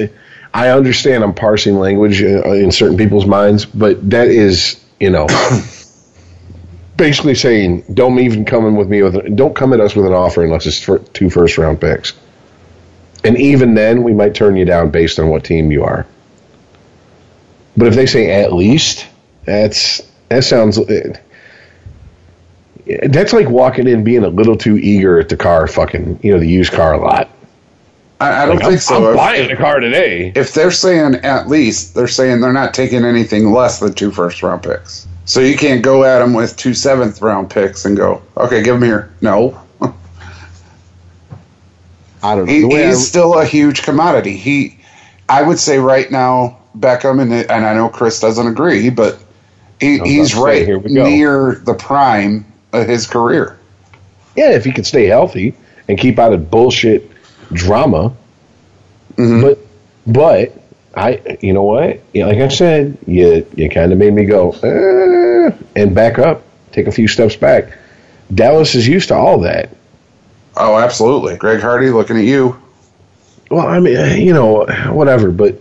I understand I'm parsing language in certain people's minds, but that is, you know, basically saying don't even come in with me with don't come at us with an offer unless it's for two first round picks, and even then we might turn you down based on what team you are. But if they say at least, that's that sounds. It, That's like walking in being a little too eager at the car, fucking, you know, the used car lot. I, I don't like, think I'm, so. I'm if, buying the car today. If they're saying at least, they're saying they're not taking anything less than two first round picks. So you can't go at them with two seventh round picks and go, okay, give them here. No. I don't know. He, he's I, still a huge commodity. He, I would say right now, Beckham, and, and I know Chris doesn't agree, but he, he's right say, near the prime his career. Yeah, if he could stay healthy and keep out of bullshit drama. Mm-hmm. But but I you know what? Yeah, like I said, you you kind of made me go eh, and back up, take a few steps back. Dallas is used to all that. Oh, absolutely. Greg Hardy looking at you. Well, I mean, you know, whatever, but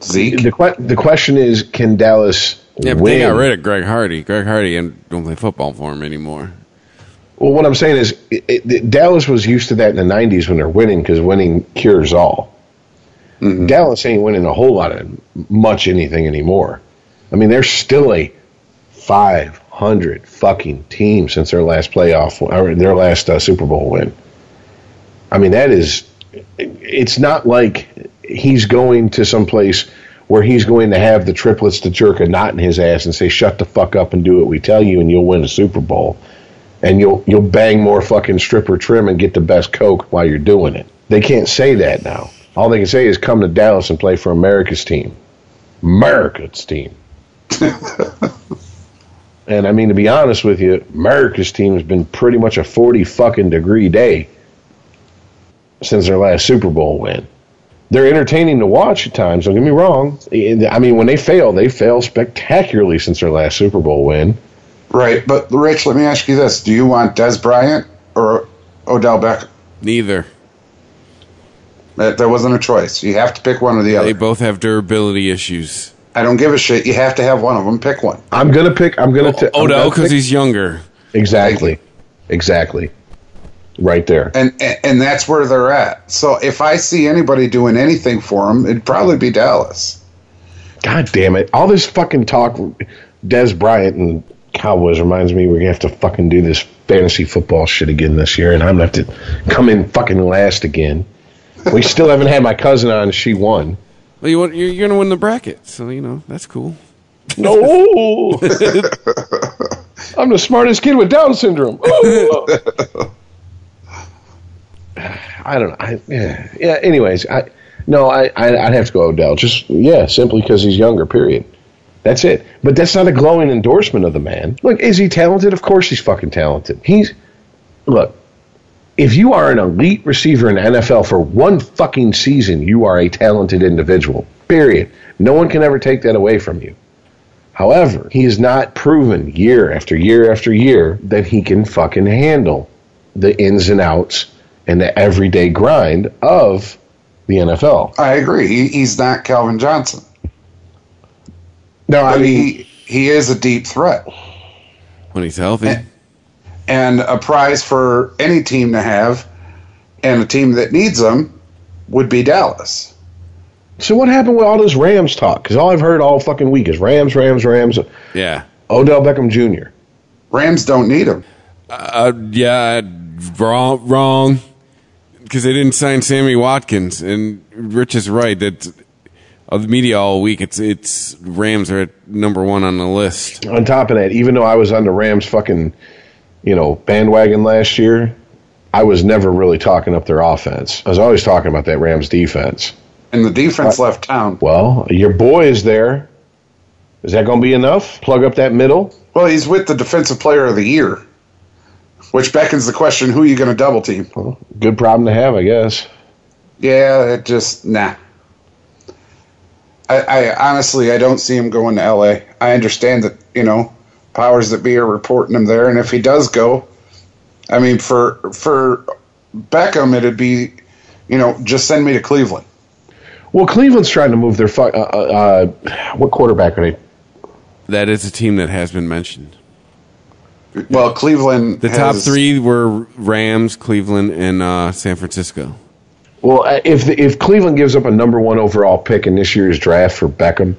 Zeke. The que- the question is, can Dallas Yeah, but win. They got rid of Greg Hardy. Greg Hardy don't play football for him anymore. Well, what I'm saying is it, it, Dallas was used to that in the nineties when they're winning because winning cures all. Mm-hmm. Dallas ain't winning a whole lot of much anything anymore. I mean, they're still a five hundred fucking team since their last playoff, or their last uh, Super Bowl win. I mean, that is, it's not like he's going to someplace where he's going to have the triplets to jerk a knot in his ass and say, shut the fuck up and do what we tell you and you'll win a Super Bowl. And you'll you'll bang more fucking stripper trim and get the best coke while you're doing it. They can't say that now. All they can say is come to Dallas and play for America's team. America's team. And I mean, to be honest with you, America's team has been pretty much a forty fucking degree day since their last Super Bowl win. They're entertaining to watch at times, don't get me wrong. I mean, when they fail, they fail spectacularly since their last Super Bowl win. Right, but Rich, let me ask you this. Do you want Dez Bryant or Odell Beckham? Neither. There wasn't a choice. You have to pick one or the other. They both have durability issues. I don't give a shit. You have to have one of them. Pick one. I'm going to pick I'm gonna t- Odell because he's younger. Exactly. Exactly. Right there, and, and and that's where they're at. So if I see anybody doing anything for them, it'd probably be Dallas. God damn it! All this fucking talk, Dez Bryant and Cowboys reminds me we're gonna have to fucking do this fantasy football shit again this year, and I'm gonna have to come in fucking last again. We still haven't had my cousin on; she won. Well, you want, you're, you're gonna win the bracket, so you know that's cool. No, I'm the smartest kid with Down syndrome. I don't know. I, yeah. yeah. Anyways, I no, I, I I'd have to go Odell. Just yeah, simply because he's younger. Period. That's it. But that's not a glowing endorsement of the man. Look, is he talented? Of course he's fucking talented. He's look. If you are an elite receiver in the N F L for one fucking season, you are a talented individual. Period. No one can ever take that away from you. However, he has not proven year after year after year that he can fucking handle the ins and outs and the everyday grind of the N F L. I agree. He, he's not Calvin Johnson. No, I mean, he, he is a deep threat when he's healthy. And, and a prize for any team to have, and a team that needs him would be Dallas. So what happened with all this Rams talk? Because all I've heard all fucking week is Rams, Rams, Rams. Yeah. Odell Beckham Junior Rams don't need him. Uh, yeah, wrong, wrong. Because they didn't sign Sammy Watkins, and Rich is right that uh, the media all week it's it's Rams are at number one on the list. On top of that, even though I was on the Rams fucking you know bandwagon last year, I was never really talking up their offense. I was always talking about that Rams defense. And the defense uh, left town. Well, your boy is there. Is that going to be enough? Plug up that middle. Well, he's with the Defensive Player of the Year. Which beckons the question, who are you going to double team? Well, good problem to have, I guess. Yeah, it just, nah. I, I honestly, I don't see him going to L A. I understand that, you know, powers that be are reporting him there. And if he does go, I mean, for for Beckham, it'd be, you know, just send me to Cleveland. Well, Cleveland's trying to move their fu- – uh, uh, uh, what quarterback are they? That is a team that has been mentioned. Well, Cleveland The has, top three were Rams, Cleveland, and uh, San Francisco. Well, if if Cleveland gives up a number one overall pick in this year's draft for Beckham,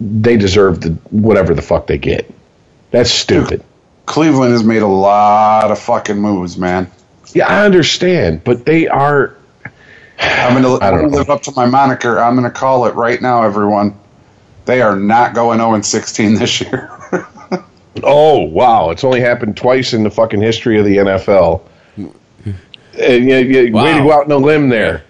they deserve the, whatever the fuck they get. That's stupid. Cleveland has made a lot of fucking moves, man. Yeah, I understand, but they are – I'm going to live up to my moniker. I'm going to call it right now, everyone. They are not going oh and sixteen this year. Oh, wow. It's only happened twice in the fucking history of the N F L. And, yeah, yeah, wow. Way to go out on a limb there,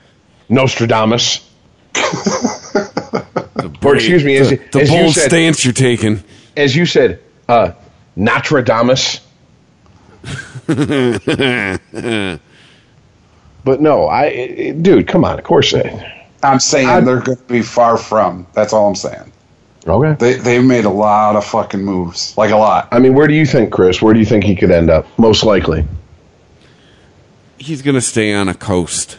Nostradamus. the or excuse me. As, the, the as bold you said, stance you're taking. As you said, uh, Nostradamus. But no, I, it, dude, come on. Of course. I, I'm saying I, they're going to be far from. That's all I'm saying. Okay. They they've made a lot of fucking moves, like a lot. I mean, where do you think, Chris? Where do you think he could end up? Most likely, he's going to stay on a coast,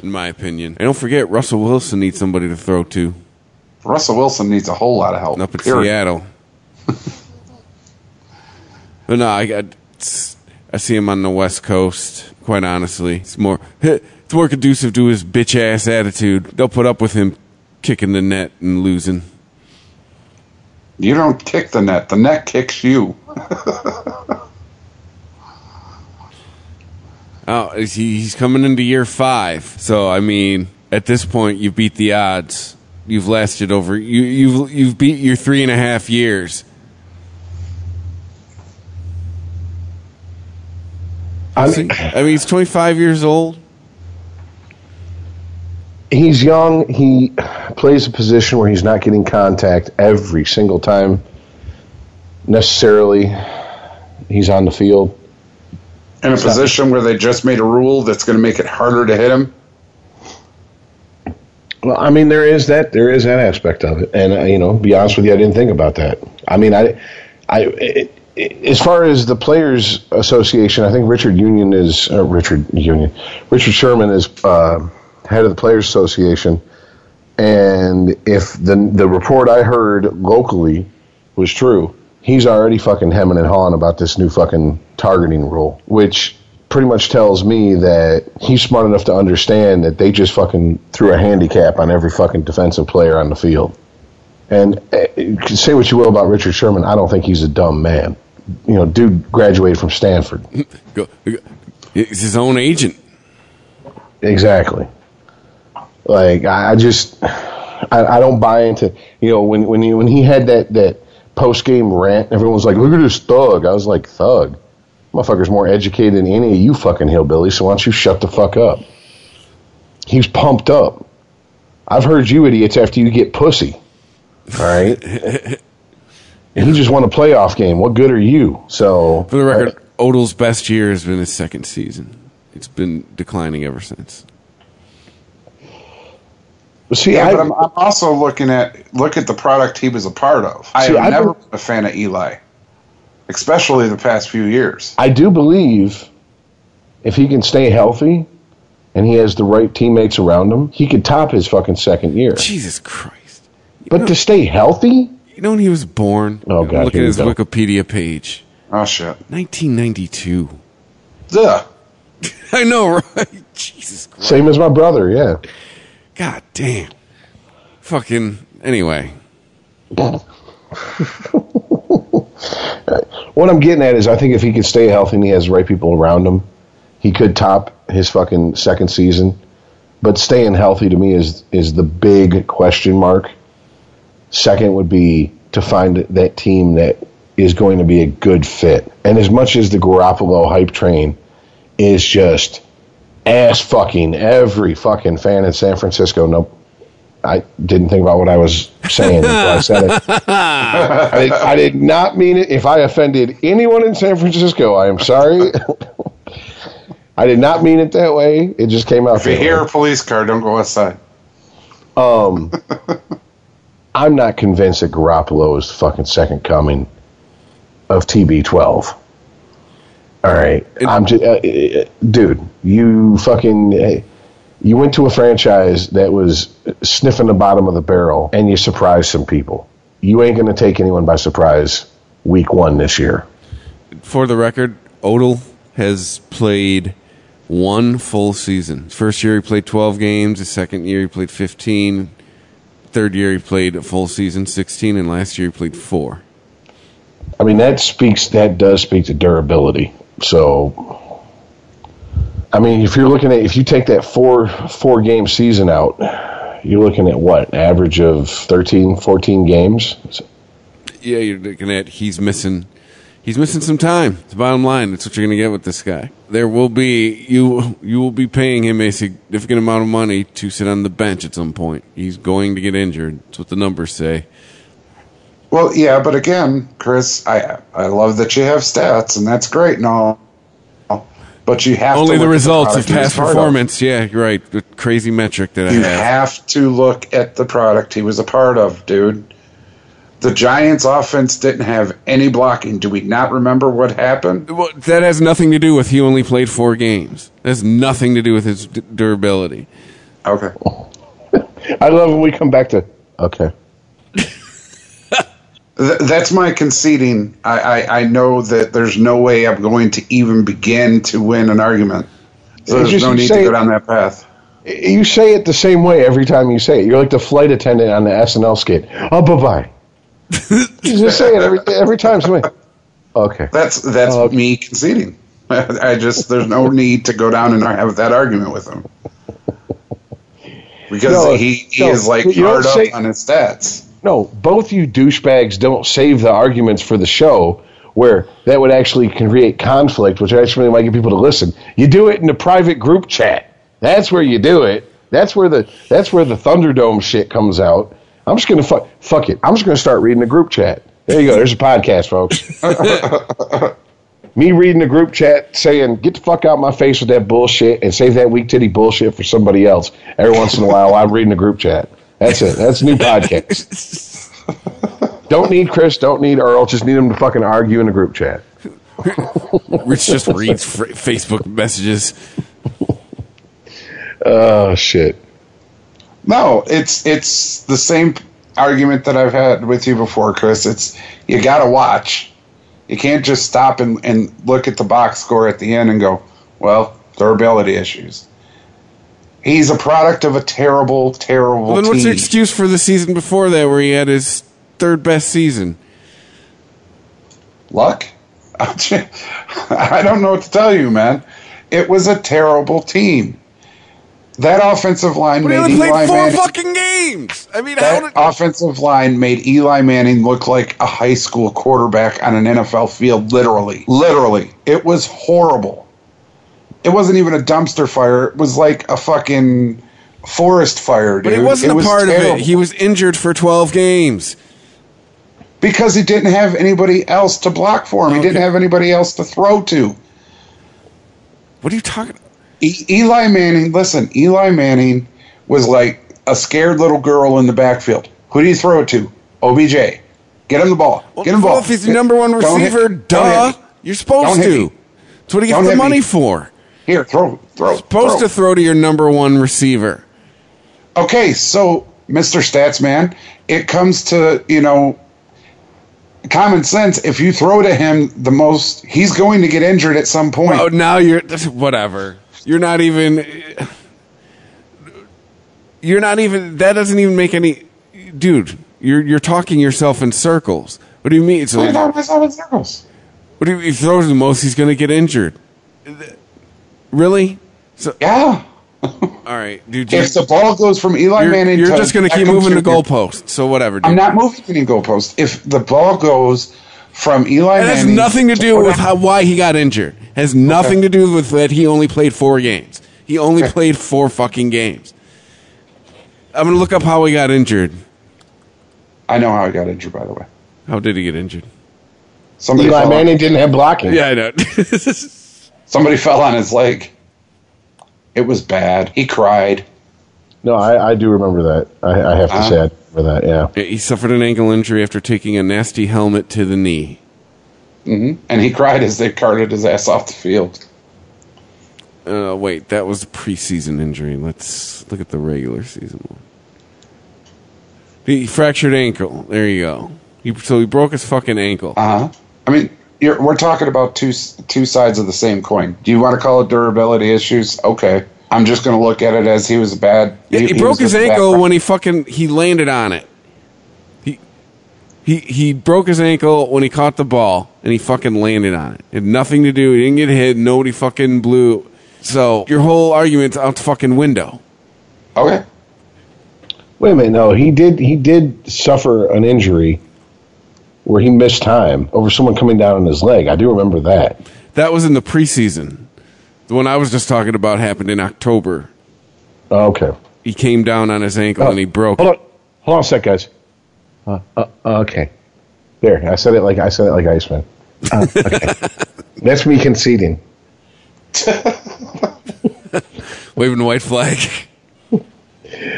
in my opinion. And don't forget, Russell Wilson needs somebody to throw to. Russell Wilson needs a whole lot of help up in period. Seattle. But no, I, I I see him on the West Coast. Quite honestly, it's more it's more conducive to his bitch ass attitude. They'll put up with him kicking the net and losing. You don't kick the net. The net kicks you. Oh, he's coming into year five. So, I mean, at this point, you beat the odds. You've lasted over. You, you've you've beat your three and a half years. I mean, I mean, he's twenty-five years old. He's young. He plays a position where he's not getting contact every single time necessarily he's on the field. In a it's position not, where they just made a rule that's going to make it harder to hit him? Well, I mean, there is that there is that aspect of it. And, uh, you know, to be honest with you, I didn't think about that. I mean, I, I, it, it, as far as the Players Association, I think Richard Union is uh, – Richard Union. Richard Sherman is uh, – head of the Players Association, and if the the report I heard locally was true, he's already fucking hemming and hawing about this new fucking targeting rule, which pretty much tells me that he's smart enough to understand that they just fucking threw a handicap on every fucking defensive player on the field. And uh, say what you will about Richard Sherman, I don't think he's a dumb man. You know, dude graduated from Stanford. He's his own agent. Exactly. Like, I just, I, I don't buy into, you know, when when he, when he had that, that post-game rant, everyone was like, look at this thug. I was like, thug? Motherfucker's more educated than any of you fucking hillbillies, so why don't you shut the fuck up? He's pumped up. I've heard you idiots after you get pussy, all right? And he just won a playoff game. What good are you? So, for the record, I, Odell's best year has been his second season. It's been declining ever since. See, yeah, I, but I'm, I'm also looking at look at the product he was a part of. I see, have I've never been a fan of Eli, especially the past few years. I do believe if he can stay healthy and he has the right teammates around him, he could top his fucking second year. Jesus Christ. You but know, to stay healthy? You know when he was born? Oh, God. Look at his go. Wikipedia page. Oh, shit. nineteen ninety-two. Duh. I know, right? Jesus Christ. Same as my brother, yeah. God damn. Fucking, anyway. What I'm getting at is I think if he could stay healthy and he has the right people around him, he could top his fucking second season. But staying healthy to me is is the big question mark. Second would be to find that team that is going to be a good fit. And as much as the Garoppolo hype train is just ass fucking every fucking fan in San Francisco. Nope. I didn't think about what I was saying until I said it. I, did, I did not mean it. If I offended anyone in San Francisco, I am sorry. I did not mean it that way. It just came out. If you hear way. A police car, don't go outside. Um, I'm not convinced that Garoppolo is the fucking second coming of T B twelve. All right, I'm just, uh, dude, you fucking, you went to a franchise that was sniffing the bottom of the barrel, and you surprised some people. You ain't going to take anyone by surprise week one this year. For the record, Odell has played one full season. First year he played twelve games. The second year he played fifteen. Third year he played a full season, sixteen. And last year he played four. I mean, that speaks, that does speak to durability. So... I mean, if you're looking at, if you take that four four game season out, you're looking at what, an average of thirteen, fourteen games? Yeah, you're looking at he's missing he's missing some time. It's the bottom line. That's what you're going to get with this guy. There will be you you will be paying him a significant amount of money to sit on the bench at some point. He's going to get injured. That's what the numbers say. Well, yeah, but again, Chris, I I love that you have stats, and that's great and all. But you have only to the results the of past performance. Of. Yeah, you're right. The crazy metric that you I have. You have to look at the product he was a part of, dude. The Giants' offense didn't have any blocking. Do we not remember what happened? Well, that has nothing to do with he only played four games. That has nothing to do with his d- durability. Okay. I love when we come back to okay. That's my conceding. I, I, I know that there's no way I'm going to even begin to win an argument. So there's no need to go down that path. You say it the same way every time you say it. You're like the flight attendant on the S N L skit. Oh, bye-bye. You just say it every every time. Somebody, okay. That's that's uh, me conceding. I just there's no need to go down and have that argument with him. Because no, he, he no, is like hard up say, on his stats. No, both you douchebags don't save the arguments for the show where that would actually create conflict, which actually might get people to listen. You do it in a private group chat. That's where you do it. That's where the that's where the Thunderdome shit comes out. I'm just gonna fuck fuck it. I'm just gonna start reading the group chat. There you go. There's a podcast, folks. Me reading the group chat saying, "Get the fuck out my face with that bullshit," and save that weak titty bullshit for somebody else. Every once in a while, I'm reading the group chat. That's it. That's new podcast. Don't need Chris. Don't need Earl. Just need them to fucking argue in a group chat. Rich just reads fr- Facebook messages. Oh, shit. No, it's it's the same argument that I've had with you before, Chris. It's you got to watch. You can't just stop and, and look at the box score at the end and go, well, durability issues. He's a product of a terrible, terrible well, then team. What's the excuse for the season before that where he had his third best season? Luck? I don't know what to tell you, man. It was a terrible team. That offensive line but made Eli played Manning... played four fucking games! I mean, that how did... offensive line made Eli Manning look like a high school quarterback on an N F L field, literally. Literally. It was horrible. It wasn't even a dumpster fire. It was like a fucking forest fire, dude. But it wasn't it a was part terrible. of it. He was injured for twelve games. Because he didn't have anybody else to block for him. Okay. He didn't have anybody else to throw to. What are you talking about? E- Eli Manning, listen, Eli Manning was like a scared little girl in the backfield. Who do you throw it to? O B J. Get him the ball. Well, Get him the ball. Well, if he's the number one receiver, hit, duh. You're supposed to. That's what he gets the money me. for. Here, throw, throw. You're supposed throw. to throw to your number one receiver. Okay, so, Mister Statsman, it comes to, you know, common sense. If you throw to him the most, he's going to get injured at some point. Oh, now you're, whatever. You're not even, you're not even, that doesn't even make any, dude, you're you're talking yourself in circles. What do you mean? It's like, I thought in circles. What do you, if he throws the most, he's going to get injured. Really? So, yeah. All right, dude. If the ball goes from Eli you're, Manning, you're to just going to keep moving the goalpost. So whatever. Dude. I'm not moving any goalpost. If the ball goes from Eli, it has Manning nothing to do to with how why he got injured. It has nothing okay. to do with that he only played four games. He only okay. played four fucking games. I'm gonna look up how he got injured. I know how he got injured, by the way. How did he get injured? Somebody Eli Manning off. didn't have blocking. Yeah, I know. Somebody fell on his leg. It was bad. He cried. No, I, I do remember that. I, I have to uh, say I remember that, yeah. He suffered an ankle injury after taking a nasty helmet to the knee. Mm-hmm. And he cried as they carted his ass off the field. Uh, wait, that was the preseason injury. Let's look at the regular season one. He fractured ankle. There you go. He, so he broke his fucking ankle. Uh huh. I mean, you're, we're talking about two two sides of the same coin. Do you want to call it durability issues? Okay. I'm just going to look at it as he was bad. He, yeah, he, he broke his ankle when he fucking he landed on it. He he he broke his ankle when he caught the ball and he fucking landed on it. It had nothing to do. He didn't get hit. Nobody fucking blew. So your whole argument's out the fucking window. Okay. Wait a minute. No, he did. He did suffer an injury where he missed time over someone coming down on his leg. I do remember that. That was in the preseason. The one I was just talking about happened in October. Oh, okay. He came down on his ankle oh, and he broke. Hold on, hold on a sec, guys. Uh, uh, okay, there. I said it like I said it like Iceman. Uh, okay. That's me conceding. Waving white flag.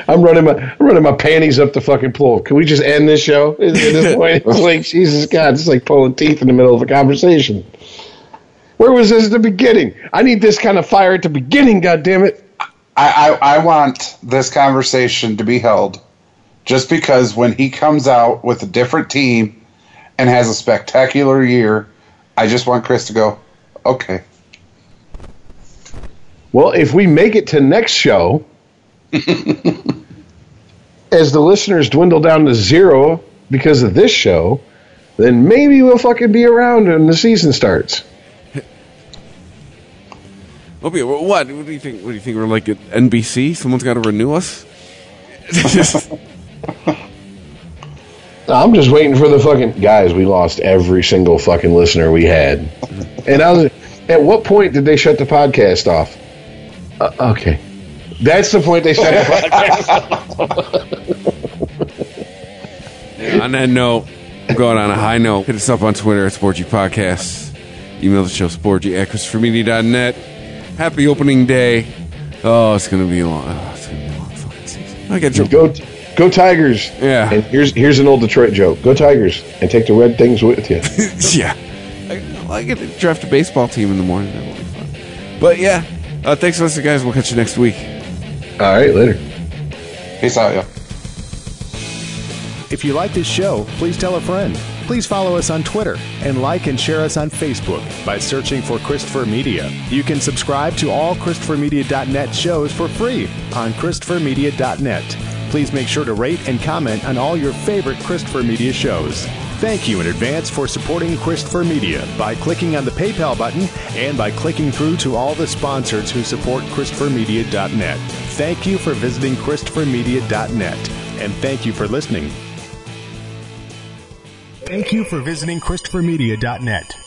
I'm running my I'm running my panties up the fucking floor. Can we just end this show? At this point, it's like Jesus God. It's like pulling teeth in the middle of a conversation. Where was this at the beginning? I need this kind of fire at the beginning, goddammit. I, I, I want this conversation to be held just because when he comes out with a different team and has a spectacular year, I just want Chris to go, okay. Well, if we make it to next show, as the listeners dwindle down to zero because of this show, then maybe we'll fucking be around when the season starts. What? What do you think? What do you think? We're like at N B C? Someone's got to renew us? I'm just waiting for the fucking guys. We lost every single fucking listener we had. And I was, at what point did they shut the podcast off? Uh, okay, that's the point they shut the podcast off. Yeah, on that note, I'm going on a high note. Hit us up on Twitter at Sporgy Podcasts. Email the show Sporgy at Christopher Media dot net. Happy opening day. Oh, it's gonna be a long. Oh, it's gonna be a long fucking season. I got you. Go, go Tigers. Yeah. And here's here's an old Detroit joke. Go Tigers and take the red things with you. Yeah. I, I get to draft a baseball team in the morning. That will be fun. But yeah, uh, thanks for listening, guys. We'll catch you next week. All right, later. Peace out, y'all. If you like this show, please tell a friend. Please follow us on Twitter and like and share us on Facebook by searching for Christopher Media. You can subscribe to all Christopher Media dot net shows for free on Christopher Media dot net. Please make sure to rate and comment on all your favorite Christopher Media shows. Thank you in advance for supporting Christopher Media by clicking on the PayPal button and by clicking through to all the sponsors who support Christopher Media dot net. Thank you for visiting Christopher Media dot net, and thank you for listening. Thank you for visiting Christopher Media dot net.